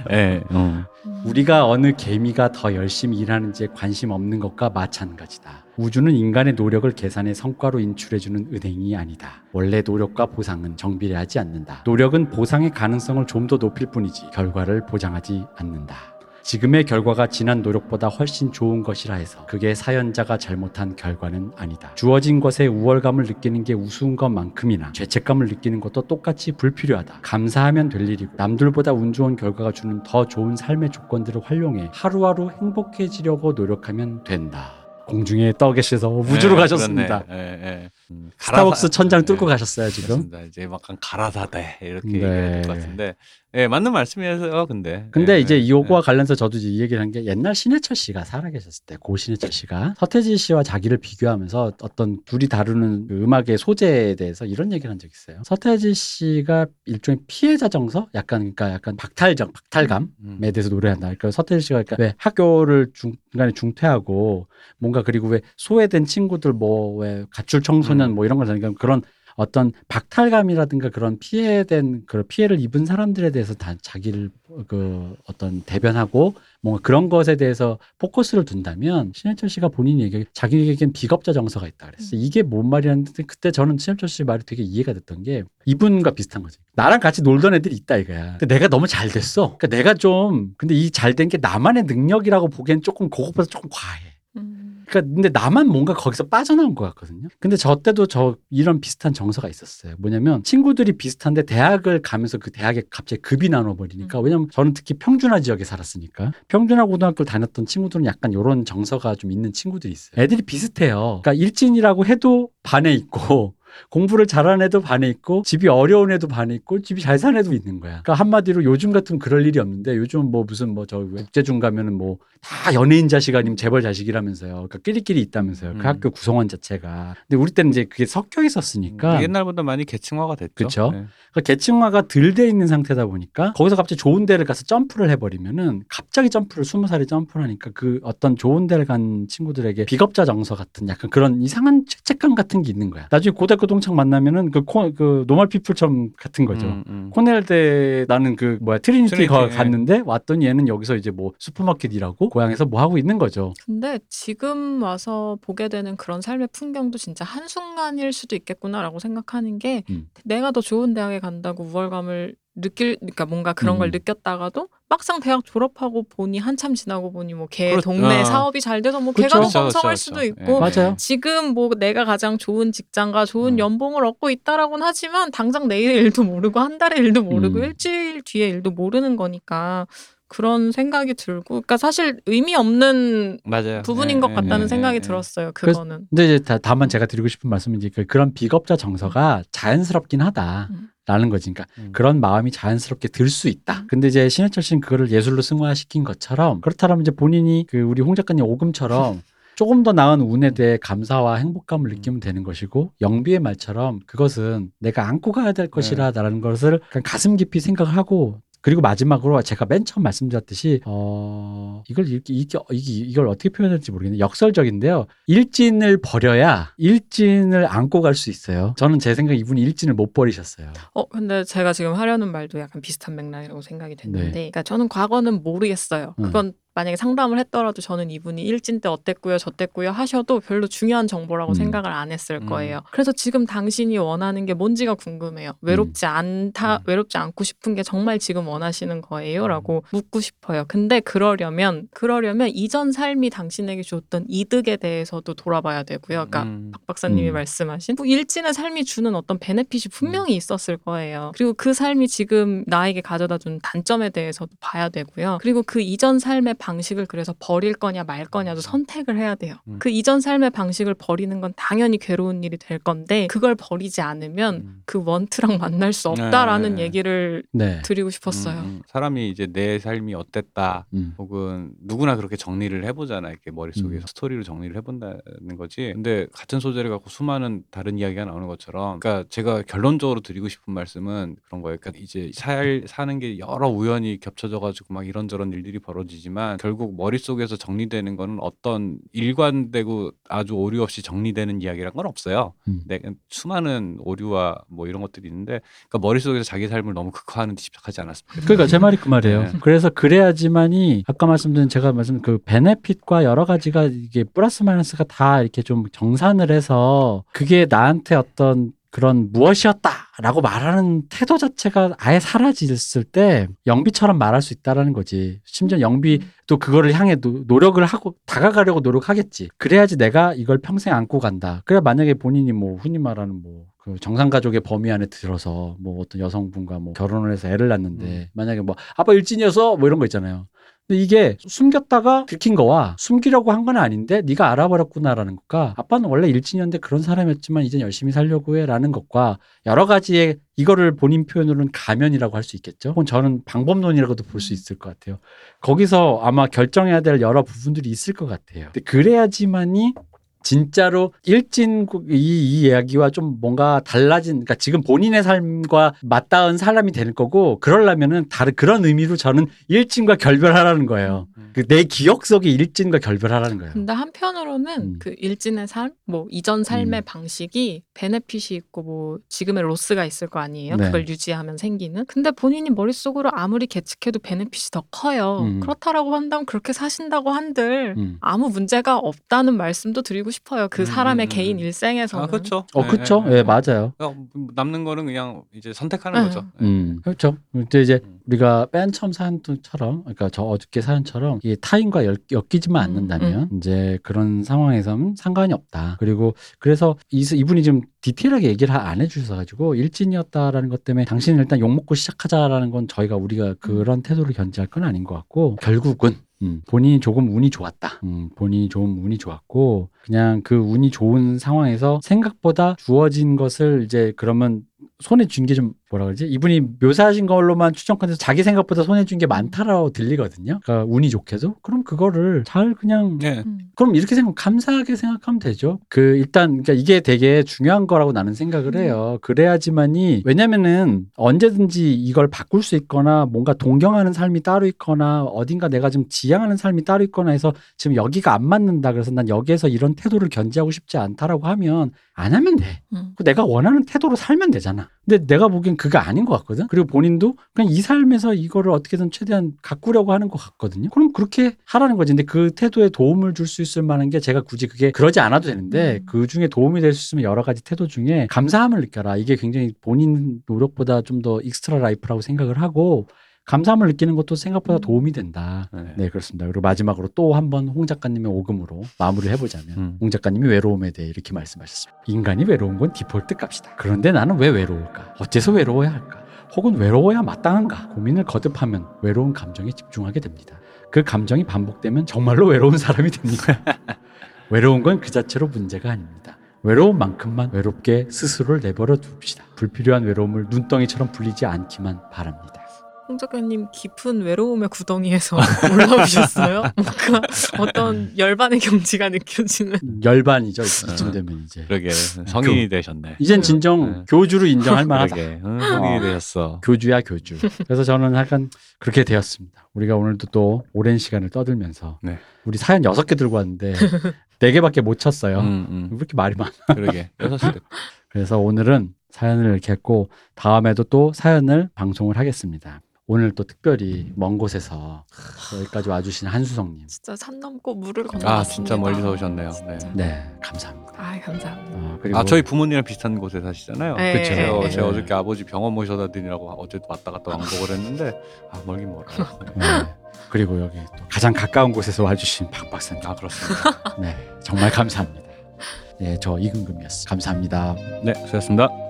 네, 어. 우리가 어느 개미가 더 열심히 일하는지에 관심 없는 것과 마찬가지다. 우주는 인간의 노력을 계산해 성과로 인출해주는 은행이 아니다. 원래 노력과 보상은 정비례하지 않는다. 노력은 보상의 가능성을 좀 더 높일 뿐이지 결과를 보장하지 않는다. 지금의 결과가 지난 노력보다 훨씬 좋은 것이라 해서 그게 사연자가 잘못한 결과는 아니다. 주어진 것에 우월감을 느끼는 게 우스운 것만큼이나 죄책감을 느끼는 것도 똑같이 불필요하다. 감사하면 될 일이고 남들보다 운 좋은 결과가 주는 더 좋은 삶의 조건들을 활용해 하루하루 행복해지려고 노력하면 된다. 공중에 떠 계셔서 우주로 네, 가셨습니다. 네, 네. 음, 스타벅스 가라사, 천장 뚫고 네, 가셨어요 지금. 그렇습니다. 이제 약간 가라사대 이렇게 네. 얘기해야 될 것 같은데 네, 맞는 말씀이에요. 근데 근데 네, 이제 네. 이거와 관련해서 저도 이제 이 얘기를 한 게 옛날 신해철 씨가 살아계셨을 때 고 신해철 씨가 서태지 씨와 자기를 비교하면서 어떤 둘이 다루는 그 음악의 소재에 대해서 이런 얘기를 한 적이 있어요. 서태지 씨가 일종의 피해자 정서 약간 그러니까 약간 박탈정 박탈감에 음, 음. 대해서 노래한다. 그러니까 서태지 씨가 그러니까 왜 학교를 중간에 중퇴하고 뭔가 그리고 왜 소외된 친구들 뭐 왜 가출 청소년 음. 뭐 이런 걸 하니까 그런 어떤 박탈감이라든가 그런 피해된 그런 피해를 입은 사람들에 대해서 다 자기를 그 어떤 대변하고 뭔가 그런 것에 대해서 포커스를 둔다면 신해철 씨가 본인이 얘기 자기에겐 비겁자 정서가 있다 그랬어. 음. 이게 뭔 말이었는데 그때 저는 신해철 씨 말이 되게 이해가 됐던 게 이분과 비슷한 거지. 나랑 같이 놀던 애들이 있다 이거야. 근데 내가 너무 잘 됐어. 그러니까 내가 좀 근데 이 잘 된 게 나만의 능력이라고 보기엔 조금 그것보다 조금 과해. 그러니까 근데 나만 뭔가 거기서 빠져나온 것 같거든요. 근데 저 때도 저 이런 비슷한 정서가 있었어요. 뭐냐면 친구들이 비슷한데 대학을 가면서 그 대학에 갑자기 급이 나눠버리니까 음. 왜냐면 저는 특히 평준화 지역에 살았으니까 평준화 고등학교를 다녔던 친구들은 약간 이런 정서가 좀 있는 친구들이 있어요. 애들이 비슷해요. 그러니까 일진이라고 해도 반에 있고 공부를 잘하는 애도 반에 있고 집이 어려운 애도 반에 있고 집이 잘 사는 애도 있는 거야. 그러니까 한마디로 요즘 같으면 그럴 일이 없는데 요즘 뭐 무슨 뭐 저 국제중 가면은 뭐 다 연예인 자식 아니면 재벌 자식이라면서요. 그러니까 끼리끼리 있다면서요. 그 음. 학교 구성원 자체가. 근데 우리 때는 이제 그게 섞여 있었으니까 옛날보다 많이 계층화가 됐죠. 그렇죠. 네. 그러니까 계층화가 덜 돼 있는 상태다 보니까 거기서 갑자기 좋은 데를 가서 점프를 해버리면은 갑자기 점프를 스무 살에 점프를 하니까 그 어떤 좋은 데를 간 친구들에게 비겁자 정서 같은 약간 그런 이상한 죄책감 같은 게 있는 거야. 나중에 고대 그 동창 만나면은 그, 코, 그 노멀 피플처럼 같은 거죠. 음, 음. 코넬대 나는 그 뭐야 트리니티, 트리니티 가, 갔는데 왔더니 얘는 여기서 이제 뭐 슈퍼마켓 일하고 고향에서 뭐 하고 있는 거죠. 근데 지금 와서 보게 되는 그런 삶의 풍경도 진짜 한순간일 수도 있겠구나라고 생각하는 게 음. 내가 더 좋은 대학에 간다고 우월감을 느낄 그러니까 뭔가 그런 음. 걸 느꼈다가도 막상 대학 졸업하고 보니 한참 지나고 보니 뭐 걔 동네 아. 사업이 잘 돼서 뭐 그렇죠. 걔가 더 번성할 그렇죠. 수도 있고 예. 맞아요. 지금 뭐 내가 가장 좋은 직장과 좋은 음. 연봉을 얻고 있다라고는 하지만 당장 내일의 일도 모르고 한 달의 일도 모르고 음. 일주일 뒤의 일도 모르는 거니까 그런 생각이 들고 그러니까 사실 의미 없는 맞아요. 부분인 네, 것 같다는 네, 생각이 네, 들었어요. 그거는. 근데 이제 다, 다만 제가 드리고 싶은 말씀은 이제 그런 비겁자 정서가 자연스럽긴 하다. 음. 라는 거지. 그러니까 음. 그런 마음이 자연스럽게 들 수 있다. 근데 이제 신해철 씨는 그거를 예술로 승화시킨 것처럼 그렇다면 이제 본인이 그 우리 홍 작가님 오금처럼 조금 더 나은 운에 대해 감사와 행복감을 느끼면 되는 것이고 영비의 말처럼 그것은 내가 안고 가야 될 것이라라는 것을 가슴 깊이 생각하고 그리고 마지막으로 제가 맨 처음 말씀드렸듯이 어... 이걸 이렇게 이게 이걸 어떻게 표현할지 모르겠는데 역설적인데요. 일진을 버려야 일진을 안고 갈 수 있어요. 저는 제 생각에 이분이 일진을 못 버리셨어요. 어, 근데 제가 지금 하려는 말도 약간 비슷한 맥락이라고 생각이 됐는데, 네. 그러니까 저는 과거는 모르겠어요. 그건 음. 만약에 상담을 했더라도 저는 이분이 일진 때 어땠고요 저땠고요 하셔도 별로 중요한 정보라고 음. 생각을 안 했을 음. 거예요. 그래서 지금 당신이 원하는 게 뭔지가 궁금해요. 외롭지 음. 않다, 외롭지 않고 싶은 게 정말 지금 원하시는 거예요? 라고 묻고 싶어요. 근데 그러려면 그러려면 이전 삶이 당신에게 줬던 이득에 대해서도 돌아봐야 되고요. 그러니까 음. 박 박사님이 음. 말씀하신 일진의 삶이 주는 어떤 베네핏이 분명히 있었을 거예요. 그리고 그 삶이 지금 나에게 가져다 준 단점에 대해서도 봐야 되고요. 그리고 그 이전 삶의 방식을 그래서 버릴 거냐 말 거냐도 선택을 해야 돼요. 음. 그 이전 삶의 방식을 버리는 건 당연히 괴로운 일이 될 건데 그걸 버리지 않으면 음. 그 원트랑 만날 수 없다라는 네. 얘기를 네. 드리고 싶었어요. 음. 사람이 이제 내 삶이 어땠다 음. 혹은 누구나 그렇게 정리를 해보잖아요. 이렇게 머릿속에서 음. 스토리를 정리를 해본다는 거지. 근데 같은 소재를 갖고 수많은 다른 이야기가 나오는 것처럼 그러니까 제가 결론적으로 드리고 싶은 말씀은 그런 거예요. 그러니까 이제 살, 사는 게 여러 우연이 겹쳐져가지고 막 이런저런 일들이 벌어지지만 결국 머릿속에서 정리되는 거는 어떤 일관되고 아주 오류 없이 정리되는 이야기란 건 없어요. 음. 네, 수많은 오류와 뭐 이런 것들이 있는데 그러니까 머릿속에서 자기 삶을 너무 극화하는 데 집착하지 않았습니다. 그러니까 제 말이 그 말이에요. 네. 그래서 그래야지만이 아까 말씀드린 제가 말씀 그 베네핏과 여러 가지가 이게 플러스 마이너스가 다 이렇게 좀 정산을 해서 그게 나한테 어떤 그런 무엇이었다라고 말하는 태도 자체가 아예 사라졌을 때 영비처럼 말할 수 있다라는 거지. 심지어 영비도 그거를 향해 노, 노력을 하고 다가가려고 노력하겠지. 그래야지 내가 이걸 평생 안고 간다. 그래 만약에 본인이 뭐 흔히 말하는 뭐 그 정상가족의 범위 안에 들어서 뭐 어떤 여성분과 뭐 결혼을 해서 애를 낳는데 음. 만약에 뭐 아빠 일진이어서 뭐 이런 거 있잖아요. 근데 이게 숨겼다가 들킨 거와 숨기려고 한 건 아닌데 네가 알아버렸구나라는 것과 아빠는 원래 일진이었는데 그런 사람이었지만 이젠 열심히 살려고 해라는 것과 여러 가지의 이거를 본인 표현으로는 가면이라고 할 수 있겠죠. 혹은 저는 방법론이라고도 볼 수 있을 것 같아요. 거기서 아마 결정해야 될 여러 부분들이 있을 것 같아요. 근데 그래야지만이 진짜로 일진 이, 이 이야기와 좀 뭔가 달라진 그러니까 지금 본인의 삶과 맞닿은 사람이 되는 거고 그러려면은 다른 그런 의미로 저는 일진과 결별하라는 거예요. 음. 그 내 기억 속의 일진과 결별하라는 거예요. 근데 한편으로는 음. 그 일진의 삶, 뭐 이전 삶의 음. 방식이 베네핏이 있고 뭐 지금의 로스가 있을 거 아니에요. 네. 그걸 유지하면 생기는. 근데 본인이 머릿속으로 아무리 계측해도 베네핏이 더 커요. 음. 그렇다라고 한다면 그렇게 사신다고 한들 음. 아무 문제가 없다는 말씀도 드리고 싶어요. 싶어요. 그 음, 사람의 음, 개인 음. 일생에서는. 아, 그렇죠. 어, 그렇죠. 예, 네, 네, 네. 네, 맞아요. 남는 거는 그냥 이제 선택하는 네. 거죠. 네. 음, 그렇죠. 이제 이제 음. 우리가 맨 처음 사연처럼, 그러니까 저 어저께 사연처럼 이 타인과 엮, 엮이지만 않는다면 음, 음. 이제 그런 상황에서는 상관이 없다. 그리고 그래서 이, 이분이 지금 디테일하게 얘기를 안 해주셔서 가지고 일진이었다라는 것 때문에 당신은 일단 욕 먹고 시작하자라는 건 저희가 우리가 그런 태도를 견지할 건 아닌 것 같고 결국은. 음, 본인이 조금 운이 좋았다. 음, 본인이 좀 운이 좋았고 그냥 그 운이 좋은 상황에서 생각보다 주어진 것을 이제 그러면 손에 준 게 좀 뭐라 그러지? 이분이 묘사하신 걸로만 추정컨대서 자기 생각보다 손에 준 게 많다라고 들리거든요. 그러니까 운이 좋게도 그럼 그거를 잘 그냥 네. 그럼 이렇게 생각 감사하게 생각하면 되죠. 그 일단 그러니까 이게 되게 중요한 거라고 나는 생각을 해요. 그래야지만이 왜냐면은 언제든지 이걸 바꿀 수 있거나 뭔가 동경하는 삶이 따로 있거나 어딘가 내가 지금 지향하는 삶이 따로 있거나 해서 지금 여기가 안 맞는다. 그래서 난 여기에서 이런 태도를 견지하고 싶지 않다라고 하면 안 하면 돼. 음. 내가 원하는 태도로 살면 되잖아. 근데 내가 보기엔 그게 아닌 것 같거든. 그리고 본인도 그냥 이 삶에서 이거를 어떻게든 최대한 가꾸려고 하는 것 같거든요. 그럼 그렇게 하라는 거지. 근데 그 태도에 도움을 줄 수 있을 만한 게 제가 굳이 그게 그러지 않아도 되는데 그 중에 도움이 될 수 있으면 여러 가지 태도 중에 감사함을 느껴라. 이게 굉장히 본인 노력보다 좀 더 익스트라 라이프라고 생각을 하고 감사함을 느끼는 것도 생각보다 도움이 된다. 네, 네 그렇습니다. 그리고 마지막으로 또 한 번 홍 작가님의 오금으로 마무리를 해보자면 음. 홍 작가님이 외로움에 대해 이렇게 말씀하셨습니다. 인간이 외로운 건 디폴트 값이다. 그런데 나는 왜 외로울까? 어째서 외로워야 할까? 혹은 외로워야 마땅한가? 고민을 거듭하면 외로운 감정에 집중하게 됩니다. 그 감정이 반복되면 정말로 외로운 사람이 됩니다. 외로운 건 그 자체로 문제가 아닙니다. 외로운 만큼만 외롭게 스스로를 내버려 둡시다. 불필요한 외로움을 눈덩이처럼 불리지 않기만 바랍니다. 홍 작가님 깊은 외로움의 구덩이에서 올라오셨어요? 뭔가 어떤 열반의 경지가 느껴지는. 열반이죠. 이쯤 되면 이제. 그러게. 성인이 교, 되셨네. 이젠 진정 네. 교주로 인정할 만하다. 그러게. 응, 성인이 어, 되셨어. 교주야 교주. 그래서 저는 약간 그렇게 되었습니다. 우리가 오늘도 또 오랜 시간을 떠들면서 네. 우리 사연 여섯 개 들고 왔는데 네 개밖에 못 쳤어요. 음, 음. 왜 이렇게 말이 많아. 그러게. 여섯 개. 그래서 오늘은 사연을 이렇게 했고 다음에도 또 사연을 방송을 하겠습니다. 오늘 또 특별히 먼 곳에서 여기까지 와주신 한수성님. 진짜 산 넘고 물을 건너왔습니다. 아 진짜 멀리서 오셨네요. 네, 네 감사합니다. 아 감사합니다. 어, 그리고 아 저희 부모님이랑 비슷한 곳에 사시잖아요. 네, 그렇죠. 네, 네, 네. 제가 어저께 아버지 병원 모셔다 드리라고 어제도 왔다 갔다 왕복을 했는데 아 멀긴 멀어요. 네. 그리고 여기 또 가장 가까운 곳에서 와주신 박 박사님. 아 그렇습니다. 네 정말 감사합니다. 네, 저 이금금이었습니다. 감사합니다. 네 수고하셨습니다.